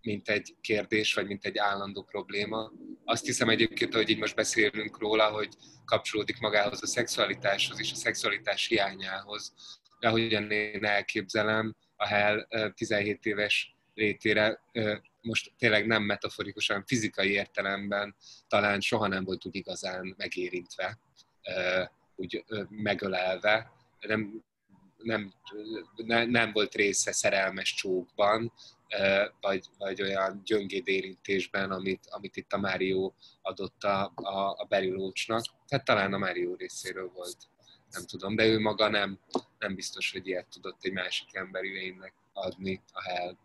mint egy kérdés, vagy mint egy állandó probléma. Azt hiszem egyébként, hogy így most beszélünk róla, hogy kapcsolódik magához a szexualitáshoz és a szexualitás hiányához. De ahogyan én elképzelem, a Hell 17 éves létére most tényleg nem metaforikusan, fizikai értelemben talán soha nem volt úgy igazán megérintve, úgy megölelve, nem volt része szerelmes csókban, vagy olyan gyöngéd érintésben, amit itt a Mário adott a Barry Loachnak. Tehát talán a Mário részéről volt, nem tudom, de ő maga nem biztos, hogy ilyet tudott egy másik emberi lénynek adni a Hell.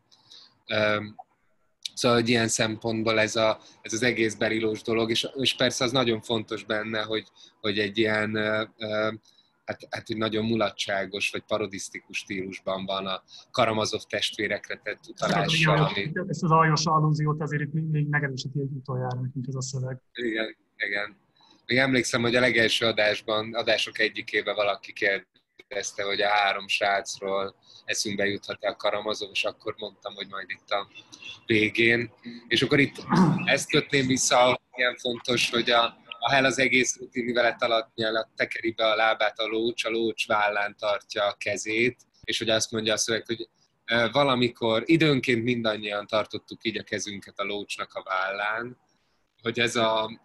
Szóval, hogy ilyen szempontból ez az egész Barry Loach dolog, és persze az nagyon fontos benne, hogy egy ilyen egy nagyon mulatságos vagy parodisztikus stílusban van a Karamazov testvérekre tett utalással. Ezt az aljas allúziót azért még megerősíti egy utoljára nekünk ez a szöveg. Igen. Még emlékszem, hogy a legelső adások egyikében valaki kérdezte, hogy a három srácról eszünkbe juthat-e a Karamazov, és akkor mondtam, hogy majd itt a végén. És akkor itt ezt kötném vissza, ilyen fontos, hogy a Hell az egész rutin művelet alatt tekeri be a lábát a Loach vállán tartja a kezét, és hogy azt mondja a szöveg, hogy valamikor időnként mindannyian tartottuk így a kezünket a Loachnak a vállán, hogy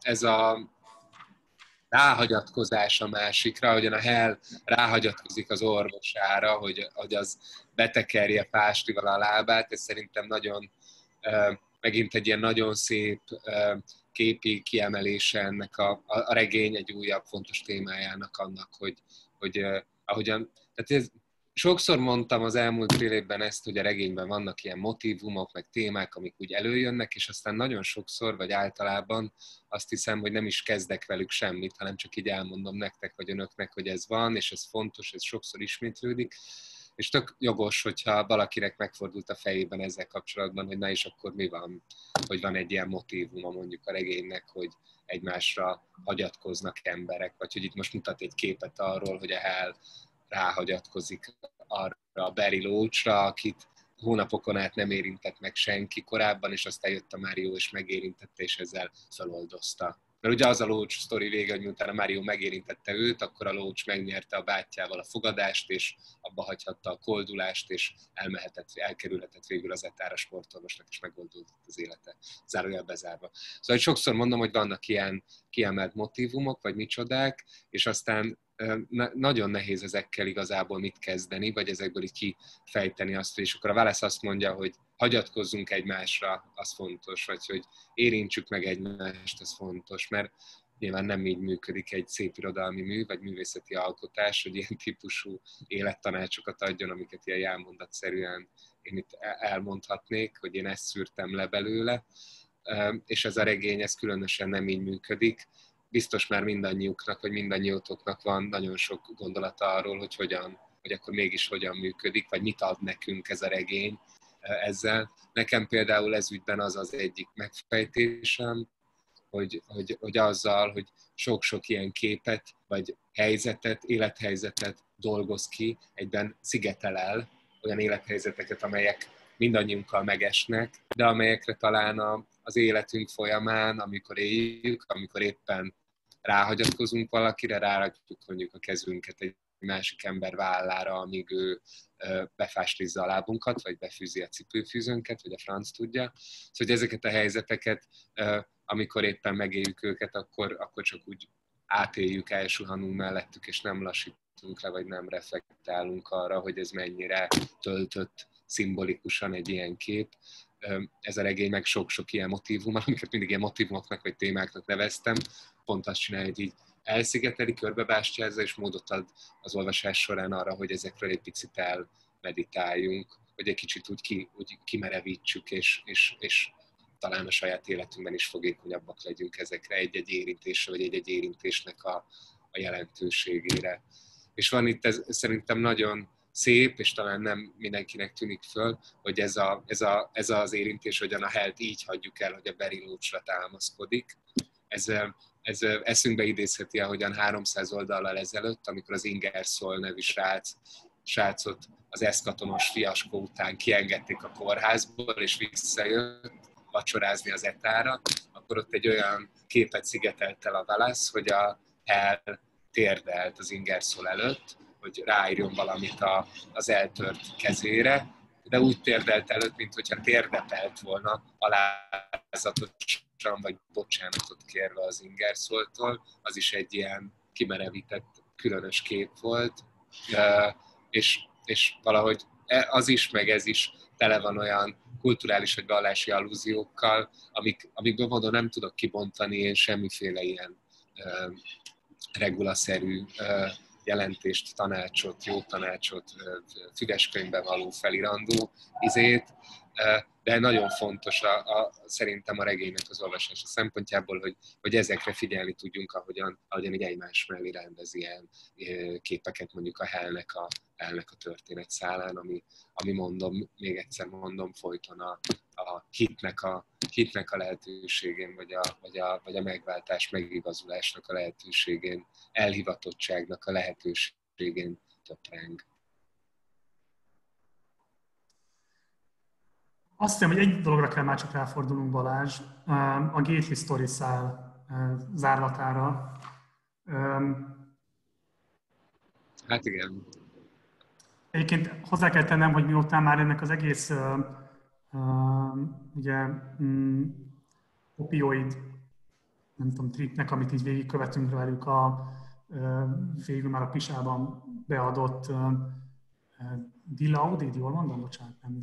ez a ráhagyatkozás a másikra, ahogyan a Hell ráhagyatkozik az orvosára, hogy az betekerje pástival a lábát, ez szerintem nagyon, megint egy ilyen nagyon szép képi kiemelése ennek a regény egy újabb fontos témájának annak, hogy ahogyan... Tehát sokszor mondtam az elmúlt fél évben ezt, hogy a regényben vannak ilyen motívumok, meg témák, amik úgy előjönnek, és aztán nagyon sokszor, vagy általában azt hiszem, hogy nem is kezdek velük semmit, hanem csak így elmondom nektek, vagy önöknek, hogy ez van, és ez fontos, ez sokszor ismétlődik, és tök jogos, hogyha valakinek megfordult a fejében ezzel kapcsolatban, hogy na és akkor mi van, hogy van egy ilyen motívuma mondjuk a regénynek, hogy egymásra hagyatkoznak emberek, vagy hogy itt most mutat egy képet arról, hogy a Hell ráhagyatkozik arra a Barry Loachra, akit hónapokon át nem érintett meg senki korábban, és aztán jött a Mario, és megérintette, és ezzel feloldozta. Mert ugye az a Loach sztori vége, hogy miután a Mario megérintette őt, akkor a Loach megnyerte a bátyjával a fogadást, és abba hagyhatta a koldulást, és elkerülhetett végül az etára sportorvosnak, és megoldódott az élete, zárójel bezárva. Szóval sokszor mondom, hogy vannak ilyen kiemelt motívumok, vagy micsodák, és aztán nagyon nehéz ezekkel igazából mit kezdeni, vagy ezekből így kifejteni azt, és akkor a válasz azt mondja, hogy hagyatkozzunk egymásra, az fontos, vagy hogy érintsük meg egymást, az fontos, mert nyilván nem így működik egy szép irodalmi mű, vagy művészeti alkotás, hogy ilyen típusú élettanácsokat adjon, amiket ilyen jelmondatszerűen én itt elmondhatnék, hogy én ezt szűrtem le belőle, és ez a regény, ez különösen nem így működik. Biztos már mindannyiuknak, vagy mindannyiótoknak van nagyon sok gondolata arról, hogy hogyan, vagy akkor mégis hogyan működik, vagy mit ad nekünk ez a regény ezzel. Nekem például ez ügyben az az egyik megfejtésem, hogy azzal, hogy sok-sok ilyen képet, vagy helyzetet, élethelyzetet dolgoz ki, egyben szigetel el olyan élethelyzeteket, amelyek mindannyiunkkal megesnek, de amelyekre talán az életünk folyamán, amikor éljük, amikor éppen ráhagyatkozunk valakire, rárakjuk mondjuk a kezünket egy másik ember vállára, amíg ő befáslizza a lábunkat, vagy befűzi a cipőfűzőnket, vagy a franc tudja. Szóval hogy ezeket a helyzeteket, amikor éppen megéljük őket, akkor csak úgy átéljük, elsuhanunk mellettük, és nem lassítunk le, vagy nem reflektálunk arra, hogy ez mennyire töltött szimbolikusan egy ilyen kép. Ez a regény meg sok-sok ilyen motívummal, amiket mindig ilyen motívumoknak vagy témáknak neveztem, pont azt csinálja, hogy így elszigeteli, körbebástyázza, és módot ad az olvasás során arra, hogy ezekről egy picit elmeditáljunk, hogy egy kicsit úgy kimerevítsük, és talán a saját életünkben is fogékonyabbak legyünk ezekre egy-egy érintésre, vagy egy-egy érintésnek a jelentőségére. És van itt ez szerintem nagyon szép, és talán nem mindenkinek tűnik föl, hogy ez az érintés, hogyan a helt így hagyjuk el, hogy a Barry Loachra támaszkodik. Ez eszünkbe idézheti, ahogyan 300 oldallal ezelőtt, amikor az Ingersoll nevű srácot az eszkatonos fiaskó után kiengedték a kórházból, és visszajött vacsorázni az etára, akkor ott egy olyan képet szigetelt el a Wallace, hogy a hell térdelt az Ingersoll előtt, hogy ráírjon valamit az eltört kezére, de úgy térdelt előtt, mintha térdepelt volna alázatosan, vagy bocsánatot kérve az Ingersolltól. Az is egy ilyen kimerevített, különös kép volt, és valahogy az is, meg ez is tele van olyan kulturális vagy vallási allúziókkal, amikből módon nem tudok kibontani én semmiféle ilyen regulaszerű jelentést, tanácsot, jó tanácsot, fügeskönyvben való felirandó izét, de nagyon fontos szerintem a regénynek az olvasása szempontjából, hogy ezekre figyelni tudjunk, ahogyan így egymás mellé rendez ilyen képeket mondjuk a hellnek a történet szálán, ami mondom, még egyszer mondom, folyton a hitnek a lehetőségén, vagy a megváltás, megigazulásnak a lehetőségén, elhivatottságnak a lehetőségén töpreng. Azt hiszem, hogy egy dologra kell már csak ráfordulnunk, Balázs, a Gately Story szál zárlatára. Hát igen. Egyébként hozzá kell tennem, hogy miután már ennek az egész opioid, nem tudom, tripnek, amit így végigkövetünk velük, végül már a Pisában beadott Dilaudid, jól mondom? Bocsánat, nem.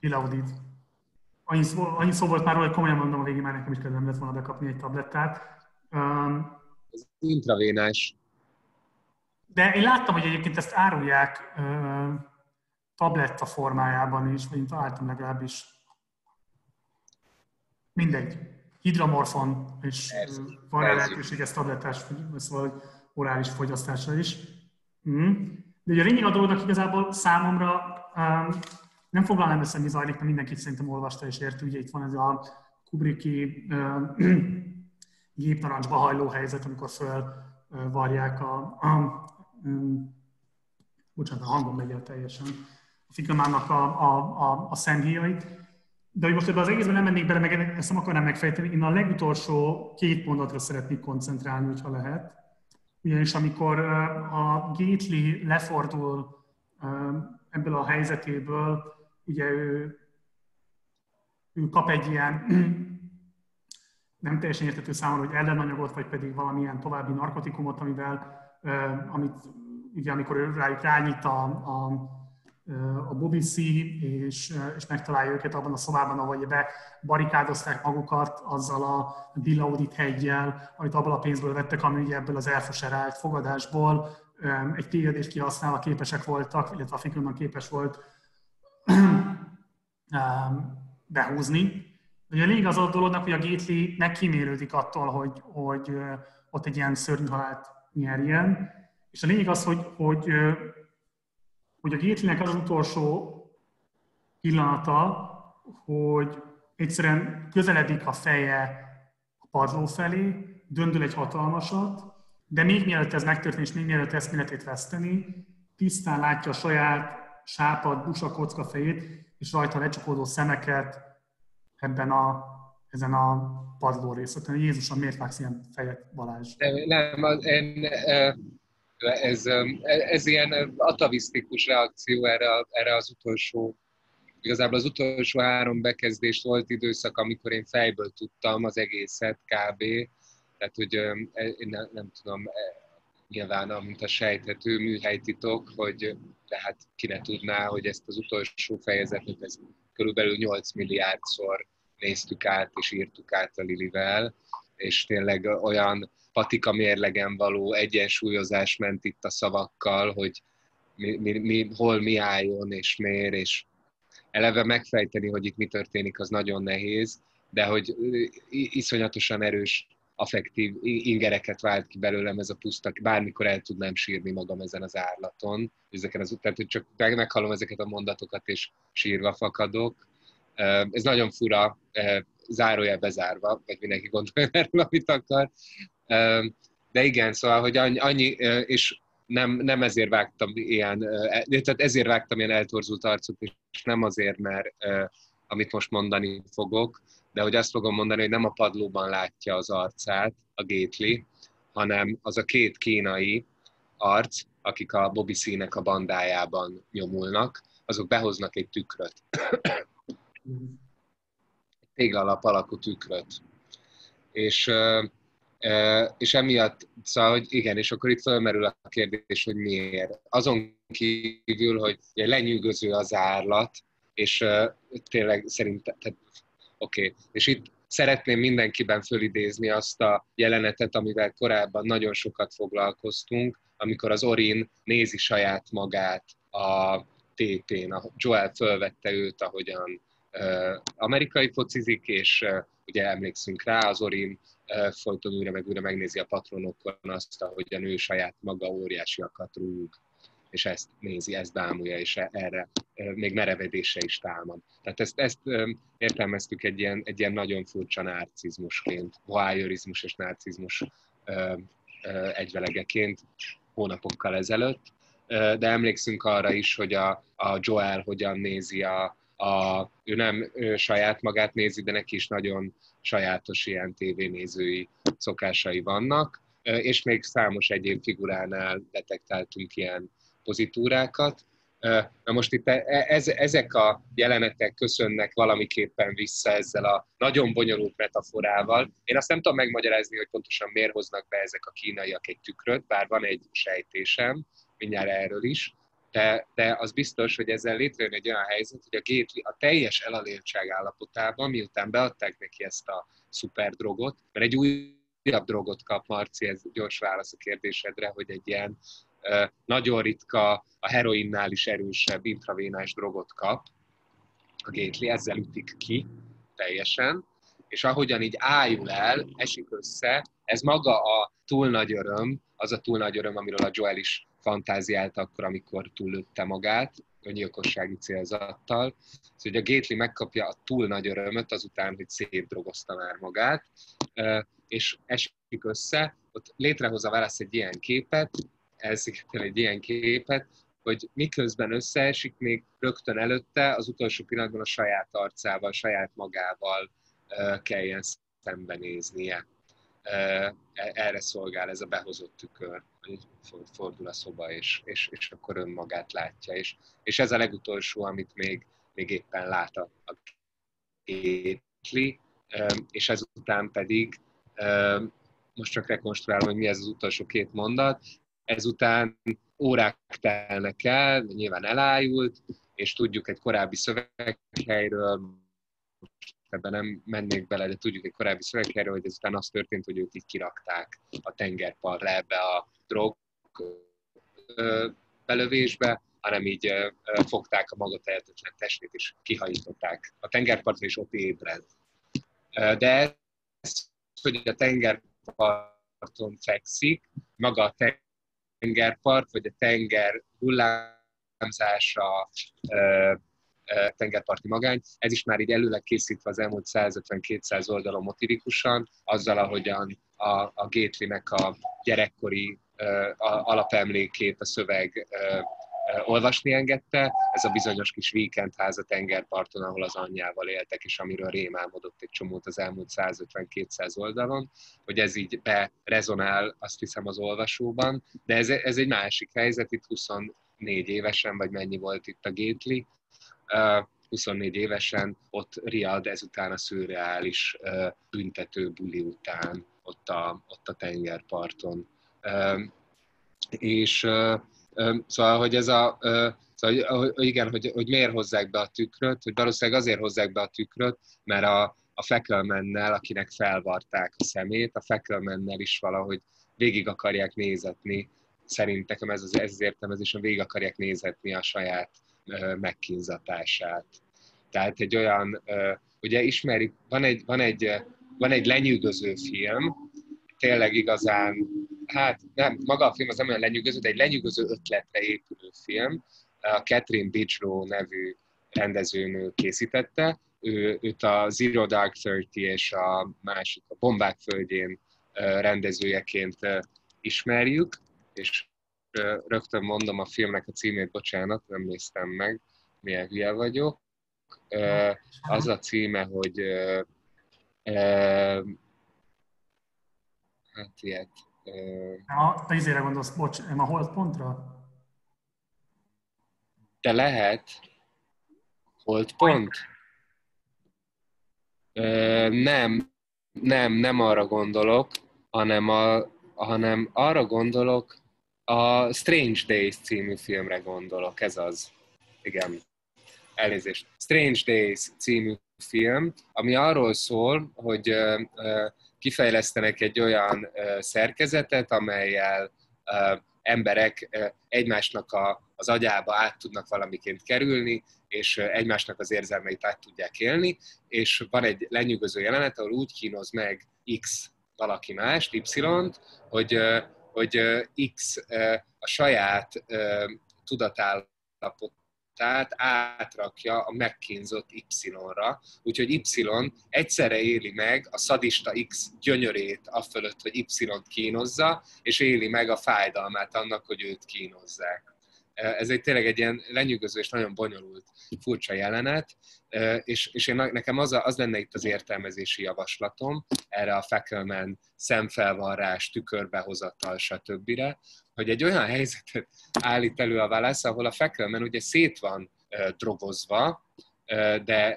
Dilaudid. Annyi szó volt már róla, hogy komolyan mondom, a végén már nekem is kedvem lett volna bekapni egy tablettát. Ez intravénás. De én láttam, hogy egyébként ezt árulják tabletta formájában is, vagy én találtam legalábbis. Mindegy. Hidromorfon, és van rá lehetőség ezt tablettás, szóval orális fogyasztásra is. De ugye a lényeg a dolognak igazából számomra nem foglalnám össze, mi zajlik, mert mindenkit szerintem olvasta és érti. Ugye itt van ez a Kubricki gépnarancsba hajló helyzet, amikor fölvarják a bocsánat, a hangom megy el teljesen, a figyemának a szemhíjait. De hogy most ebben az egészben nem mennék bele, meg ezt nem akarnám megfejteni, én a legutolsó két mondatra szeretnék koncentrálni, hogyha lehet. Ugyanis amikor a Gately lefordul ebből a helyzetéből, ugye ő kap egy ilyen nem teljesen érthető számomra, hogy ellenanyagot, vagy pedig valamilyen további narkotikumot, amit ugye amikor ő rájuk rányít a Bobby C, és megtalálja őket abban a szobában, ahogy bebarikádozták magukat azzal a Billaudit heggyel, amit abban a pénzből vettek, ami ugye ebből az elfoserált fogadásból egy tévedést kihasználva képesek voltak, illetve a Finkelman képes volt behúzni. Ugye a lényeg az a dolognak, hogy a Gately kimérődik attól, hogy ott egy ilyen szörnyű halált nyerjen. És a lényeg az, hogy a Gatelynek az utolsó pillanata, hogy egyszerűen közeledik a feje a padló felé, döndül egy hatalmasat, de még mielőtt ez megtörténik, és még mielőtt eszméletét veszteni, tisztán látja a saját sápad, busa kocka fejét, és rajta lecsukódó szemeket ezen a padló részleten. Jézusom, miért látsz ilyen fejet, Balázs? Ez ilyen atavisztikus reakció erre az utolsó, igazából az utolsó három bekezdés volt időszak, amikor én fejből tudtam az egészet kb. Tehát, hogy én nem tudom, nyilván, mint a sejthető műhelytitok, hogy de hát ki ne tudná, hogy ezt az utolsó fejezetet, ez körülbelül 8 milliárdszor néztük át és írtuk át a Lilivel, és tényleg olyan patika mérlegen való egyensúlyozás ment itt a szavakkal, hogy hol mi álljon és miért, és eleve megfejteni, hogy itt mi történik, az nagyon nehéz, de hogy iszonyatosan erős affektív ingereket vált ki belőlem ez a puszta, bármikor el tudnám sírni magam ezen az árlaton. Tehát, hogy csak meghallom ezeket a mondatokat, és sírva fakadok. Ez nagyon fura, zárójel bezárva, vagy mindenki gondolja erről, amit akar. De igen, szóval, hogy annyi, és nem ezért vágtam ilyen, tehát ezért vágtam ilyen eltorzult arcot, és nem azért, mert amit most mondani fogok, de hogy azt fogom mondani, hogy nem a padlóban látja az arcát a Gately, hanem az a két kínai arc, akik a Bobby C-nek a bandájában nyomulnak, azok behoznak egy tükröt. Téglalap alakú tükröt. És emiatt, szóval, hogy igen, és akkor itt fölmerül a kérdés, hogy miért. Azon kívül, hogy lenyűgöző az árlat, és tényleg szerintem, oké. És itt szeretném mindenkiben fölidézni azt a jelenetet, amivel korábban nagyon sokat foglalkoztunk, amikor az Orin nézi saját magát a tépén. A Joel fölvette őt, ahogyan amerikai focizik, és ugye emlékszünk rá, az Orin folyton újra meg újra megnézi a patronokon azt, ahogyan ő saját maga óriásiakat rúg, és ezt nézi, ezt bámulja, és erre még merevedése is támad. Tehát ezt értelmeztük egy ilyen nagyon furcsa narcizmusként, voyeurizmus és narcizmus egyvelegeként hónapokkal ezelőtt, de emlékszünk arra is, hogy a Joel hogyan nézi ő nem saját magát nézi, de neki is nagyon sajátos ilyen tévénézői szokásai vannak, és még számos egyéb figuránál detektáltunk ilyen pozitúrákat. Na most itt ezek a jelenetek köszönnek valamiképpen vissza ezzel a nagyon bonyolult metaforával. Én azt nem tudom megmagyarázni, hogy pontosan miért hoznak be ezek a kínaiak egy tükröt, bár van egy sejtésem, mindjárt erről is, de az biztos, hogy ezzel létrejön egy olyan helyzet, hogy a Gately a teljes elaléltság állapotában, miután beadták neki ezt a szuperdrogot, mert egy újabb drogot kap, Marci, ez gyors válasz a kérdésedre, hogy egy ilyen nagyon ritka, a heroinnál is erősebb intravénás drogot kap a Gately, ezzel ütik ki teljesen, és ahogyan így ájul el, esik össze, ez maga a túl nagy öröm, az a túl nagy öröm, amiről a Joel is fantáziált akkor, amikor túllőtte magát öngyilkossági célzattal. Szóval a Gately megkapja a túl nagy örömöt azután, hogy szétdrogozta már magát, és esik össze, ott létrehoz a válasz egy ilyen képet, elszigetel egy ilyen képet, hogy miközben összeesik, még rögtön előtte az utolsó pillanatban a saját arcával, saját magával kelljen szembenéznie. Erre szolgál ez a behozott tükör, hogy fordul a szoba, és akkor önmagát látja. És ez a legutolsó, amit még éppen lát a kétli, és ezután pedig, most csak rekonstruálom, hogy mi ez az utolsó két mondat, ezután órák telnek el, nyilván elájult, és tudjuk egy korábbi szöveghelyről, ebben nem mennék bele, de tudjuk egy korábbi szöveghelyről, hogy ezután az történt, hogy őt így kirakták a tengerpartra ebbe a drog belövésbe, hanem így fogták a maga tehetetlen testét, és kihajították a tengerpartra, és ott ébred. De ez, hogy a tengerparton fekszik, maga a tengerpart, vagy a tenger hullámzása, tengerparti magány, ez is már így előleg készítve az elmúlt 150-200 oldalon motivikusan, azzal, ahogyan a Gatelynek a gyerekkori alapemlékét a szöveg olvasni engedte, ez a bizonyos kis víkendház a tengerparton, ahol az anyjával éltek, és amiről rémálmodott egy csomót az elmúlt 150-200 oldalon, hogy ez így berezonál, azt hiszem, az olvasóban, de ez egy másik helyzet, itt 24 évesen, vagy mennyi volt itt a Gately, 24 évesen ott riad ezután a szürreális büntető buli után, ott a tengerparton. Szóval, hogy ez a... Szóval, igen, hogy miért hozzák be a tükröt, hogy valószínűleg azért hozzák be a tükröt, mert a Fackelmannel, akinek felvarták a szemét, a Fackelmannel is valahogy végig akarják nézetni, szerintem ez az értelmezésen végig akarják nézetni a saját megkínzatását. Tehát egy olyan, ugye ismerik, van egy lenyűgöző film, tényleg igazán, maga a film az nem olyan lenyűgöző, de egy lenyűgöző ötletre épülő film. A Catherine Bigelow nevű rendezőnő készítette, őt a Zero Dark Thirty és a másik, a Bombák földjén rendezőjeként ismerjük, és rögtön mondom a filmnek a címét, bocsánat, nem néztem meg, milyen hülye vagyok. Az a címe, hogy hát ilyet. Te izére gondolsz, bocs, nem a Holdpontra? De lehet. Holdpont? Nem arra gondolok, hanem arra gondolok, a Strange Days című filmre gondolok, ez az. Igen, elnézést. Strange Days című film, ami arról szól, hogy kifejlesztenek egy olyan szerkezetet, amelyel emberek egymásnak az agyába át tudnak valamiként kerülni, és egymásnak az érzelmeit át tudják élni, és van egy lenyűgöző jelenet, ahol úgy kínoz meg X valaki mást, Y-t, hogy X a saját tudatállapotát átrakja a megkínzott Y-ra. Úgyhogy Y egyszerre éli meg a szadista X gyönyörét afölött, hogy Y-t kínozza, és éli meg a fájdalmát annak, hogy őt kínozzák. Ez egy tényleg egy ilyen lenyűgöző és nagyon bonyolult, furcsa jelenet, és nekem az lenne itt az értelmezési javaslatom erre a Fackelmann szemfelvarrás, tükörbehozatal, stb., hogy egy olyan helyzetet állít elő a Wallace, ahol a Fackelmann ugye szét van drogozva,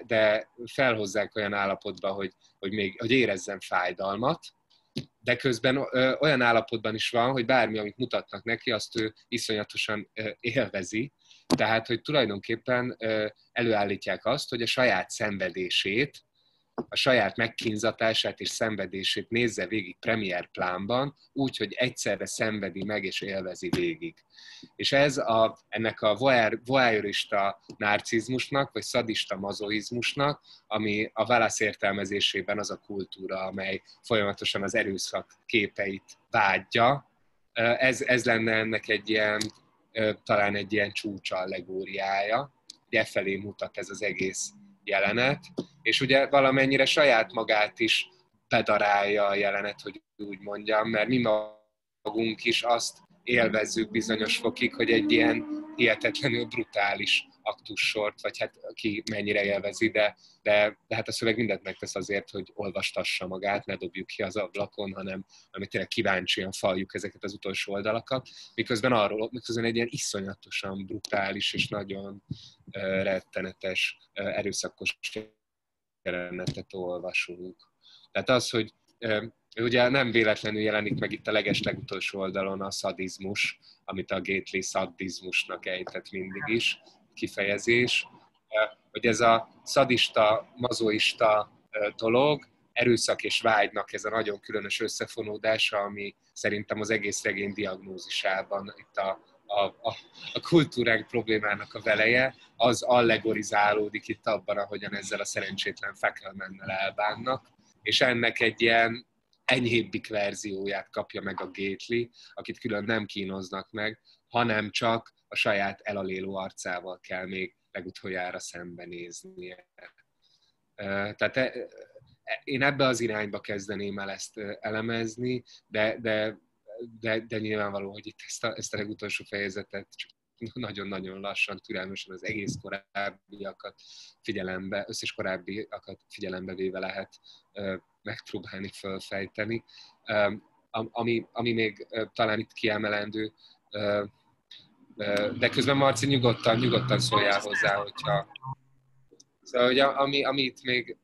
de felhozzák olyan állapotba, hogy érezzen fájdalmat, de közben olyan állapotban is van, hogy bármi, amit mutatnak neki, azt ő iszonyatosan élvezi. Tehát, hogy tulajdonképpen előállítják azt, hogy a saját szenvedését, a saját megkínzatását és szenvedését nézze végig premier plánban, úgy, hogy egyszerre szenvedi meg és élvezi végig. És ez ennek a voyeurista narcizmusnak, vagy szadista mazoizmusnak, ami a Wallace értelmezésében az a kultúra, amely folyamatosan az erőszak képeit vágyja, ez lenne ennek egy ilyen, talán egy ilyen csúcsallegóriája, hogy e felé mutat ez az egész jelenet, és ugye valamennyire saját magát is bedarálja a jelenet, hogy úgy mondjam, mert mi magunk is azt élvezzük bizonyos fokig, hogy egy ilyen hihetetlenül brutális aktussort, vagy hát ki mennyire élvezi, de hát a szöveg mindent megtesz azért, hogy olvastassa magát, ne dobjuk ki az ablakon, hanem amit tényleg kíváncsian faljuk ezeket az utolsó oldalakat, miközben egy ilyen iszonyatosan brutális és nagyon rettenetes, erőszakos jelenetet olvasunk. Tehát az, hogy ugye nem véletlenül jelenik meg itt a legeslegutolsó oldalon a szadizmus, amit a Gately szadizmusnak ejtett mindig is, kifejezés, hogy ez a szadista, mazoista dolog, erőszak és vágynak ez a nagyon különös összefonódása, ami szerintem az egész regény diagnózisában itt a kultúránk problémának a veleje, az allegorizálódik itt abban, ahogyan ezzel a szerencsétlen Fackelmannel elbánnak, és ennek egy ilyen enyhébbik verzióját kapja meg a Gately, akit külön nem kínoznak meg, hanem csak a saját elaléló arcával kell még legutoljára szembenéznie. Tehát én ebbe az irányba kezdeném el ezt elemezni, de nyilvánvaló, hogy itt ezt a legutolsó fejezetet csak nagyon-nagyon lassan, türelmesen az egész korábbiakat figyelembe, összes korábbiakat figyelembe véve lehet megpróbálni felfejteni. Ami még talán itt kiemelendő, de közben Marci nyugodtan szóljál hozzá, hogyha... Szóval, hogy ami itt még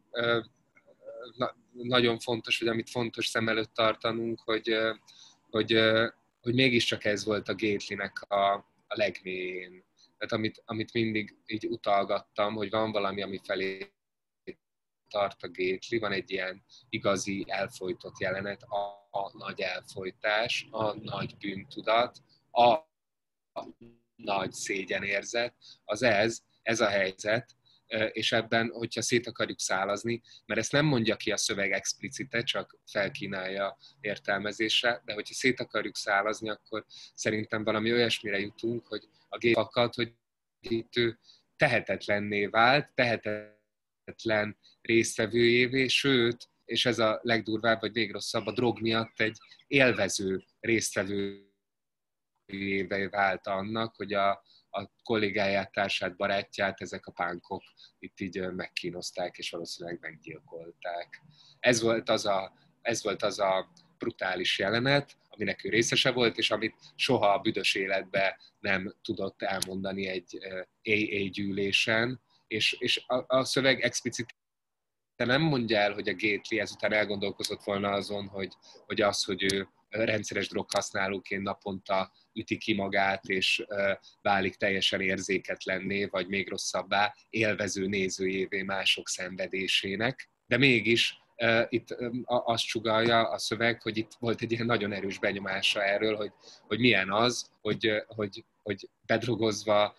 nagyon fontos, vagy amit fontos szem előtt tartanunk, hogy mégiscsak ez volt a Gatelynek a legmélyén. Tehát amit mindig így utalgattam, hogy van valami, ami felé tart a Gately, van egy ilyen igazi elfojtott jelenet, a nagy elfojtás, a nagy bűntudat, a nagy szégyenérzet, az ez a helyzet, és ebben, hogyha szét akarjuk szálazni, mert ezt nem mondja ki a szöveg explicite, csak felkínálja értelmezésre, de hogyha szét akarjuk szálazni, akkor szerintem valami olyasmire jutunk, hogy a gépakat, hogy itt ő tehetetlenné vált, tehetetlen résztvevőjévé, sőt, és ez a legdurvább, vagy még rosszabb, a drog miatt egy élvező résztvevő vált annak, hogy a kollégáját, társát, barátját ezek a pánkok itt így megkínozták, és valószínűleg meggyilkolták. Ez volt az a brutális jelenet, aminek ő részese volt, és amit soha a büdös életbe nem tudott elmondani egy AA gyűlésen, és a szöveg explicit nem mondja el, hogy a Gately ezután elgondolkozott volna azon, hogy ő rendszeres droghasználóként naponta üti ki magát, és válik teljesen érzéketlenné, vagy még rosszabbá, élvező nézőjévé mások szenvedésének. De mégis itt azt sugallja a szöveg, hogy itt volt egy ilyen nagyon erős benyomása erről, hogy milyen az, hogy bedrogozva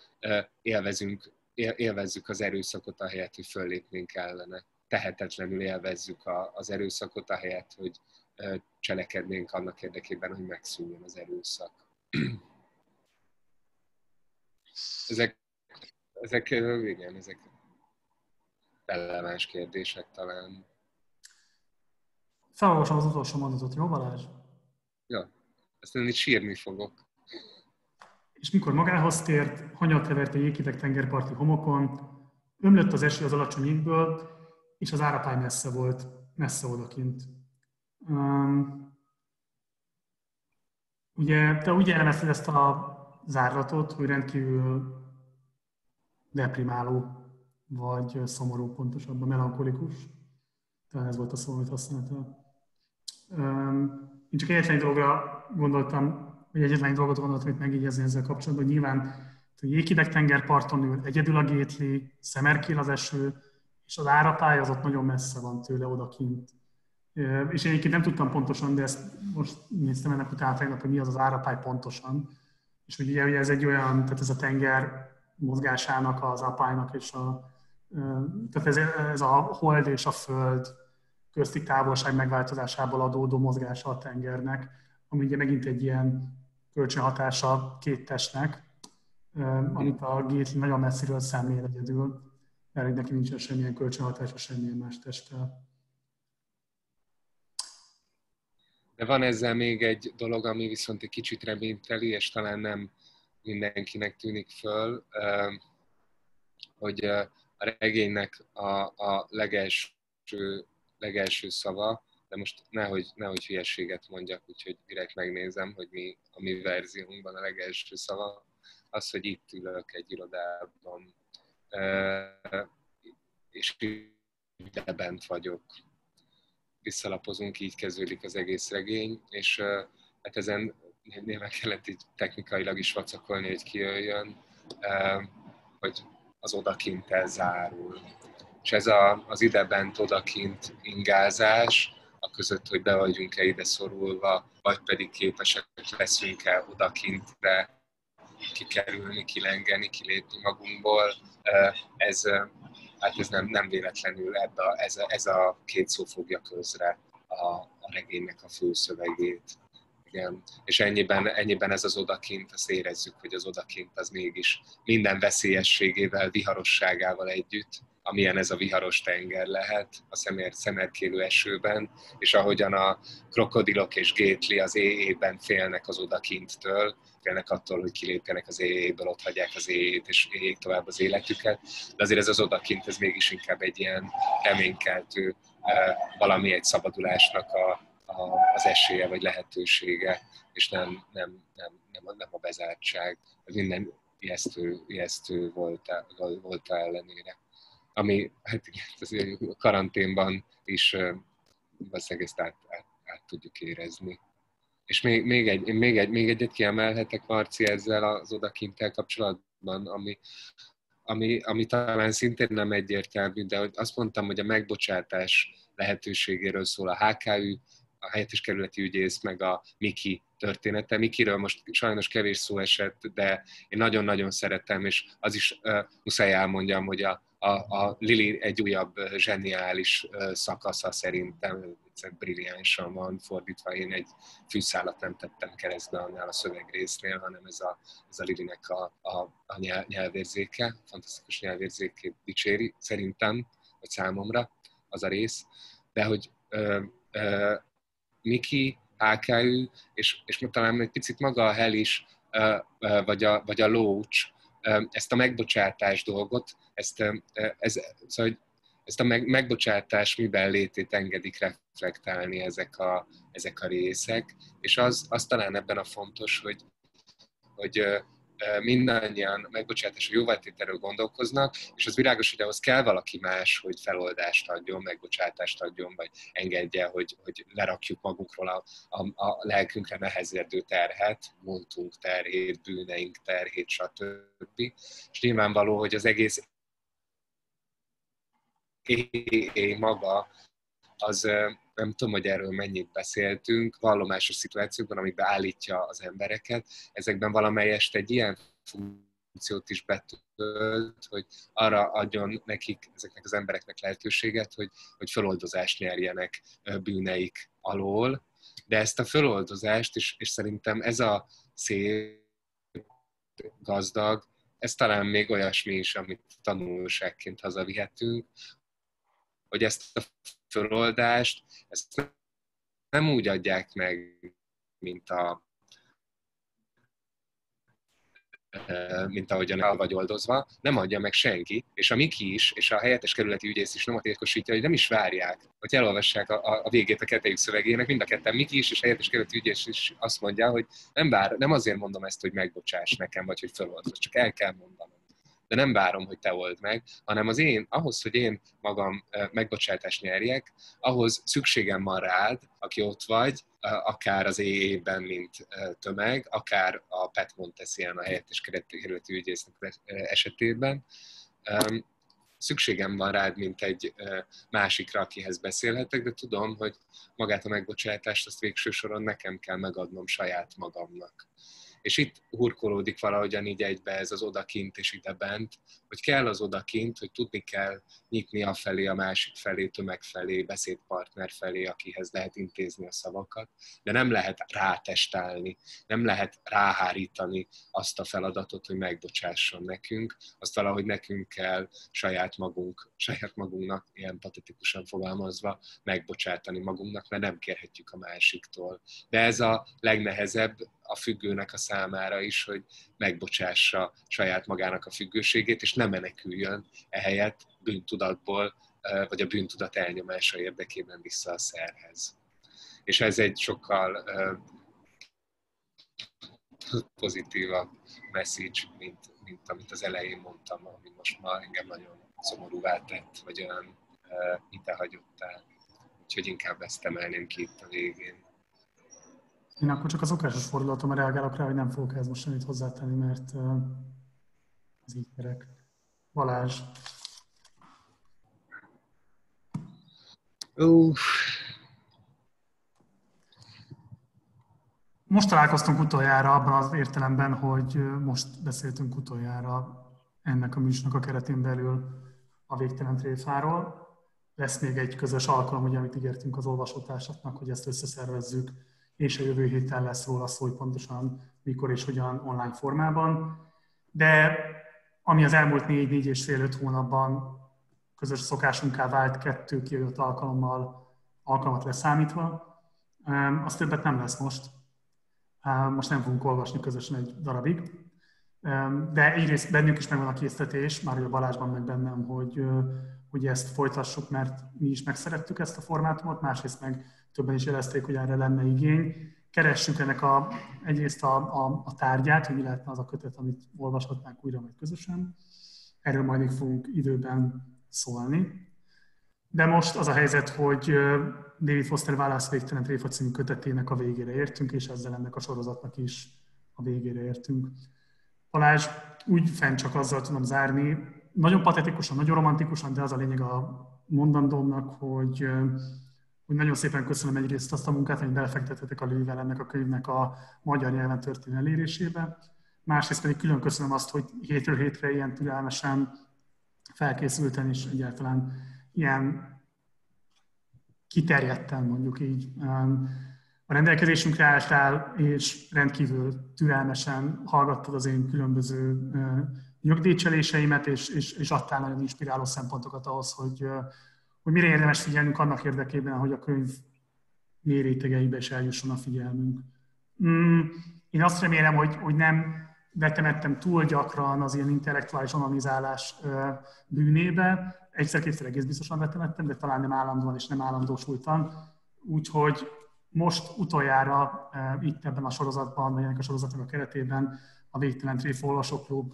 élvezzük az erőszakot, ahelyett, hogy föllépnénk ellene. Tehetetlenül élvezzük az erőszakot, ahelyett, hogy cselekednénk annak érdekében, hogy megszűnjön az erőszak. Ezek releváns kérdések talán. Felolvasom az utolsó mondatot, jó Balázs? Ja, aztán itt sírni fogok. És mikor magához tért, hanyat heverte jéghideg tengerparti homokon, ömlött az eső az alacsony ígből, és az árapály messze volt, messze odakint. Ugye te úgy elemezted ezt a zárlatot, hogy rendkívül deprimáló, vagy szomorú, pontosabban melankolikus. Talán ez volt a szó, amit használtál. Én csak egyetlen dolgot gondoltam, amit megjegyezni ezzel kapcsolatban, hogy nyilván jéghideg tengerparton ül, egyedül a Gately, szemerkél az eső, és az árapály az ott nagyon messze van tőle odakint. És én egyébként nem tudtam pontosan, de ezt most néztem ennek utána tegnap, hogy mi az az árapály pontosan. És hogy ugye ez egy olyan, tehát ez a tenger mozgásának, az apálynak, és tehát ez a hold és a föld közti távolság megváltozásából adódó mozgása a tengernek, ami ugye megint egy ilyen kölcsönhatása két testnek, amit a Gately nagyon messziről szemlél egyedül, mert neki nincsen semmilyen kölcsönhatása semmilyen más testtel. De van ezzel még egy dolog, ami viszont egy kicsit reményteli, és talán nem mindenkinek tűnik föl, hogy a regénynek a legelső szava, de most nehogy hülyeséget mondjak, úgyhogy direkt megnézem, hogy a mi verziónkban a legelső szava az, hogy itt ülök egy irodában, és ide bent vagyok. Visszalapozunk, így kezdődik az egész regény, és hát ezen néha kellett így technikailag is vacakolni, hogy kijöjjön, hogy az odakint elzárul. És ez az idebent odakint ingázás, a között, hogy be vagyunk-e ide szorulva, vagy pedig képesek leszünk-e odakintre kikerülni, kilengeni, kilépni magunkból, ez nem véletlenül ez a két szó fogja közre a regénynek a főszövegét. Igen. És ennyiben ez az odakint, azt érezzük, hogy az odakint az mégis minden veszélyességével, viharosságával együtt, amilyen ez a viharos tenger lehet a szemerkélő esőben, és ahogyan a krokodilok és gétli az éjjében félnek az odakinttől, félnek attól, hogy kilépjenek az éjjéből, ott hagyják az éjjét, és éljék tovább az életüket, de azért ez az odakint, ez mégis inkább egy ilyen reménykeltő, valami egy szabadulásnak az esélye vagy lehetősége, és nem a bezártság. Ez minden ijesztő volt ellenére. Ami hát a karanténban is valószínűleg ezt át tudjuk érezni. És még egyet kiemelhetek, Marci, ezzel az odakinttel kapcsolatban, ami talán szintén nem egyértelmű, de hogy azt mondtam, hogy a megbocsátás lehetőségéről szól a HKÜ, a helyettes kerületi ügyész, meg a Miki története. Mikiről most sajnos kevés szó esett, de én nagyon-nagyon szeretem, és az is muszáj elmondjam, hogy a Lili egy újabb zseniális szakasza szerintem, brilliánsan van fordítva, én egy fűszálat nem tettem keresztbe annál a szövegrésznél, hanem ez a Lilinek a nyelvérzéke, fantasztikus nyelvérzékét dicséri szerintem, vagy számomra az a rész, de hogy Miki, HKÜ, és talán egy picit maga a Hell is, vagy a Lócs, ezt a megbocsátás dolgot, ezt a megbocsátás miben létét engedik reflektálni ezek a részek, és az talán ebben a fontos, hogy mindannyian megbocsátás a jóvátételről gondolkoznak, és az világos, hogy ahhoz kell valaki más, hogy feloldást adjon, megbocsátást adjon, vagy engedje, hogy lerakjuk magunkról a lelkünkre nehezedő terhet, múltunk terhét, bűneink terhét, stb. És nyilvánvaló, hogy az egész maga, az nem tudom, hogy erről mennyit beszéltünk, vallomásos szituációkban, amikben állítja az embereket, ezekben valamelyest egy ilyen funkciót is betölt, hogy arra adjon nekik, ezeknek az embereknek lehetőséget, hogy feloldozást nyerjenek bűneik alól, de ezt a feloldozást, és szerintem ez a szép, gazdag, ez talán még olyasmi is, amit tanulságként hazavihetünk, hogy ezt a feloldást, ezt nem úgy adják meg, mint ahogyan el vagy oldozva, nem adja meg senki, és a Miki is, és a helyettes kerületi ügyész is nem térkosítja, hogy nem is várják, hogy elolvassák a végét a kettejük szövegének, mind a ketten Miki is, és a helyettes kerületi ügyész is azt mondja, hogy nem azért mondom ezt, hogy megbocsáss nekem, vagy hogy feloldozz, csak el kell mondanom. De nem várom, hogy te old meg, hanem ahhoz, hogy én magam megbocsátást nyerjek, ahhoz szükségem van rád, aki ott vagy, akár az éjjében, mint tömeg, akár a Pat Montesian, a helyettes kerületi ügyésznek esetében. Szükségem van rád, mint egy másikra, akihez beszélhetek, de tudom, hogy magát a megbocsátást azt végső soron nekem kell megadnom saját magamnak. És itt hurkolódik valahogyan így egybe ez az odakint és idebent, hogy kell az odakint, hogy tudni kell nyitni a felé, a másik felé, tömeg felé, beszédpartner felé, akihez lehet intézni a szavakat, de nem lehet rátestálni, nem lehet ráhárítani azt a feladatot, hogy megbocsásson nekünk, azt valahogy nekünk kell saját magunknak, ilyen patetikusan fogalmazva, megbocsátani magunknak, mert nem kérhetjük a másiktól. De ez a legnehezebb a függőnek a számára is, hogy megbocsássa saját magának a függőségét, és ne meneküljön ehelyett bűntudatból, vagy a bűntudat elnyomása érdekében vissza a szerhez. És ez egy sokkal pozitívabb message, mint amit az elején mondtam, ami most már engem nagyon szomorúvá tett, vagy olyan idehagyottál. Úgyhogy inkább ezt emelném ki itt a végén. Én akkor csak a szokásos fordulatomra reagálok rá, hogy nem fogok ehhez most semmit hozzátenni, mert az így kerek. Balázs. Most találkoztunk utoljára abban az értelemben, hogy most beszéltünk utoljára ennek a műsornak a keretén belül a végtelen tréfáról. Lesz még egy közös alkalom, ugye, amit ígértünk az olvasótársaknak, hogy ezt összeszervezzük, és a jövő héten lesz róla szó, hogy pontosan mikor és hogyan online formában. De ami az elmúlt 4,5 hónapban közös szokásunká vált 2 kijött alkalmat leszámítva, az többet nem lesz most. Most nem fogunk olvasni közösen egy darabig. De egyrészt bennünk is megvan a késztetés, már ugye Balázsban meg bennem, hogy ezt folytassuk, mert mi is megszerettük ezt a formátumot, másrészt meg többen is jelezték, hogy erre lenne igény. Keressük ennek egyrészt a tárgyát, hogy mi lehetne az a kötet, amit olvashatnánk újra majd közösen. Erről majd még fogunk időben szólni. De most az a helyzet, hogy David Foster Wallace végtelen tréfa című kötetének a végére értünk, és ezzel ennek a sorozatnak is a végére értünk. Balázs, úgy fenn csak azzal tudom zárni, nagyon patetikusan, nagyon romantikusan, de az a lényeg a mondandómnak, hogy nagyon szépen köszönöm egyrészt azt a munkát, amit belefektetetek a Lilivel ennek a könyvnek a magyar nyelven történő elérésébe. Másrészt pedig külön köszönöm azt, hogy hétről hétre ilyen türelmesen, felkészülten és egyáltalán ilyen kiterjedten, mondjuk így, a rendelkezésünkre álltál, és rendkívül türelmesen hallgattad az én különböző nyögdécseléseimet, és adtál nagyon inspiráló szempontokat ahhoz, hogy mire érdemes figyelnünk annak érdekében, hogy a könyv mély rétegeibe is eljusson a figyelmünk. Én azt remélem, hogy nem vetemettem túl gyakran az ilyen intellektuális analizálás bűnébe. Egyszer-kétszer egész biztosan vetemettem, de talán nem állandóan és nem állandósultan. Úgyhogy most utoljára itt ebben a sorozatban, vagy ennek a sorozatnak a keretében a végtelen tréfa olvasóklub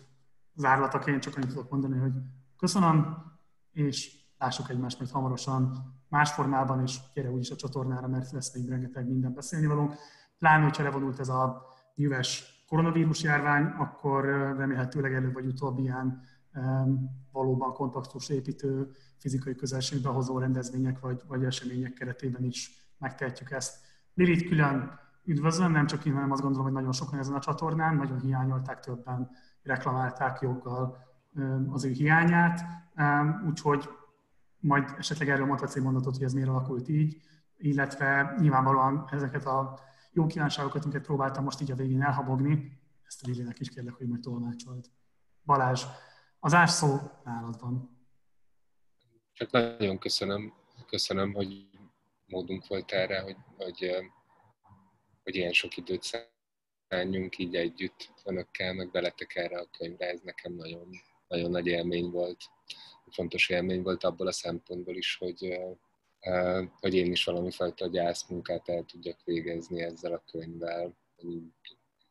zárlataként csak annyit tudok mondani, hogy köszönöm, és lássuk egymást majd hamarosan más formában, és gyere úgyis a csatornára, mert lesz még rengeteg minden beszélnivalónk. Pláne, hogyha levonult ez a nyűves koronavírus járvány, akkor remélhetőleg előbb vagy utóbb ilyen valóban kontaktus építő, fizikai közelségbe hozó rendezvények vagy események keretében is megtehetjük ezt. Lilit külön üdvözlöm, nem csak én, hanem azt gondolom, hogy nagyon sokan ezen a csatornán, nagyon hiányolták, többen reklamálták joggal az ő hiányát, úgyhogy majd esetleg erről mondhatsz egy mondatot, hogy ez miért alakult így, illetve nyilvánvalóan ezeket a jó kívánságokat, amiket próbáltam most így a végén elhabogni, ezt a Lilinek is kérlek, hogy majd tolmácsold. Balázs, az árszó nálad van. Hát nagyon köszönöm, hogy módunk volt erre, hogy ilyen sok időt szálljunk így együtt önökkel, meg beletek erre a könyvre, ez nekem nagyon, nagyon nagy élmény volt. Fontos élmény volt abból a szempontból is, hogy én is valami fajta gyászmunkát el tudjak végezni ezzel a könyvvel, hogy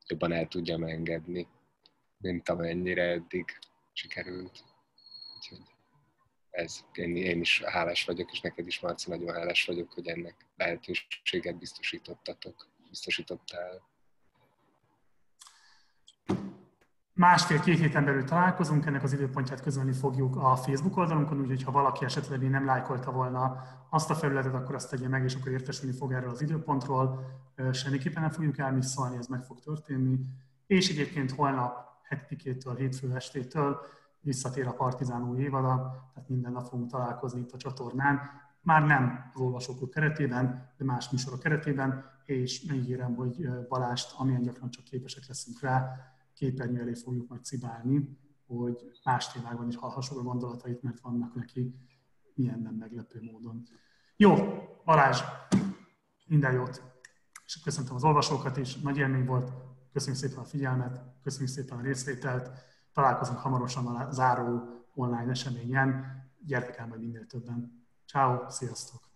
jobban el tudjam engedni, mint amennyire eddig sikerült. Úgyhogy én is hálás vagyok, és neked is, Marci, nagyon hálás vagyok, hogy ennek lehetőséget biztosítottál. Másfél-két héten belül találkozunk, ennek az időpontját közölni fogjuk a Facebook oldalunkon, úgyhogy ha valaki esetleg még nem lájkolta volna azt a felületet, akkor azt tegye meg, és akkor értesülni fog erről az időpontról. Semmiképpen nem fogjuk elmisszolni, ez meg fog történni, és egyébként holnap 7-től, hétfő estétől visszatér a Partizán új évada, tehát minden nap fogunk találkozni itt a csatornán, már nem az Olvasóklub keretében, de más műsorok keretében, és megígérem, hogy Balást, amilyen gyakran csak képesek leszünk rá, képernyő elé fogjuk majd cibálni, hogy más témákban is hallhassuk a gondolatait, mert vannak neki ilyen nem meglepő módon. Jó, Balázs, minden jót! És köszöntöm az olvasókat is, nagy élmény volt, köszönjük szépen a figyelmet, köszönjük szépen a részvételt, találkozunk hamarosan a záró online eseményen, gyertek el majd minél többen. Ciao, sziasztok!